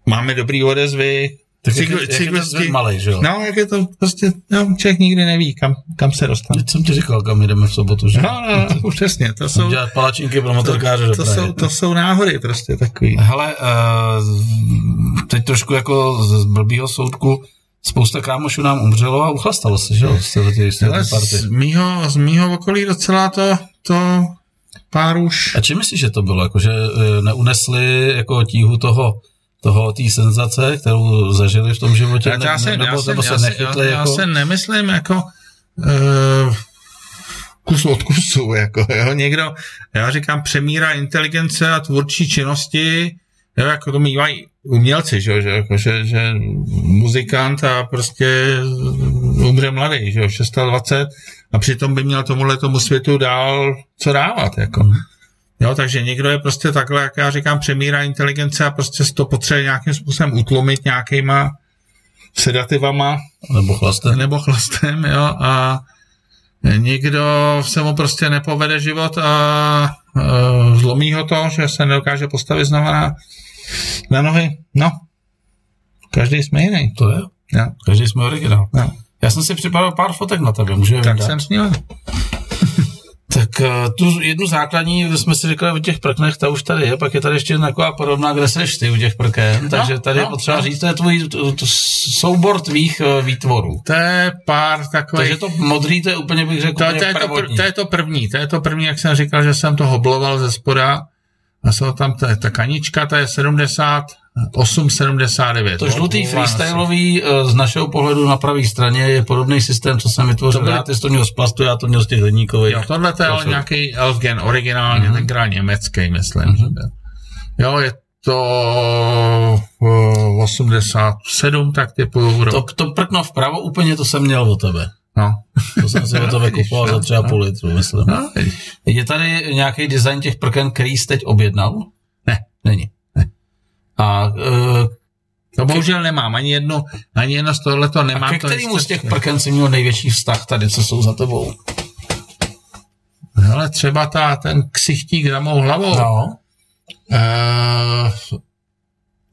máme dobrý odezvy, tak cykl, jak je, cyklisti, jak je to malej, že jo? No, jak je to prostě, no, člověk nikdy neví, kam, kam se dostane. Teď jsem ti říkal, kam jdeme v sobotu, že? No, no, no přesně, to jsou... Dělat palačinky pro motorkáře do Prahy. To jsou, to jsou náhody prostě takový. Hele, uh, teď trošku jako z blbýho soudku, spousta kámošů nám umřelo a uchlastalo se, že jo? Z mýho, z mýho okolí docela to... to pár už... A čím myslíš, že to bylo? Jako, že neunesli jako tíhu toho toho té senzace, kterou zažili v tom životě, ne, já jsem, nebo, já nebo jsem, se nechytli? Já, jako... já se nemyslím jako uh, kus od kusu, jako, jo, někdo, já říkám, přemíra inteligence a tvůrčí činnosti, jo, jako to mývají umělci, že, že, jako, že, že muzikant a prostě umře mladý, že, dvacet šest a přitom by měl tomuhle tomu světu dál co dávat, jako. Jo, takže někdo je prostě takhle, jak já říkám, přemíra inteligence a prostě to potřebuje nějakým způsobem utlumit nějakýma sedativama. Nebo chlastem. Nebo chlastem, jo, a někdo se mu prostě nepovede život a, a zlomí ho to, že se nedokáže postavit znova na, na nohy. No, každý jsme jiný. To je, jo. Každý jsme originál. Jo. Já jsem si připravil pár fotek na tebe, můžu je Tak vydat? Jsem sníl. Tak tu jednu základní, kde jsme si říkali o těch prknech, ta už tady je, pak je tady ještě jedna taková podobná, kde seš ty u těch prken, takže tady no, je potřeba no. říct, to je tvůj to, to soubor tvých výtvorů. To je pár takových... Takže to modrý, to je úplně, bych řekl, to, to, je to, pr- to je to první, to je to první, jak jsem říkal, že jsem to hobloval ze spoda a jsou tam ta, ta kanička, ta je sedmdesát osm sedmdesát devět. To žlutý freestylový z našeho pohledu na pravý straně je podobný systém, co jsem vytvořil. Já ty jsi to měl z plastu, já to měl z těch hliníkových. Jo, tohle to je ale nějaký Elfgen, originálně, mm-hmm. tenkrát německý, myslím. Mm-hmm. Jo, je to osmdesát sedm, tak typu rok. To, to prkno vpravo úplně, to jsem měl od tebe. No. To jsem si o to vykupoval no, za třeba no. půl litru, myslím. No. Je tady nějaký design těch prken, který jsi teď objednal? Ne. Není. A uh, to bohužel nemám, ani jedno, ani jedno z tohleto nemám. A ke kterému z těch prken si měl největší vztah tady, co jsou za tebou? Hele, třeba ta, ten ksichtík za mou hlavou. No. Uh,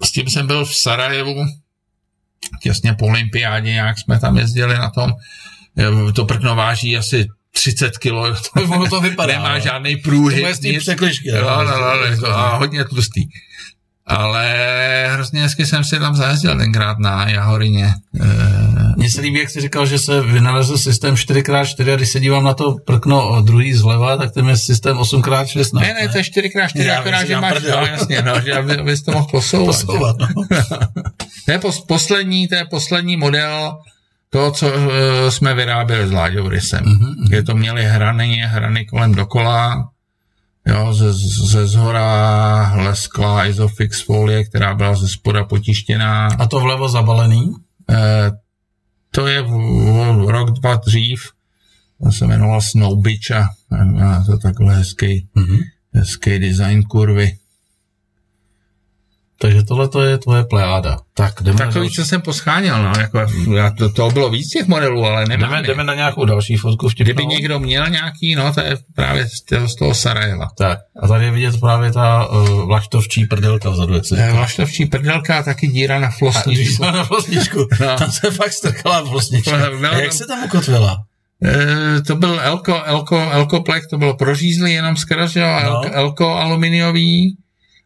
s tím jsem byl v Sarajevu, těsně po olympiádě, jak jsme tam jezdili na tom. To prkno váží asi třicet kilo, to, to vypadá, nemá no. žádnej průhy. To je s tím překlišky. A hodně tlustý. Ale hrozně hezky jsem si tam zajezdil tenkrát na Jahorině. Mně se líbí, jak jsi říkal, že se vynalezl systém čtyři krát čtyři a když se dívám na to prkno druhý zleva, tak ten je systém osm krát šestnáct. Ne, ne, to je čtyři krát čtyři, akorát, že máš... No, jasně, no, že aby, abys to mohl posouvat. Posouvat, no. To je pos, poslední, to je poslední model toho, co uh, jsme vyráběli s Láďovrysem. Mm-hmm. Kde to měli hrany, hrany kolem dokola... Jo, ze, ze zhora lesklá Isofix folie, která byla ze spoda potištěná. A to vlevo zabalený? E, to je v, v, rok, dva dřív. To se jmenoval Snowbitch a má to takhle hezký, mm-hmm. hezký design kurvy. Takže tohle je tvoje plejáda. Tak jdeme Takový, další... co jsem posháněl, no, jako, to, to bylo víc těch modelů, ale nemám. Jdeme, jdeme na nějakou další fotku vtipnou. Kdyby někdo měl nějaký, no, to je právě z toho Sarajeva. Tak, a tady je vidět právě ta uh, vlaštovčí prdelka vzadu. Je vlaštovčí prdelka a taky díra na flosničku. Díra na flosničku, no. Tam se fakt strkala flosnička. No, jak se tam ukotvila? E, to byl Elko, Elko, Elko plech, to bylo prořízlý jenom skrz, jo, no. Elko, elko aluminiový.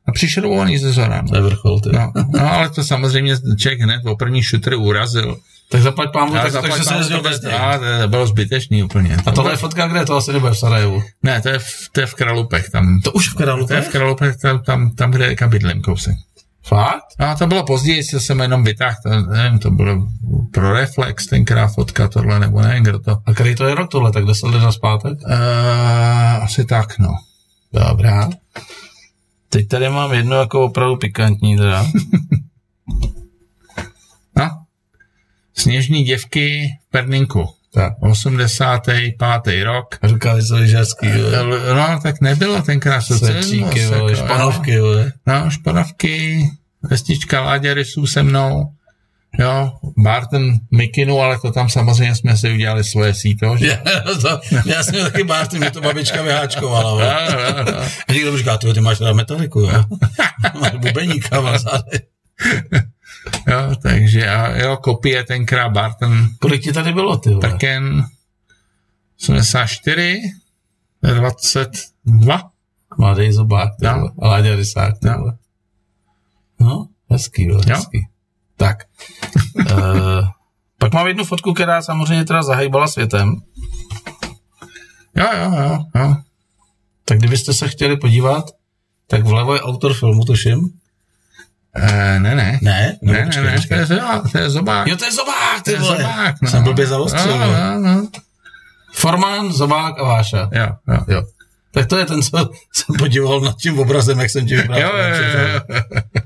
A přišroubovaný ze zhora. To je vrchol, ty. No, no, ale to samozřejmě Čech hned o první šutr urazil. Tak zaplať pámu, tak, tak se nezděl bez něj. To bylo zbytečný úplně. A tohle je fotka kde? To asi nebude v Sarajevu. Ne, to je v, to je v Králupech. Tam, to už v Králupech? To je v Králupech, tam, tam, tam kde je bydlím kousek. Fakt? No, to bylo později, co jsem jenom vytáhl, to, nevím, to bylo pro Reflex tenkrát fotka tohle, nebo nevím, kdo to. A který to je rok tohle, tak deset let naspátek? Uh, asi tak, no. Dobrá. Teď tady mám jedno jako opravdu pikantní teda. No. Sněžní děvky v Perninku. Tak. osmdesátý pátý rok. Rukavice žerský. No, tak nebylo tenkrát. Sečíky, španovky. No, španovky. Vestička láděrysů se mnou. Jo, Bartn mikinu, ale to tam samozřejmě jsme si udělali svoje síto, že? Já, já jsem taky Bartn, mě to babička vyháčkovala, no, no, no. A někdo by říkal, ty máš teda metaliku, jo? Máš bubeníka, mazali. Jo, takže, a, jo, kopie tenkrát Bartn. Kolik ti tady bylo, ty vole? Taken osmdesát čtyři, dvacet dva. Mladý zobák, ty vole, a Láďa Rysák, ty vole. No, hezký, vole, hezký. Tak. E, pak mám jednu fotku, která samozřejmě teda zahejbala světem. Jo, jo, jo, jo. Tak kdybyste se chtěli podívat, tak vlevo je autor filmu, tuším. E, ne, ne. Ne? No, ne, počkej, ne, počkej. To je zobák, to je zobák. Jo, to je zobák, ty vole. Zobák, no. Jsem blbě zaostřil. No, no, no. Formán, zobák a Váša. Jo, jo, jo. Tak to je ten, co jsem podíval nad tím obrazem, jak jsem ti vybral. Jo, jo, jo.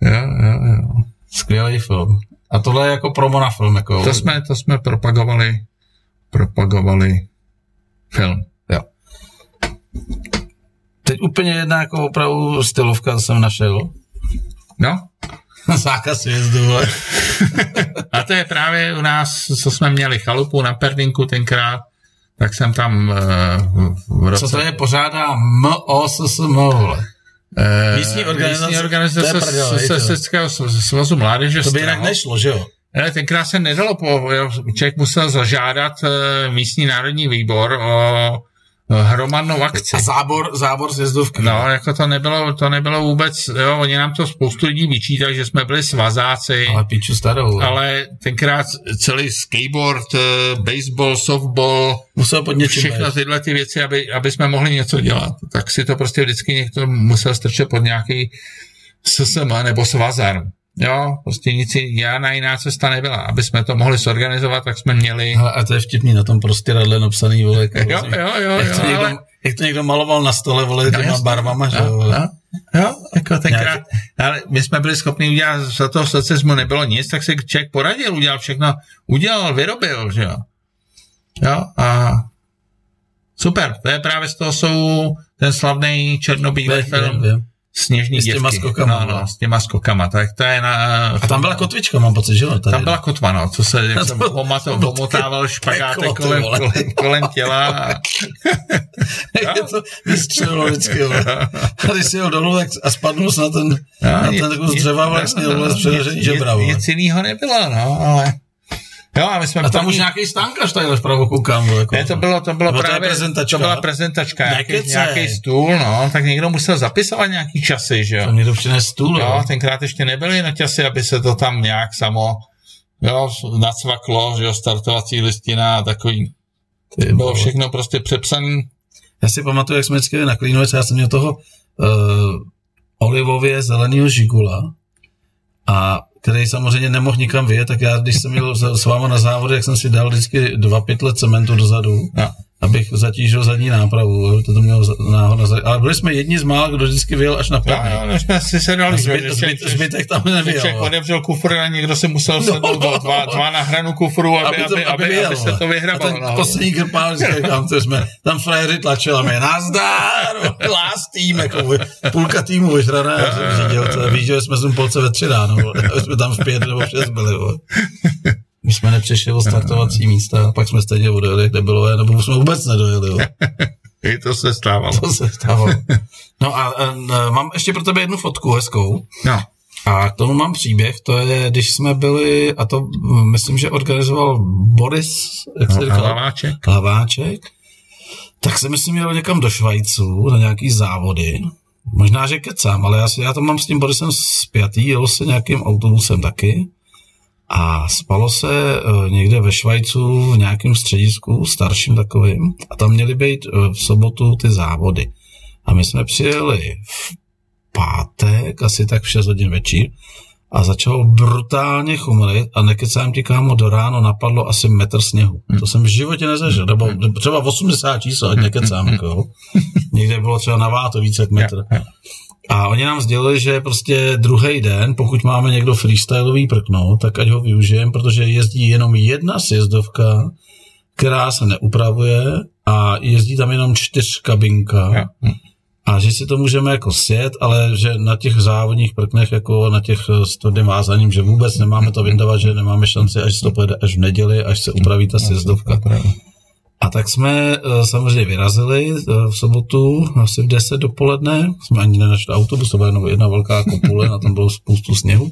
Jo, jo, jo. Skvělý film. A tohle je jako promo na film. Jako to, jsme, to jsme propagovali propagovali film. Jo. Teď úplně jedna jako opravdu stylovka jsem našel. No. Zákaz jezdu. A to je právě u nás, co jsme měli chalupu na Perninku tenkrát, tak jsem tam uh, v roce... Co to je pořádá M O S S M O? Eh, místní organizace, organizace Sovětského svazu mládeže. To by jinak nešlo, že jo? Ne, tenkrát se nedalo, po, jo, Čech musel zažádat eh, místní národní výbor o hromadnou akci. A zábor, zábor z jezdovky. No, jako to nebylo, to nebylo vůbec, jo, oni nám to spoustu lidí vyčítali, že jsme byli svazáci. Ale piču starou. Ale tenkrát celý skateboard, baseball, softball, musel pod něčím všechno být. Tyhle ty věci, aby, aby jsme mohli něco dělat. Tak si to prostě vždycky někdo musel strčet pod nějaký S S M nebo svazar. Jo, prostě nic, žádná jiná cesta nebyla. Aby jsme to mohli zorganizovat, tak jsme měli... Hele, a to je vtipný, na tom prostě radle napsaný, vole. Jako, jo, jo, jo. Jak to, jo, někdo, ale... jak to někdo maloval na stole, vole, no, těma jasný, barvama, že jo. No, jo, jako tenkrát. Ale my jsme byli schopni udělat, za toho socialismu nebylo nic, tak se Čech poradil, udělal všechno, udělal, vyrobil, že jo. Jo, a... Super, to je právě z toho jsou ten slavný černobílý film. Vem, vem. Sněžní s těma děvky. Skokama, no, no, s těma skokama. Tak to je na... A tam byla kotvička, mám pocit, že jo? Tam byla kotva, no, co se jak jsem pomotával špagátek kolem, kolem, kolem těla. A... Jak je to vystřelilo vždycky, jo. A když si jel dolů a spadnul se na ten, no, na ten takovou zdřeva, vlastně dolů zpředeření žebra. Nic jinýho nebylo, no, ale... Jo, a, my jsme a tam první... už nějaký stánkař tady vpravo koukám. Jako... Ne, to bylo, to bylo, bylo právě, to, to byla prezentačka, nějaký, nějaký stůl, no, tak někdo musel zapisovat nějaký časy, že jo. To mě to přines stůl, jo. Tenkrát ještě nebyly na časy, aby se to tam nějak samo, jo, nacvaklo, že jo, startovací listina a takový. Ty bylo bolo. Všechno prostě přepsané. Já si pamatuju, jak jsme vždycky na Klínovec, já jsem měl toho uh, olivově zeleného žigula a který samozřejmě nemohl nikam vyjet, tak já, když jsem jel s váma na závody, jak jsem si dal vždycky dva pytle cementu dozadu, no. abych zatížil zadní nápravu, to to mělo náhodně. Ale byli jsme jedni z mála, kdo vždycky vyjel až na první. No, no, jsme si sedali. Zbyt, zbyt, zbytek tam nevyjel. Člověk odevřel kufr a někdo se musel sednout no, no, dva, dva na hranu kufru, aby, aby, to, aby, aby, aby se to vyhrabalo. A ten poslední krpál, tam, co jsme, tam frajeři tlačila mě, nazdár, lás tým, jako půlka týmu vyšraná, já jsem řídil, víš, že jsme z Umpolce ve tři ráno, jsme tam v pět nebo v šest byli, bo. My jsme nepřešli o startovací místa, pak jsme stejně odjeli, kde bylo, nebo jsme vůbec nedojeli. Jo. I to se stávalo. To se stávalo. No a, a mám ještě pro tebe jednu fotku hezkou. No. A k tomu mám příběh, to je, když jsme byli, a to myslím, že organizoval Boris, jak se říkal? Laváček. Laváček. Tak se myslím, jel někam do Švajců na nějaký závody. Možná, že kecám, ale já, si, já to mám s tím Borisem zpětý, jel se nějakým autobusem taky. A spalo se někde ve Švajcu v nějakém středisku starším takovým a tam měly být v sobotu ty závody. A my jsme přijeli v pátek, asi tak v šest hodin večer a začalo brutálně chumlit a nekecám ti, kámo, do ráno napadlo asi metr sněhu. To jsem v životě nezažil, nebo třeba osmdesát číslo, ať nekecám, jako. Někde bylo třeba na váto víc jak metr. A oni nám sdělili, že prostě druhý den, pokud máme někdo freestylový prkno, tak ať ho využijeme, protože jezdí jenom jedna sjezdovka, která se neupravuje a jezdí tam jenom čtyřkabinka. A že si to můžeme jako sjet, ale že na těch závodních prknech, jako na těch s tvrdým vázaním, že vůbec nemáme to vyndavat, že nemáme šanci, až to pojede až v neděli, až se upraví ta sjezdovka. A tak jsme samozřejmě vyrazili v sobotu, asi v deset dopoledne, jsme ani nenašli autobus, to byla jedna velká kopule, na tom bylo spoustu sněhu.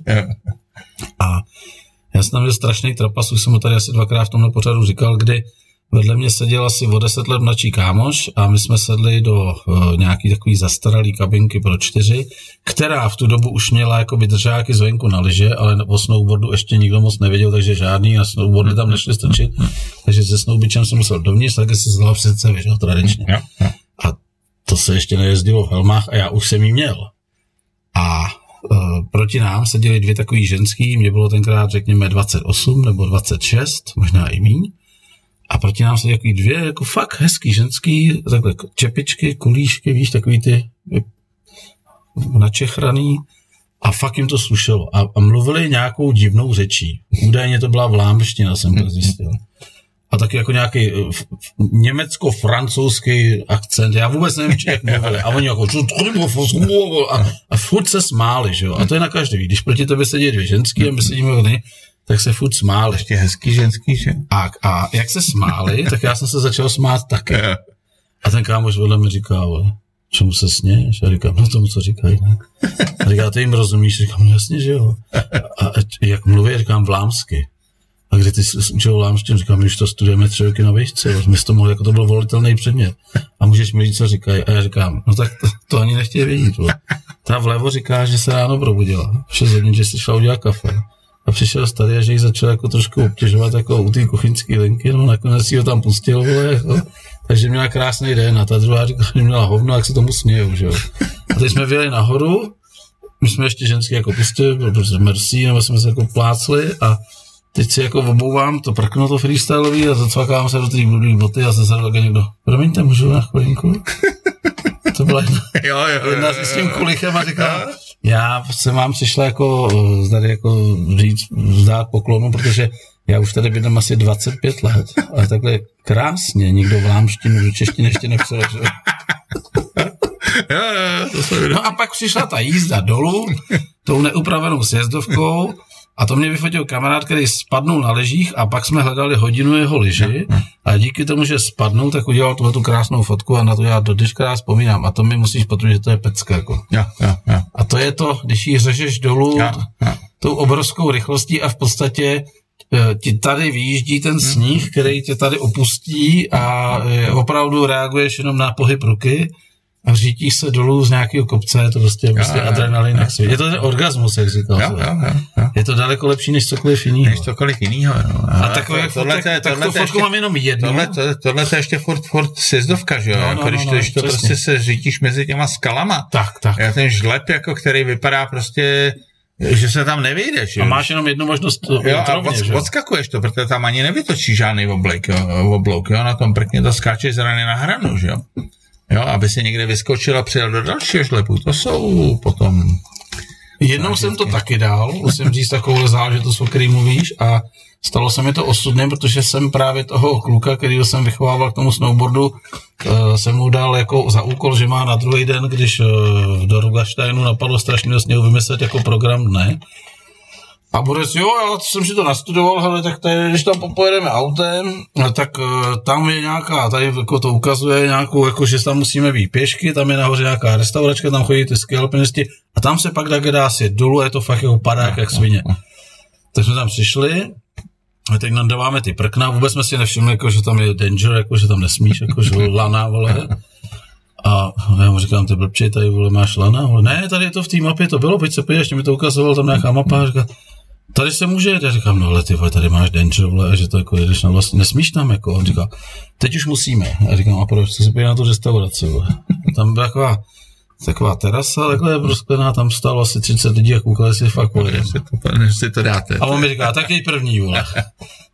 A já jsem tam byl strašný trapas, už jsem ho tady asi dvakrát v tomhle pořadu říkal, kdy vedle mě seděl asi o deset let mladší kámoš a my jsme sedli do nějaký takový zastaralý kabinky pro čtyři, která v tu dobu už měla jakoby držáky zvenku na liže, ale o snowboardu ještě nikdo moc nevěděl, takže žádný a snowboardy tam nešli strčit, takže se snowbičem jsem musel dovnitř, takže si zlal před sebe, že jo, tradičně. A to se ještě nejezdilo v helmách a já už jsem jí měl. A proti nám seděly dvě takový ženský, mě bylo tenkrát řekněme dvacet osm nebo dvacet šest, možná i míň. A proti nám jsou takový dvě, jako fakt hezký ženský, takhle čepičky, kulíšky, víš, takový ty načehraný. A fakt jim to slušelo. A, a mluvili nějakou divnou řečí. Údajně to byla vlámština, jsem to zjistil. A taky jako nějaký německo-francouzský akcent. Já vůbec nevím, jak mluvili. A oni jako a, a furt se smáli, že jo. A to je na každý. Když proti tebe sedí dvě ženský a my sedíme hodně, tak se furt smáli. Ještě hezký ženský, že? A, a jak se smáli, tak já jsem se začal smát taky. A ten kámoš vedle mi říká, čemu se sněš? A říkám, no tomu, co říkají, ne? A říká, ty jim rozumíš? Říkám, jasně, že jo. A, a jak mluví, říkám vlámsky. A když ty učil vlámštinu, říkám, my už to studujeme tři roky na výšce, my to mohli, jako to byl volitelný předmět. A můžeš mi říct, co říkají. A já říkám, no tak to, to ani nechtějí vědět. Bo. Ta vlevo říká, že se ráno probudila. Vše ze dní, že si šla udělat kafe. A přišel starý a že jich začal jako trošku obtěžovat jako u té kuchyňské linky, no nakonec si ho tam pustil, vole, jako, takže měla krásný den a ta druhá říkala, že měla hovno, jak se tomu smějou, že jo. A teď jsme vyjeli nahoru, my jsme ještě ženský jako pustili, protože merci, nebo jsme se jako plácli a teď si jako obouvám to prkno to freestylový a zacvakám se do těch bludných boty a jsem se takhle někdo, promiňte, můžu na chvilinku? To byla jedna, jo, jo, jo, jedna s tím kulichem a říkala, já jsem vám přišla jako, tady jako říct, vzdát poklonu, protože já už tady bydlím asi dvacet pět let, ale takhle krásně nikdo vlámštinu do češtiny ještě nepsal. Že? No a pak přišla ta jízda dolů, tou neupravenou sjezdovkou, a to mě vyfotil kamarád, který spadnul na lyžích a pak jsme hledali hodinu jeho lyži a díky tomu, že spadnul, tak udělal tuhle tu krásnou fotku a na to já do dneška vzpomínám. A to mi musíš potvrdit, že to je pecka. Jako. Ja, ja, ja. A to je to, když ji řešeš dolů ja, ja. tou obrovskou rychlostí a v podstatě ti tady výjíždí ten sníh, který tě tady opustí a opravdu reaguješ jenom na pohyb ruky. A řítíš se dolů z nějakého kopce, je to prostě, prostě adrenalin. Ja, ja. Je to ten orgasmus, jak říkal. Ja, ja, ja. Je to daleko lepší než cokoliv jiného. Než cokoliv jiného. No. A, a takovou to, fotku ještě, mám jenom jednu. Tohle, to, tohle to je ještě furt, furt sjezdovka, že jo? No, no, jako, když no, no, to, když to prostě se řítíš mezi těma skalama. Tak, tak. A ten žleb, jako, který vypadá prostě Že se tam nevyjdeš. A máš jenom jednu možnost to, jo, otrovně, a od, odskakuješ to, protože tam ani nevytočí žádný oblek, jo, oblouk, jo, na tom prkně to skáčeš z rany na hranu, že jo. Jo, aby se někde vyskočil a přijel do dalšího šlepu, to jsou potom... Jednou zážitky. Jsem to taky dal, musím říct takovou záležitost, o který mluvíš, a stalo se mi to osudným, protože jsem právě toho kluka, kterýho jsem vychovával k tomu snowboardu, jsem mu dal jako za úkol, že má na druhý den, když do Hofgasteinu napadlo strašného sněhu, vymyslet jako program dne. A Boris, jo, já jsem si to nastudoval, hele, tak tady, když tam popojedeme autem, tak tam je nějaká, tady jako to ukazuje nějakou, jako, že tam musíme být pěšky, tam je nahoře nějaká restauračka, tam chodí ty skialpinisti a tam se pak také dá sjet dolů, je to fakt jako padák jak svině. Tak jsme tam přišli a teď nadáváme ty prkna, vůbec jsme si nevšimli, jako, že tam je danger, jako, že tam nesmíš, jako, že lana, vole. A já mu říkám, ty blbče, tady, vole, máš lana, vole. Ne, tady je to v té mapě, to bylo, pojď se pojď, ještě mi to ukazoval, tam nějaká mapa, a říká, tady se může jet. Já říkám, no ale ty vole, tady máš danger, vole, a že to jako jedeš na vlastně, nesmíš tam, jako. On říká, teď už musíme. Já říkám, a proč, co se pojď na tu restauraci, vole. Tam byla taková, taková terasa, takhle prosklená, tam stálo asi třicet lidí a koukali si fakt pojedem. Než si to dáte. A on mi říká, tak jej první, vole.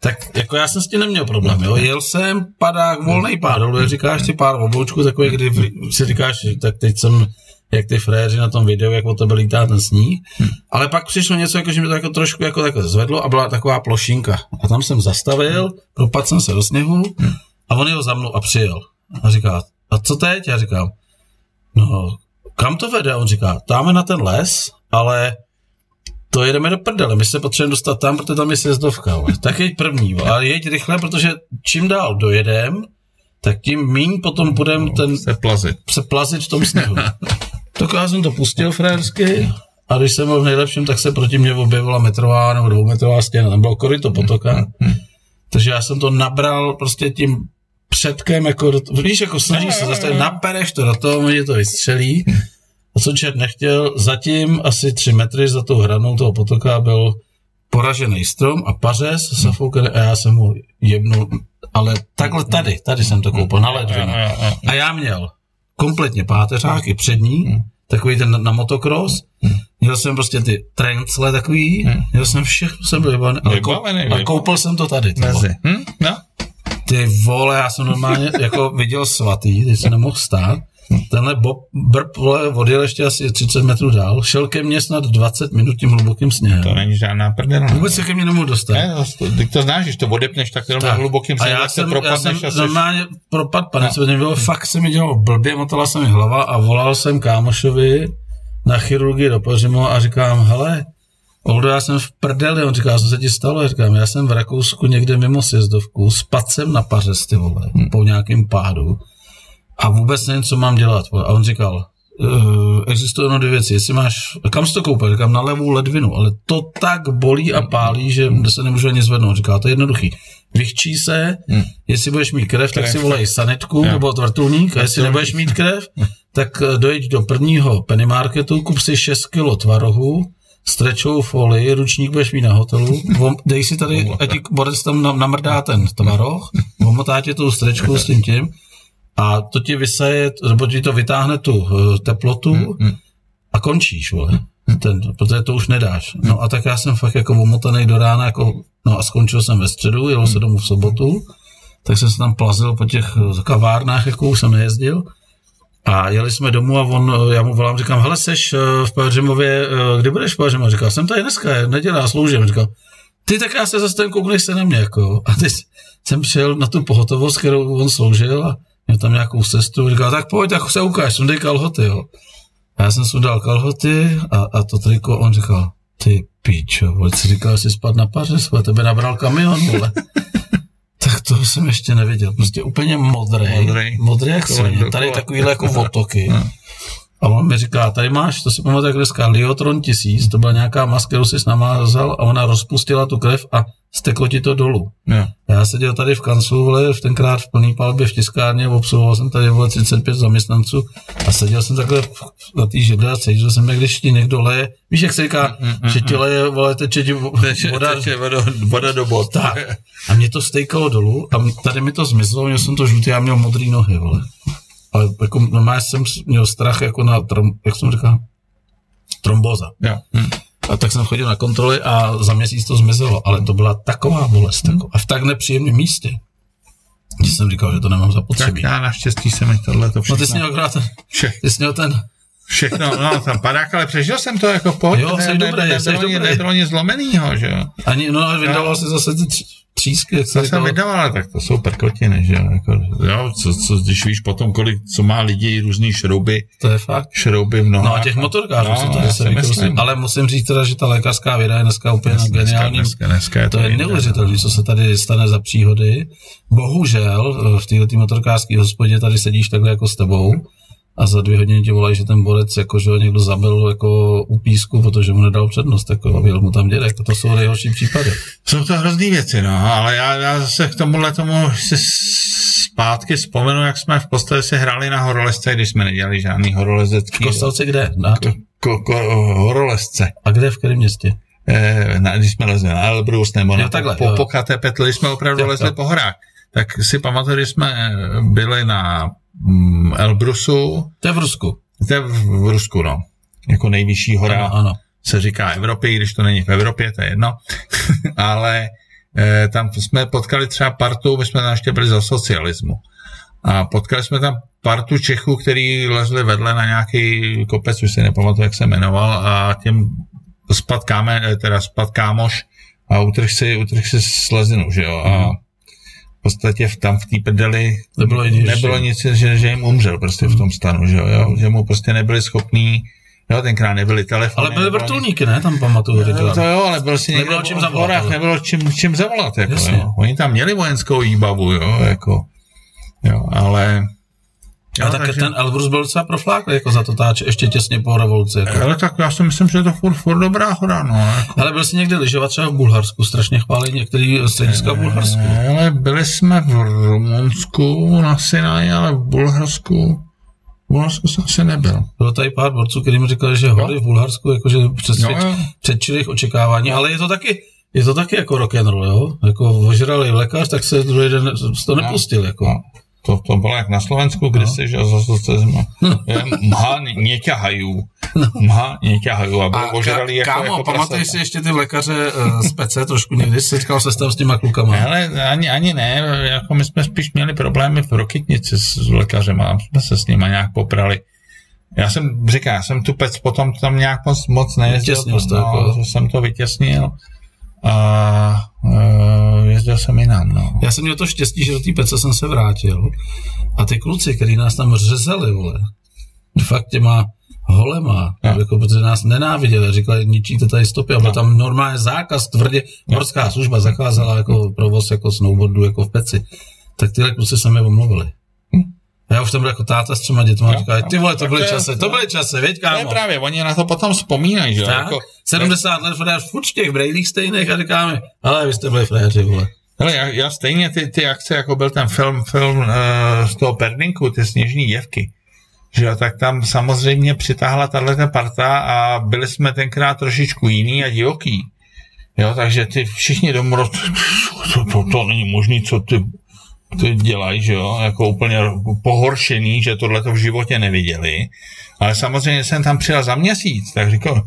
Tak jako já jsem s tím neměl problém, jo. Jel jsem, padák, volnej pád, vole, říkáš si pár obloučků takový, kdy si říkáš, tak teď jsem... jak ty fréři na tom videu, jak o tebe lítá ten sníh. Hmm. Ale pak přišlo něco, jako, že mi to jako trošku jako takhle zvedlo a byla taková plošinka. A tam jsem zastavil, propadl jsem se do sněhu hmm. a on jeho za mnou a přijel. A říká, a co teď? Já říkám, no, kam to vede? A on říká, dáme na ten les, ale to jedeme do prdele, my se potřebujeme dostat tam, protože tam je sjezdovka. Tak jeď první, a jeď rychle, protože čím dál dojedem, tak tím míň potom budeme ten... Se plazit. Se plazit v tom sněhu. Tak já jsem to pustil frajersky a když jsem byl v nejlepším, tak se proti mě objevila metrová nebo dvoumetrová stěna, tam bylo koryto potoka, takže já jsem to nabral prostě tím předkem, jako, víš, jako snažíš se zastavit, napereš to do toho, mě to vystřelí a co čert nechtěl, zatím asi tři metry za tou hranou toho potoka byl poražený strom a pařez zafoukaný a já jsem mu jebnul, ale takhle tady, tady jsem to koupil, na ledvinu a já měl kompletně páteřák i přední, takový ten na motocross, měl jsem prostě ty trencle takový, měl jsem všechno, jsem byl vybavený, ale kou, koupil jsem to tady. Hm? No. Ty vole, já jsem normálně jako viděl svatý, teď se nemohl stát, tenhle bob, brb, vole, odjel ještě asi třicet metrů dál, šel ke mně snad dvacet minut tím hlubokým sněhem. To není žádná prdena. Vůbec se ke mně nemohl dostat. Ne, to, ty to znáš, když to odepneš tak jenom tak. Hlubokým sněhem, tak se propadneš. Já jsem asi... normálně propad, pane, no. Mě bylo, fakt se mi dělalo blbě, motala se mi hlava a volal jsem kámošovi na chirurgii do Paříma a říkám, hele, Oldo, já jsem v prdeli, on říká, co se ti stalo? Já říkám, já jsem v Rakousku někde mimo sjezdovku, spadl jsem na pařez, ty vole, hmm. po nějakém pádu. A vůbec nevím, co mám dělat. A on říkal, uh, existují jenom dvě věci, jestli máš, kam jsi to koupil? Říkám, na levou ledvinu, ale to tak bolí a pálí, že se nemůžu ani zvednout. Říkal, to je jednoduchý. Vychčí se, jestli budeš mít krev, tak si volej sanitku nebo ja. Vrtulník, a jestli nebudeš mít krev, tak dojď do prvního penny marketu, kup si šest kilo tvarohu, strečovou folii, ručník budeš mít na hotelu, dej si tady, a ti Boris tam namrdá ten tvaroh, omotá tě tou strečkou s tím tím, a to ti vysaje, nebo ti to vytáhne tu teplotu mm, mm. a končíš, vole, ten, protože to už nedáš. No a tak já jsem fakt jako omotanej do rána, jako, no a skončil jsem ve středu, jel se domů v sobotu, tak jsem se tam plazil po těch kavárnách, jako už jsem nejezdil a jeli jsme domů a on, já mu volám, říkám, hele, seš v Pařimově, kdy budeš v Pařimově? Říkal, jsem tady dneska, nedělá, já sloužím, říkal, ty tak já se zase ten koukneš se na mě, jako, a teď jsem přijel na tu pohotovost, kterou on sloužil a měl tam nějakou sestru, říkal, tak pojď, tak se ukáž, sundej kalhoty, jo. A já jsem sundal kalhoty a, a to triko, on říkal, ty píčo, vole, jsi říkal, jsi spadl na pařez, vole, tebe nabral kamion, vole. Tak to jsem ještě neviděl, prostě úplně modrý, modrý, modrý jak svině, tady takovýhle jako otoky. No. A on mi říká, tady máš, to si pamatuju, jak dneska, Liotron tisíc, to byla nějaká maska, kterou jsi namázal a ona rozpustila tu krev a steklo ti to dolů. Yeah. Já seděl tady v kanclu, vole, v tenkrát v plný palbě v tiskárně, obsluhoval jsem tady, vole, třicet pět zaměstnanců a seděl jsem takhle na té židli a seděl jsem, jak když ti někdo leje, víš, jak se říká, mm, mm, že ti leje, vole, teče ti voda, teče voda, voda do bot. Tak. A mě to stekalo dolů a tady mi to zmizlo, měl jsem to žlutý, já měl modrý nohy, vole. Ale jako normálně jsem měl strach jako na, jak jsem říkal, trombóza. Yeah. Hmm. A tak jsem chodil na kontroly a za měsíc to zmizelo, ale to byla taková bolest, taková, a v tak nepříjemném místě. Když jsem říkal, že to nemám zapotřebí. Tak já naštěstí se mi tohleto všechno. No ty jsi měl akorát ten, ty jsi měl ten... Všechno, no tam padák, ale přežil jsem to jako pohoď. Jo, jsi dobrý, jsi dobrý. Nebylo nic zlomenýho, že jo. Ani, no a vydával jsi zase ty třísky. To jsem vydával, tak to jsou prkotiny, že jako, jo. Co, co, když víš potom, kolik, co má lidi, různý šrouby. To je fakt. Šrouby v nohách. No a těch motorkářů no, se to zase myslím. Ale musím říct teda, že ta lékařská věda je dneska úplně geniální. Dneska, dneska je to, to je neuvěřitelné, co se tady stane za příhody. Bohužel v této motorkářské hospodě tady sedíš takhle jako s tebou. A za dvě hodiny ti volají, že ten borec jakože ho někdo zabil jako u písku, protože mu nedal přednost, jako byl mu tam dědek. To jsou nejhorší případy. Jsou to hrozný věci, no, ale já, já zase k tomuhle tomu si zpátky vzpomenu, jak jsme v Kostelci si hráli na horolezce, když jsme nedělali žádný horolezecký... V Kostelci kde? Na... K, k, k, horolezce. A kde, v kterém městě? E, na, když jsme lezli na Elbrús nebo na Pokaté Petli, když jsme opravdu lezli po horách. Tak si pamatuju, že jsme byli na Elbrusu. To je v Rusku. To je v Rusku, no. Jako nejvyšší hora, ano, ano, se říká Evropy, když to není v Evropě, to je jedno. Ale e, tam jsme potkali třeba partu, my jsme tam ještě byli za socialismu. A potkali jsme tam partu Čechů, který lezli vedle na nějaký kopec, už si nepamatuju, jak se jmenoval, a těm spad, káme, teda spad kámoš a utrh si, utrh si slezinu, že jo, a mm. v podstatě tam v té prdeli nebylo, nebylo nic, že, že jim umřel prostě v tom stanu, že jo, že mu prostě nebyli schopní, jo, tenkrát nebyli telefony. Ale byly vrtulníky, ne, tam pamatuju. No, to jo, ale byl si někdo v horách, nebylo čím, čím zavolat, jako, jo. Oni tam měli vojenskou výbavu, jo, jako, jo, ale... Jo, a tak takže... ten Elbrus byl docela profláklý, jako za to táče, ještě těsně po revoluci. Jako. Ale tak já si myslím, že je to furt, furt dobrá hora, no. Jako. Ale byl jsi někdy lyžovat třeba v Bulharsku, strašně chválí některý střediska v Bulharsku. Ale byli jsme v Rumunsku, na Sinaji, ale v Bulharsku, v Bulharsku jsem asi nebyl. Bylo tady pár borců, kteří mi říkali, že hory v Bulharsku, jakože předčili jejich očekávání, ale je to taky... Je to taky jako rock'n'roll, jo? Jako ožralý lékař, tak se druhý den to nepustil, jako. To, to bylo jak na Slovensku, kde si, že zase mha neťahajú. Mha neťahajú a bylo ožralý jako prasata. Kámo, pamatuješ si ještě ty lékaře z Pece trošku někdy? Setkal se tam s těma klukama? Hele, ani, ani ne, jako my jsme spíš měli problémy v Rokytnici s, s lékařem a jsme se s nima nějak poprali. Já jsem, říkám, já jsem tu Pec potom tam nějak moc, moc nejezdil, no, jako. Jsem to vytěsnil. A e, jezdil jsem jinam, no. Já jsem měl to štěstí, že do té Pece jsem se vrátil a ty kluci, který nás tam řezali, vole, fakt těma holema, no, jako, protože nás nenáviděli, říkali, ničíte tady stopy, ale no, tam normálně zákaz tvrdě, no, morská služba zakázala jako provoz jako snowboardu jako v Peci, tak tyhle kluci se mi omluvili. Já už tam byl jako táta s třema dětma, říkali, ty vole, to byly časy, to byly časy, věď kámo. To je právě, oni na to potom vzpomínají, že? Tak, jako, sedmdesát let frér furt v těch brejlích stejných a říkáme, ale vy jste byli fréři, vole. Hele, já, já stejně ty, ty akce, jako byl ten film, film uh, z toho Perninku, ty sněžní děvky, že tak tam samozřejmě přitáhla tato parta a byli jsme tenkrát trošičku jiný a divoký. Jo, takže ty všichni domů, to, to, to není možný, co ty... to dělají, že jo, jako úplně pohoršený, že tohle to v životě neviděli, ale samozřejmě jsem tam přijel za měsíc, tak říkal,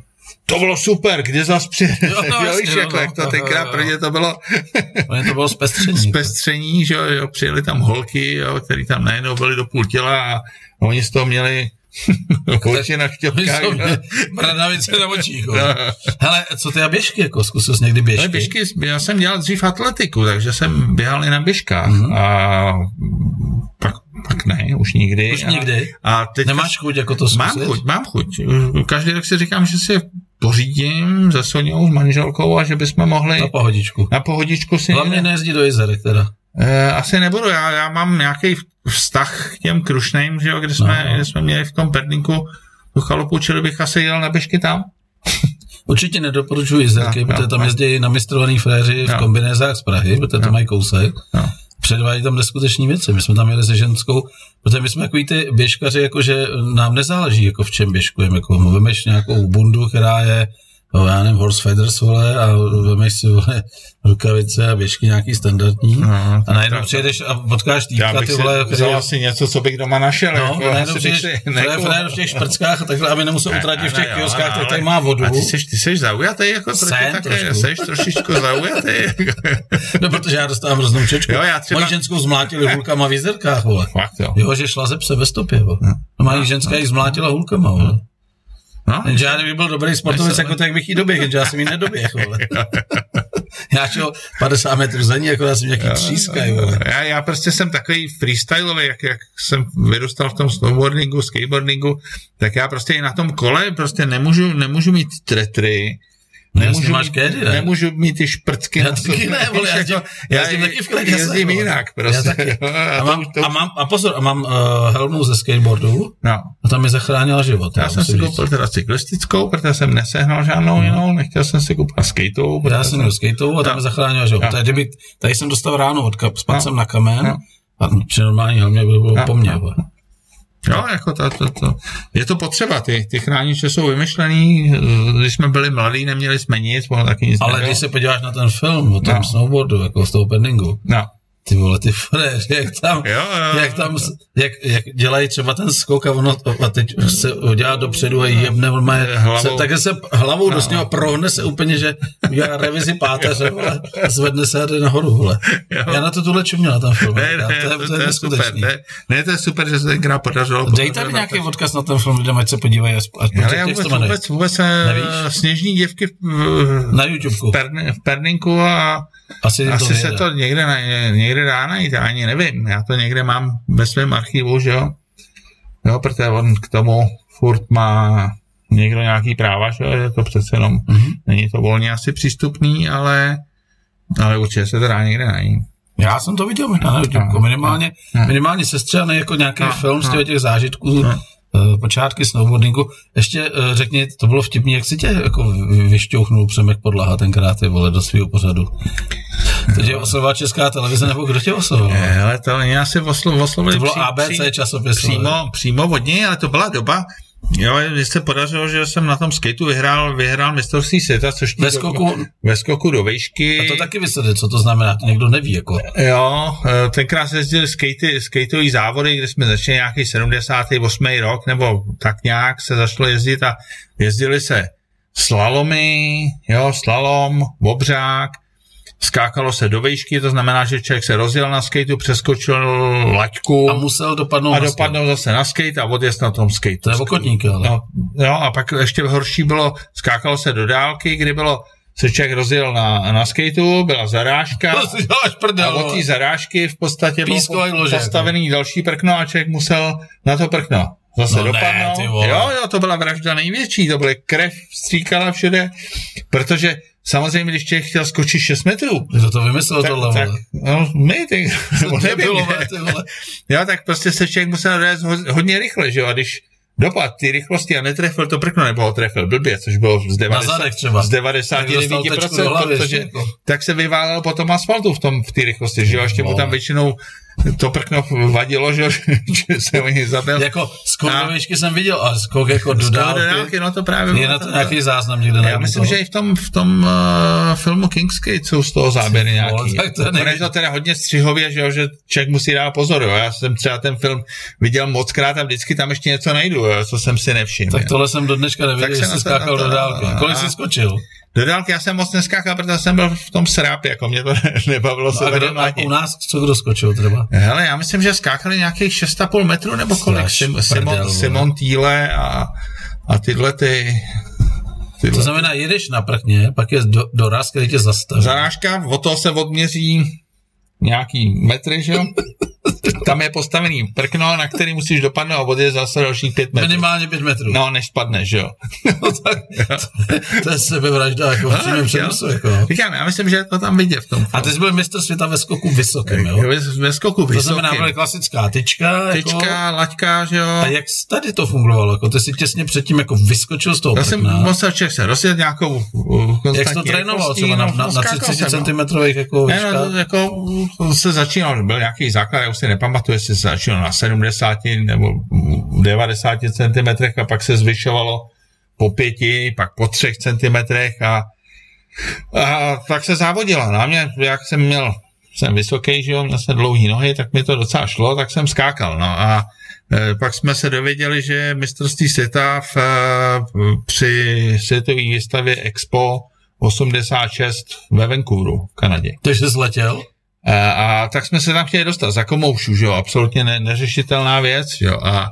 to bylo super, kdy zas přijel, jo, no, jo, víš, jako, no, jak to tenkrát, protože to bylo to bylo zpestření, zpestření, že jo, přijeli tam holky, jo, který tam najednou byli do půl těla a oni z toho měli oči na štěpkách. Bradavice na očích. Hele, co ty a běžky, jako zkusil jsi někdy běžky? Ale běžky, já jsem dělal dřív atletiku, takže jsem běhal i na běžkách. Mm-hmm. A pak, pak ne, už nikdy. Už nikdy? A, a teď nemáš chuť jako to zkusit? Mám chuť, mám chuť. Každý rok si říkám, že si pořídím se Soňou, s manželkou a že bychom mohli... Na pohodičku. Na pohodičku si... Hlavně nejezdí do Jizery teda. Asi nebudu, já, já mám nějaký vztah k těm krušným, že jo, kde jsme, no, kde jsme měli v tom Perninku tu chalupu, čili bych asi jel na běžky tam. Určitě nedoporučuji Jizerky, no, protože no, tam no, jezdí namistrovaný fréři no, v kombinézách z Prahy, protože no, tam mají kousek. No. Předvádějí tam neskutečné věci. My jsme tam jeli se ženskou, protože my jsme takový ty běžkaři, jakože nám nezáleží, jako v čem běžkujeme. Jako, vemeš nějakou bundu, která je no, já nevím, horse feathers, vole, a vemeš si, vole, rukavice a běžky nějaký standardní, no, a najednou přijedeš a potkáš týpka, ty vole. Já bych si vzal asi něco, co bych doma našel. No, jako, najednou přijedeš v těch šprckách a takhle, aby nemusel ne, utratit v těch jo, kioskách, tak tady má vodu. A ty seš, ty seš zaujatý, jako troši také, seš trošičku zaujatý. No, protože já dostávám hroznou čečku. Moji ženskou zmlátili hulkama v Jizerkách, vole. Jo, že šla ze pse ve stopě, vole. Moji ženská jich zmlátila hulkama, vole. No? Jenže já, kdyby byl dobrý sportovec, jako tak bych jí doběh, jenže já jsem jí nedoběh, vole. Já šel padesát metrů za ní, jako já jsem nějaký třískaj, vole. Já, já prostě jsem takový freestylový, jak, jak jsem vyrůstal v tom snowboardingu, skateboardingu, tak já prostě i na tom kole prostě nemůžu, nemůžu mít tretry, nemůžu, no, mít, kédy, ne? nemůžu mít ty šprcky. Já taky ne, vole, já jezdím, já jezdím taky v klekase. Jezdím jinak, prostě. A, mám, a, mám, a pozor, a mám uh, helmu ze skateboardu, no. A tam mi zachránila život. Já, já jsem si koupil teda cyklistickou, protože jsem nesehnal žádnou jinou, nechtěl jsem si koupit skateu. Já jsem měl skateu a tam mi zachránila život. Tady, kdyby, tady jsem dostal ráno od kap, spadl jsem na kamen a při normální helmě bylo po mně. Jo, jako to, to, to. Je to potřeba, ty, ty chrániče jsou vymyšlený, když jsme byli mladí, neměli jsme nic, ono taky nic. Ale nebylo. Když se podíváš na ten film o tom no. snowboardu, jako z toho Perningu, no. Ty vole, ty frér, jak tam, jo, jo, jak, tam jak, jak dělají třeba ten skok a ono a teď se dělá dopředu a jebne, on má, se, takže se hlavou no. do sněho prohne se úplně, že udělá revizi páteře, vole, a zvedne se a jde nahoru, vole. Jo. Já na to tuhle čuměl na ten film. Ne, ne, to, to, to je super, ne, ne, to je super, že se tenkrát podařilo. Dej tady nějaký odkaz na ten film, lidem, ať se podívají. Ale já vůbec, vůbec, vůbec sněžní děvky v, na YouTubeku. v, Perni, v Perninku a asi, asi to se to někde, někde dá najít, já ani nevím, já to někde mám ve svém archivu, že jo, jo, protože on k tomu furt má někdo nějaký práva, že jo, to přece jenom, mm-hmm. není to volně asi přístupný, ale, ale určitě se to dá někde najít. Já jsem to viděl na YouTubeku, minimálně, minimálně sestřelený jako nějaký a, film z těch zážitků, a. počátky snowboardingu. Ještě řekni, to bylo vtipný, jak si tě jako vyšťouchnul Přemek Podlaha tenkrát, ty vole, do svýho pořadu. To tě oslovovala Česká televize, nebo kdo tě oslovoval? Ale to já si oslo, oslovili. To bylo A B C časopis. Přímo, přímo od něj, ale to byla doba, jo, mně se podařilo, že jsem na tom skateu vyhrál, vyhrál mistrovství světa, což ve skoku, do, ve skoku do vejšky. A to taky vysvětlit, co to znamená, to někdo neví, jako. Jo, tenkrát se jezdili skatey, skateový závody, kde jsme začali nějaký sedmdesátý osmý rok, nebo tak nějak se začalo jezdit a jezdili se slalomy, jo, slalom, obřák, skákalo se do vejšky, to znamená, že člověk se rozjel na skateu, přeskočil laťku a musel dopadnout a dopadnout zase na skate a odjezd na tom skateu. To je okotník, ale. No, no a pak ještě horší bylo, skákalo se do dálky, kdy bylo, se člověk rozjel na, na skateu, byla zarážka a od té zarážky v podstatě bylo postavený další prkno a člověk musel na to prkno zase no dopadnout. Ne, jo, jo, to byla vražda největší, to byly krev, stříkala všude, protože samozřejmě, když člověk chtěl skočit šest metrů. Kdo to vymyslel tohle, vole? No, my, ty, nebo nevím. Jo, tak prostě se člověk musel dojít ho, hodně rychle, že jo, a když dopad ty rychlosti a netrefil to prkno, nebo ho trefil blbě, což bylo z devadesát, z devadesát devět procent, protože, tak se vyválel po tom asfaltu v tom, v té rychlosti, že jo, ještě mu tam většinou to prkno vadilo, že, že se o něj zabil. Jako skok do výšky jsem viděl, ale skok jako do dálky, no to právě je na to nějaký záznam někde. Já myslím, toho. Že i v tom, v tom uh, filmu Kingskate jsou z toho záběry nějaký. Ono je to teda hodně střihově, že, jo, že člověk musí dát pozor. Jo. Já jsem třeba ten film viděl mockrát a vždycky tam ještě něco najdu, jo, co jsem si nevšiml. Tak tohle jo. jsem do dneška neviděl, že jsi skákal do dálky. Kolik jsi skočil? Do dálky já jsem moc neskákal, protože jsem byl v tom srápě, jako mě to nebavilo no se vedem ani. U nás co kdo skočil třeba? Hele, já myslím, že skákali nějakých šest a půl metru nebo kolik. Sim, Simon, Simon Týle a, a tyhle ty... Tyhle. To znamená, jedeš na prkně, pak je do, doraz, který tě zastaví. Zarážka, od toho se odměří nějaký metry, že jo? Tam je postavený prkno, na který musíš dopadnout a odjet zase dalších pět metrů. Minimálně pět metrů. No, než spadneš, jo. No, tak, to, to je sebevražda, jako v přímém přenosu, jako. Říkám, já myslím, že to tam vidět v tom. A ty jsi byl mistr světa ve skoku vysokém, jo? Ve skoku vysokém. To znamená, byla klasická tyčka, tyčka, jako, laťka, že jo. A jak tady to fungovalo, jako? Ty jsi těsně předtím jako vyskočil z toho prkna. Já jsem musel člověk se rozjet nějakou konstantní. Jak jsi to trénoval, třeba na, na, na třicet centimetrových jako výškách? Ne, no, jako se začínal, byl nějaký základ, já už si nepamatuji, jestli se začínalo na sedmdesáti nebo devadesáti centimetrech a pak se zvyšovalo po pěti, pak po třech centimetrech a, a tak se závodila. Na mě, jak jsem měl, jsem vysoký, že jo, měl jsem dlouhý nohy, tak mi to docela šlo, tak jsem skákal. No a e, pak jsme se dověděli, že mistrovství světa v, při světové výstavě Expo osmdesát šest ve Vancouveru, v Kanadě. Takže jsi letěl? A, a tak jsme se tam chtěli dostat za komoušu, že jo, absolutně ne, neřešitelná věc, jo, a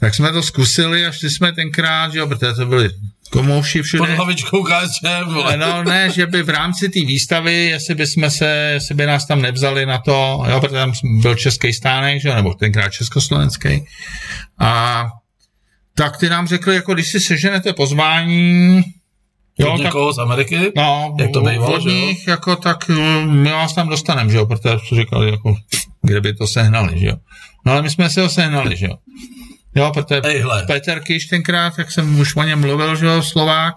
tak jsme to zkusili a šli jsme tenkrát, že jo, protože to byly komouši všude. Pod hlavičkou káčem. No ne, že by v rámci té výstavy, jestli by jsme se, jestli by nás tam nevzali na to, jo, protože tam byl český stánek, že jo, nebo tenkrát československý. A tak ty nám řekli, jako když si seženete pozvání, jo, od někoho tak, z Ameriky? No, jak to bývalo, od nich, jo? Jako tak my vás tam dostaneme, že jo, protože jsme říkali, jako, kde by to sehnali, že jo. No ale my jsme se ho sehnali, že jo. Jo, protože Ejhle. Petr Kiš tenkrát, jak jsem už o něm mluvil, že jo, Slovák,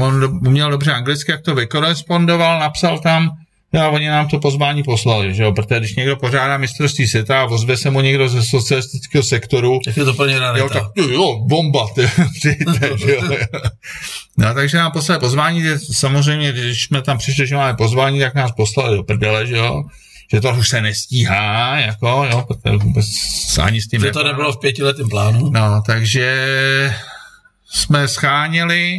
on do, uměl dobře anglicky, jak to vykorespondoval, napsal tam, a oni nám to pozvání poslali, že jo, protože když někdo pořádá mistrovství světa a ozve se mu někdo ze socialistického sektoru, tak je to plně ráda. Jo, tak jo, bomba, ty, přijďte, že jo. No, takže nám poslali pozvání, že samozřejmě, když jsme tam přišli, že máme pozvání, tak nás poslali do prdele, že jo, že to už se nestíhá, jako, jo, protože vůbec ani s tím že to nebylo v pětiletém plánu. No, takže jsme scháněli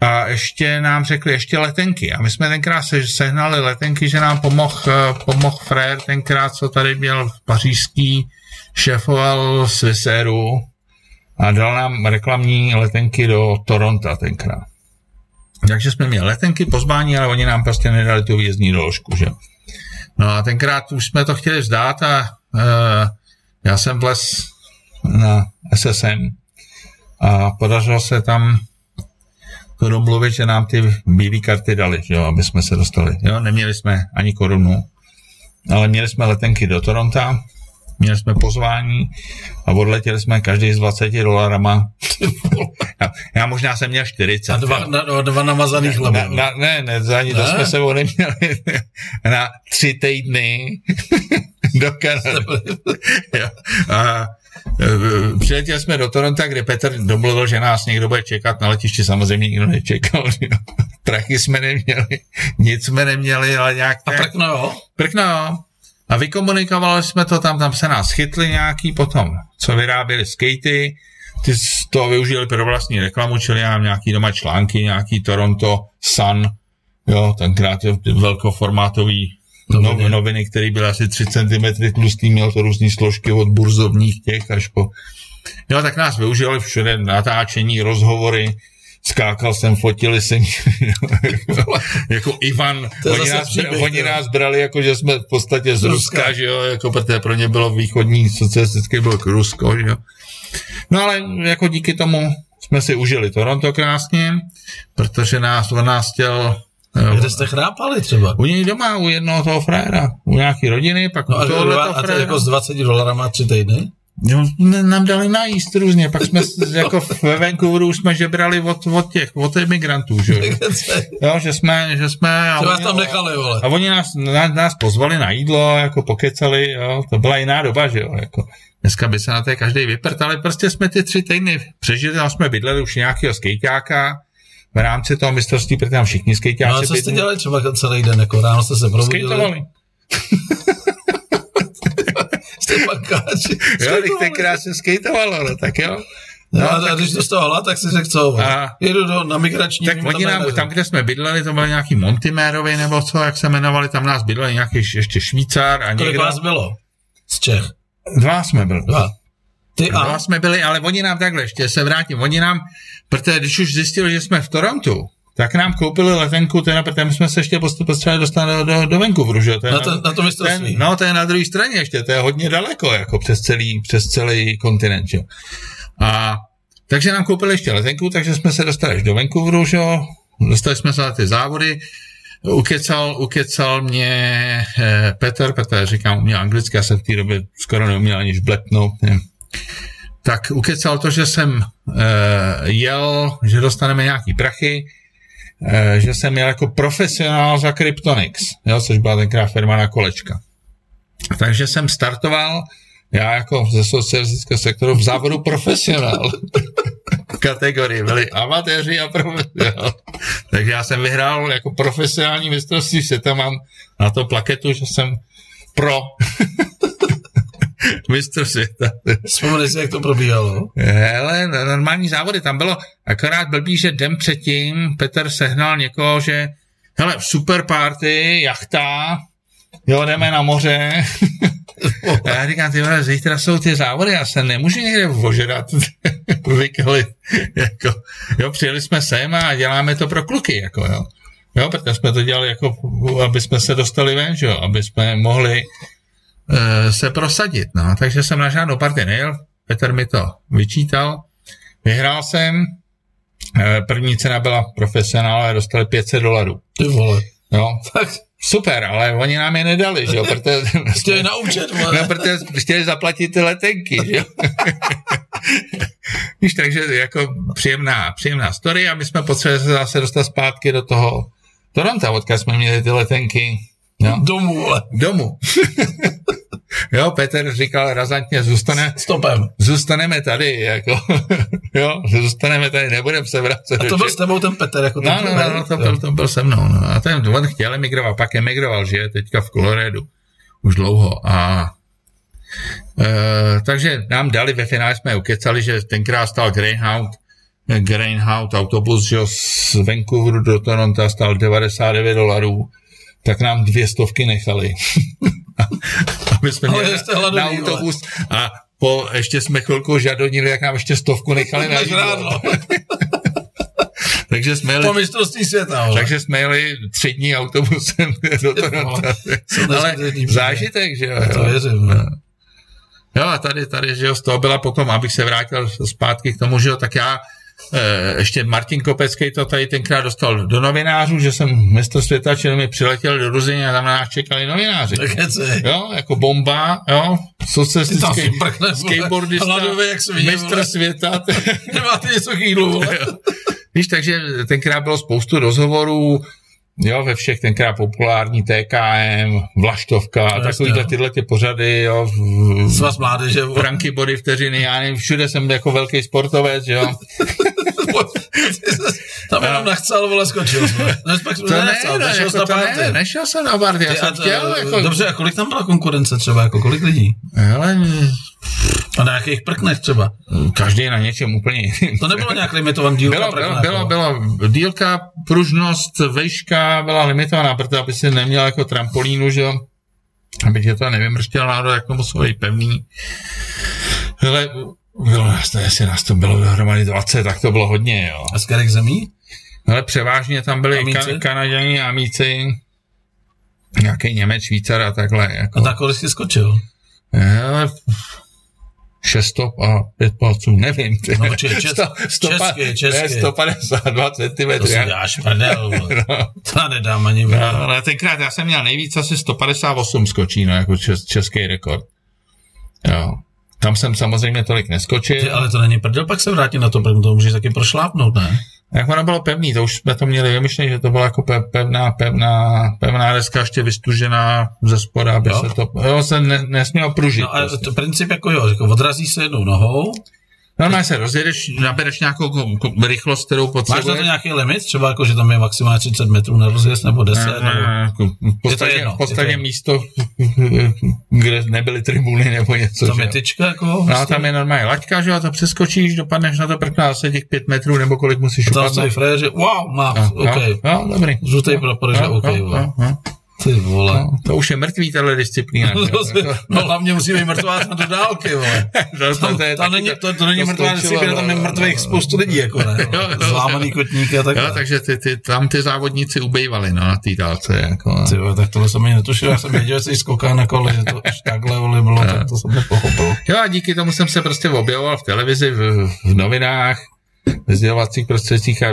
a ještě nám řekli, ještě letenky. A my jsme tenkrát se, sehnali letenky, že nám pomohl pomoh frér tenkrát, co tady byl v pařížský, šéfoval Swissairů a dal nám reklamní letenky do Toronta tenkrát. Takže jsme měli letenky, pozvání, ale oni nám prostě nedali tu výjezdní doložku, že? No a tenkrát už jsme to chtěli vzdát a uh, já jsem vlez na S S M a podařilo se tam to domluvit, že nám ty bílé karty dali, jo, aby jsme se dostali. Jo, neměli jsme ani korunu, ale měli jsme letenky do Toronta, měli jsme pozvání a odletěli jsme každý s dvaceti dolarama. Já možná jsem měl čtyřicet. A dva, na, dva namazaných hlavy. Na, na, ne, ne, za ani ne? To jsme sebou neměli. Na tři týdny do Kanady. A přiletěli jsme do Toronta, kde Petr domluvil, že nás někdo bude čekat na letišti. Samozřejmě nikdo nečekal. Prachy jsme neměli, nic jsme neměli, ale nějak... A prkno jo? Prkno jo. A vykomunikovali jsme to tam, tam se nás chytli nějaký potom, co vyráběli skatey, ty to využili pro vlastní reklamu, čili já mám nějaký doma články, nějaký Toronto Sun, jo, tenkrát je velkoformátový noviny, noviny které byly asi tři centimetry tlustý, měl to různý složky od burzovních těch až po... Jo, tak nás využili všude natáčení, rozhovory, skákal jsem, fotili se jako Ivan, oni nás, příběh, oni nás brali jako, že jsme v podstatě z Ruska, Ruska, že jo, jako protože pro ně bylo východní socialistický blok Rusko, že jo. No ale jako díky tomu jsme si užili Toronto krásně, protože nás, on nás chtěl... Kde jste chrápali třeba? U něj doma, u jednoho toho fréra, u nějaký rodiny, pak no u tohohle toho fréra. A to jako s dvaceti dolarama tři týdny? Jo, nám dali najíst různě, pak jsme jako ve Vancouveru už jsme žebrali od, od těch, od imigrantů, že jo, že jsme, že jsme a oni, tam nechali, vole. A oni nás, nás, nás pozvali na jídlo, jako pokecali, jo, to byla jiná doba, že jo, jako dneska by se na té každej vyprt, ale prostě jsme ty tři týdny přežili, tam jsme bydleli už nějakého skejťáka, v rámci toho mistrovství, protože tam všichni skejťáci. No a co jste dělali třeba celý den, jako ráno jste se probudili? Skejtovali. Pankáči. Jo, když tenkrát se skejtovalo, no, tak jo. No, no, a tak, když to z toho hlad, tak si řekl, co? A, jedu do, na migrační... Tak oni tam, nám, tam, kde jsme bydleli, to byly nějaký Montimérovi, nebo co, jak se jmenovali, tam nás bydleli nějaký ještě Švýcar a někdo... Kolik vás bylo z Čech? Dva jsme byli. Dva. Ty a... Dva jsme byli, ale oni nám takhle, ještě se vrátím, oni nám, protože když už zjistili, že jsme v Torontu, tak nám koupili letenku, teda, protože my jsme se ještě potřebovali dostat do, do, do Vancouveru, že? To na, to, na, na to mistrovství. No, to je na druhé straně ještě, to je hodně daleko, jako přes celý, přes celý kontinent, že? A takže nám koupili ještě letenku, takže jsme se dostali do Vancouveru, že? Dostali jsme se na ty závody, ukecal, ukecal mě eh, Petr, protože říkám, uměl anglicky, já jsem v té době skoro neuměl aniž blepnout, nevím. Tak ukecal to, že jsem eh, jel, že dostaneme nějaký prachy, že jsem měl jako profesionál za Kryptonix, jo, což byla tenkrát firma na kolečka. Takže jsem startoval, já jako ze socialistického sektoru v závodu profesionál. kategorii byli amatéři a profesionální. Takže já jsem vyhrál jako profesionální mistrovství světa, mám na to plaketu, že jsem pro mistr světa. Vzpomněj si, jak to probíhalo. Hele, normální závody tam bylo, akorát blbý, že den předtím Petr sehnal někoho, že hele, super party, jachta, jo, jdeme na moře. A já říkám, ty vole, zítra jsou ty závody, já se nemůžu někde ožerat. Jako, jo, přijeli jsme sem a děláme to pro kluky, jako jo. Jo, protože jsme to dělali, jako, aby jsme se dostali ven, jo, aby jsme mohli e, se prosadit, no. Takže jsem na žádnou party nejel, Petr mi to vyčítal, vyhrál jsem, e, první cena byla profesionál, dostali pět set dolarů. Ty vole. Jo, fakt. Super, ale oni nám je nedali, že jo, protože... Chtěli naučet, no, protože chtěli zaplatit ty letenky, že jo. Víš, takže jako příjemná, příjemná story a my jsme potřebovali se zase dostat zpátky do toho Toronto, odkud jsme měli ty letenky. Jo. Domů, ale. Domů. Jo, Petr říkal razantně, zůstane, Stopem. zůstaneme tady, jako, jo, zůstaneme tady, nebudeme se vracet. A to byl s tebou ten Petr, jako no, no, no, no, to byl, to byl se mnou, no. A ten, on chtěl emigrovat, pak emigroval, žije teďka v Coloradu, už dlouho, a e, takže nám dali, ve finále jsme ukecali, že tenkrát stál Greyhound, Greyhound autobus, že z Vancouveru do Toronto stál devadesát devět dolarů, tak nám dvě stovky nechali. Aby jsme měli na, na autobus a po, ještě jsme chvilku žadonili, jak nám ještě stovku nechali na jídlo. Takže jsme jeli, po mistrovství světa. Ale. Takže jsme jeli tři dní autobusem do Toronto. Ale zážitek, že jo. To věřím. Jo. Jo a tady, tady, že jo, z toho byla potom, abych se vrátil zpátky k tomu, že jo, tak já e, ještě Martin Kopecký to tady tenkrát dostal do novinářů, že jsem mistr světa, čili mi přiletěl do Ruzyně a tam nás čekali novináři. Jo, jako bomba, jo, socialistický skateboardista, mistr světa. Nemáte něco k jídlu. Víš, takže tenkrát bylo spoustu rozhovorů, jo, ve všech tenkrát populární T K M, Vlaštovka, no, takovýhle tyhle ty pořady, jo. Svaz mládeže. Franky, body, vteřiny, já nevím, všude jsem jako velký sportovec, jo. Tam jenom nachcel, vole, skočil jsme. Nešpak jsme nenachcel, ne, nešel jako ne, nešel jsem na party, já jsem chtěl. Jako... Dobře, a kolik tam byla konkurence třeba, jako kolik lidí? Hele... A na jakých prknech třeba? Každý na něčem úplně jiným. To nebylo nějak limitovaný dílka bylo, prknech? Bylo, bylo, bylo. Dílka, pružnost, vejška byla limitovaná, protože aby si neměl jako trampolínu, že jo? Aby tě to nevymrštěl náhodou, jak to muselo být pevný. Hele, bylo nás to, jestli nás to bylo dohromady dvacet, tak to bylo hodně, jo. A z kterých zemí? Hele, převážně tam byli Ka- Kanaďani, Amíci, nějaký Němec, Švýcar a takhle. Jako. A takhle jsi skočil? Hele, šest stop a pět palců, nevím. No, če- čes- sto, stopa, česky, česky. Ne, sto padesát dva centimetrů. To si dáš prdel. No. To nedám ani no, ale tenkrát já jsem měl nejvíc asi sto padesát osm skočí, no, jako čes- český rekord. Jo. Tam jsem samozřejmě tolik neskočil. Ty, ale to není prdel, pak se vrátím na to, protože to můžeš taky prošlápnout, ne? Jak ono bylo pevný, to už jsme to měli vymyšlený, že to byla jako pevná, pevná, pevná deska, ještě vystužená ze spoda, aby jo. se to, jo, se ne, nesmělo pružit. No a prostě. To princip jako jo, jako odrazí se jednou nohou. Normálně se rozjedeš, nabereš nějakou rychlost, kterou potřebuješ. Máš na to nějaký limit, třeba jako, že tam je maximálně třicet metrů na rozjezd, nebo deset, ne, ne, ne, nebo... V podstatě, v podstatě místo, kde nebyly tribuny, nebo něco. Tam je tyčka, jako... No, vlastně. Tam je normálně laťka, že jo, to přeskočíš, dopadneš na to prkna zase těch pět metrů, nebo kolik musíš upadnout. Tam stojí frajer, že wow, má, no, OK. No, no, dobrý. Žlutej prapor, že OK, no, no. Ty vole. No, to už je mrtvý, tahle disciplína. No, no, no hlavně musí být mrtvá na dodálky, vole. To, to, to, je to, není, to, to není to mrtvá disciplína, tam je mrtvých no, spoustu lidí, jako ne. No, zlámaný kotníky a tak. Jo, takže ty, ty, tam ty závodníci ubejvali, no, na té dálce, jako. Ty vole, tak tohle jsem ani netušil, já jsem věděl, že jsi skoká na kole, že to až takhle, vole, bylo, tak to jsem nepochopil. Jo, a díky tomu jsem se prostě objevoval v televizi, v, v novinách, ve sdělovacích prostředcích a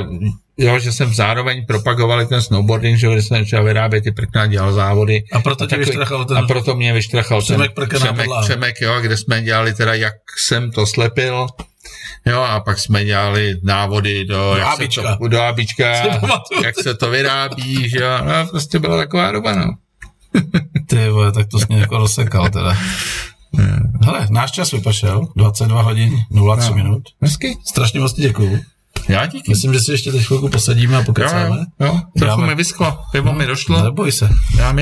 jo, že jsem zároveň propagoval ten snowboarding, že jsem třeba vyrábět ty prkna, dělal závody. A proto a tě takový, vyštrachal ten... A proto mě vyštrachal přemek, ten přemek, přemek, jo, kde jsme dělali teda, jak jsem to slepil, jo, a pak jsme dělali návody do... Do hábička. Do hábička, jak se to vyrábí, že jo, no, prostě byla taková doba, no. Ty vole, tak to jsi mě jako rozsekal teda. Ne. Hele, náš čas vypršel, dvacet dva hodin, nula tři minut. Hezky. Strašně moc ti děkuju. Já díky. Myslím, že si ještě teď chvilku posadíme a pokecáme. Jo, jo. Trochu mi vyschlo, pivo no, mi došlo. Neboj se.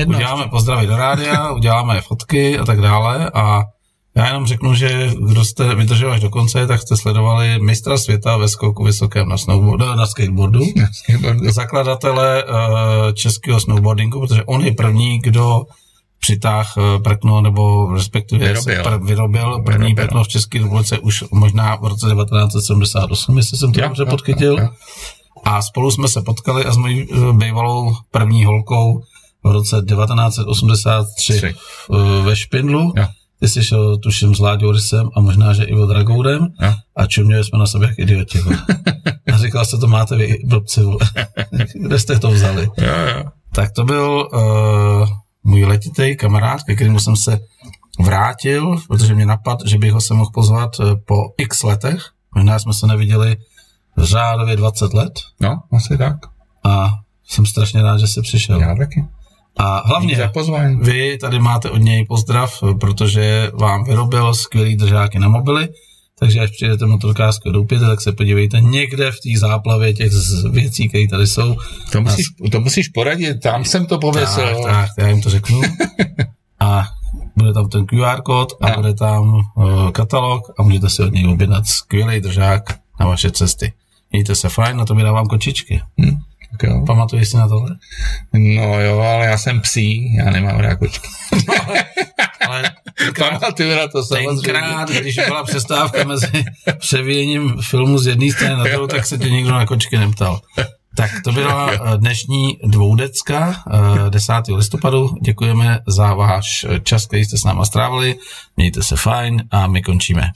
Uděláme pozdravy do rádia, uděláme fotky a tak dále a já jenom řeknu, že kdo jste vydržel až do konce, tak jste sledovali mistra světa ve skoku vysokém na, snowboard, na skateboardu, na skateboardu. Zakladatele českého snowboardingu, protože on je první, kdo přitáh prkno, nebo respektive vyrobil, pr- vyrobil první vyrobil. Prkno v České republice už možná v roce devatenáct set sedmdesát osm, jestli jsem to dobře ja, podchytil. Ja, ja. A spolu jsme se potkali a s mojí bývalou první holkou v roce devatenáct set osmdesát tři Tři. ve Špindlu. Ja. Ty jsi šel, tuším, s Láďou Rysem a možná, že i od Dragoudem ja. a čuměli jsme na sebe jak idioti. A říkal jste, to máte vy blbci, kde jste to vzali. Ja, ja. Tak to byl... Uh, můj letitej kamarád, ke kterému jsem se vrátil, protože mě napadl, že bych ho se mohl pozvat po x letech. Možná jsme se neviděli řádově dvacet let. No, asi tak. A jsem strašně rád, že jsi přišel. Já taky. A hlavně vy tady máte od něj pozdrav, protože vám vyrobil skvělý držáky na mobily, takže až přijedete motorkářského doupěte, tak se podívejte někde v té záplavě těch věcí, které tady jsou. To musíš, to musíš poradit, tam jsem to pověsil. Tak, tak, já jim to řeknu. A bude tam ten Q R kód a bude tam uh, katalog a můžete si od něj objednat skvělý držák na vaše cesty. Mějte se fajn, na to mi dávám kočičky. Hmm, pamatuješ si na tohle? No jo, ale já jsem psí, já nemám rád kočky. No, ale, ale pamatuju na to samozřejmě. Tenkrát, když byla přestávka mezi převěním filmu z jedné strany na druhou, tak se tě nikdo na kočky neptal. Tak to byla dnešní dvoudecka desátého listopadu. Děkujeme za váš čas, který jste s náma strávili. Mějte se fajn a my končíme.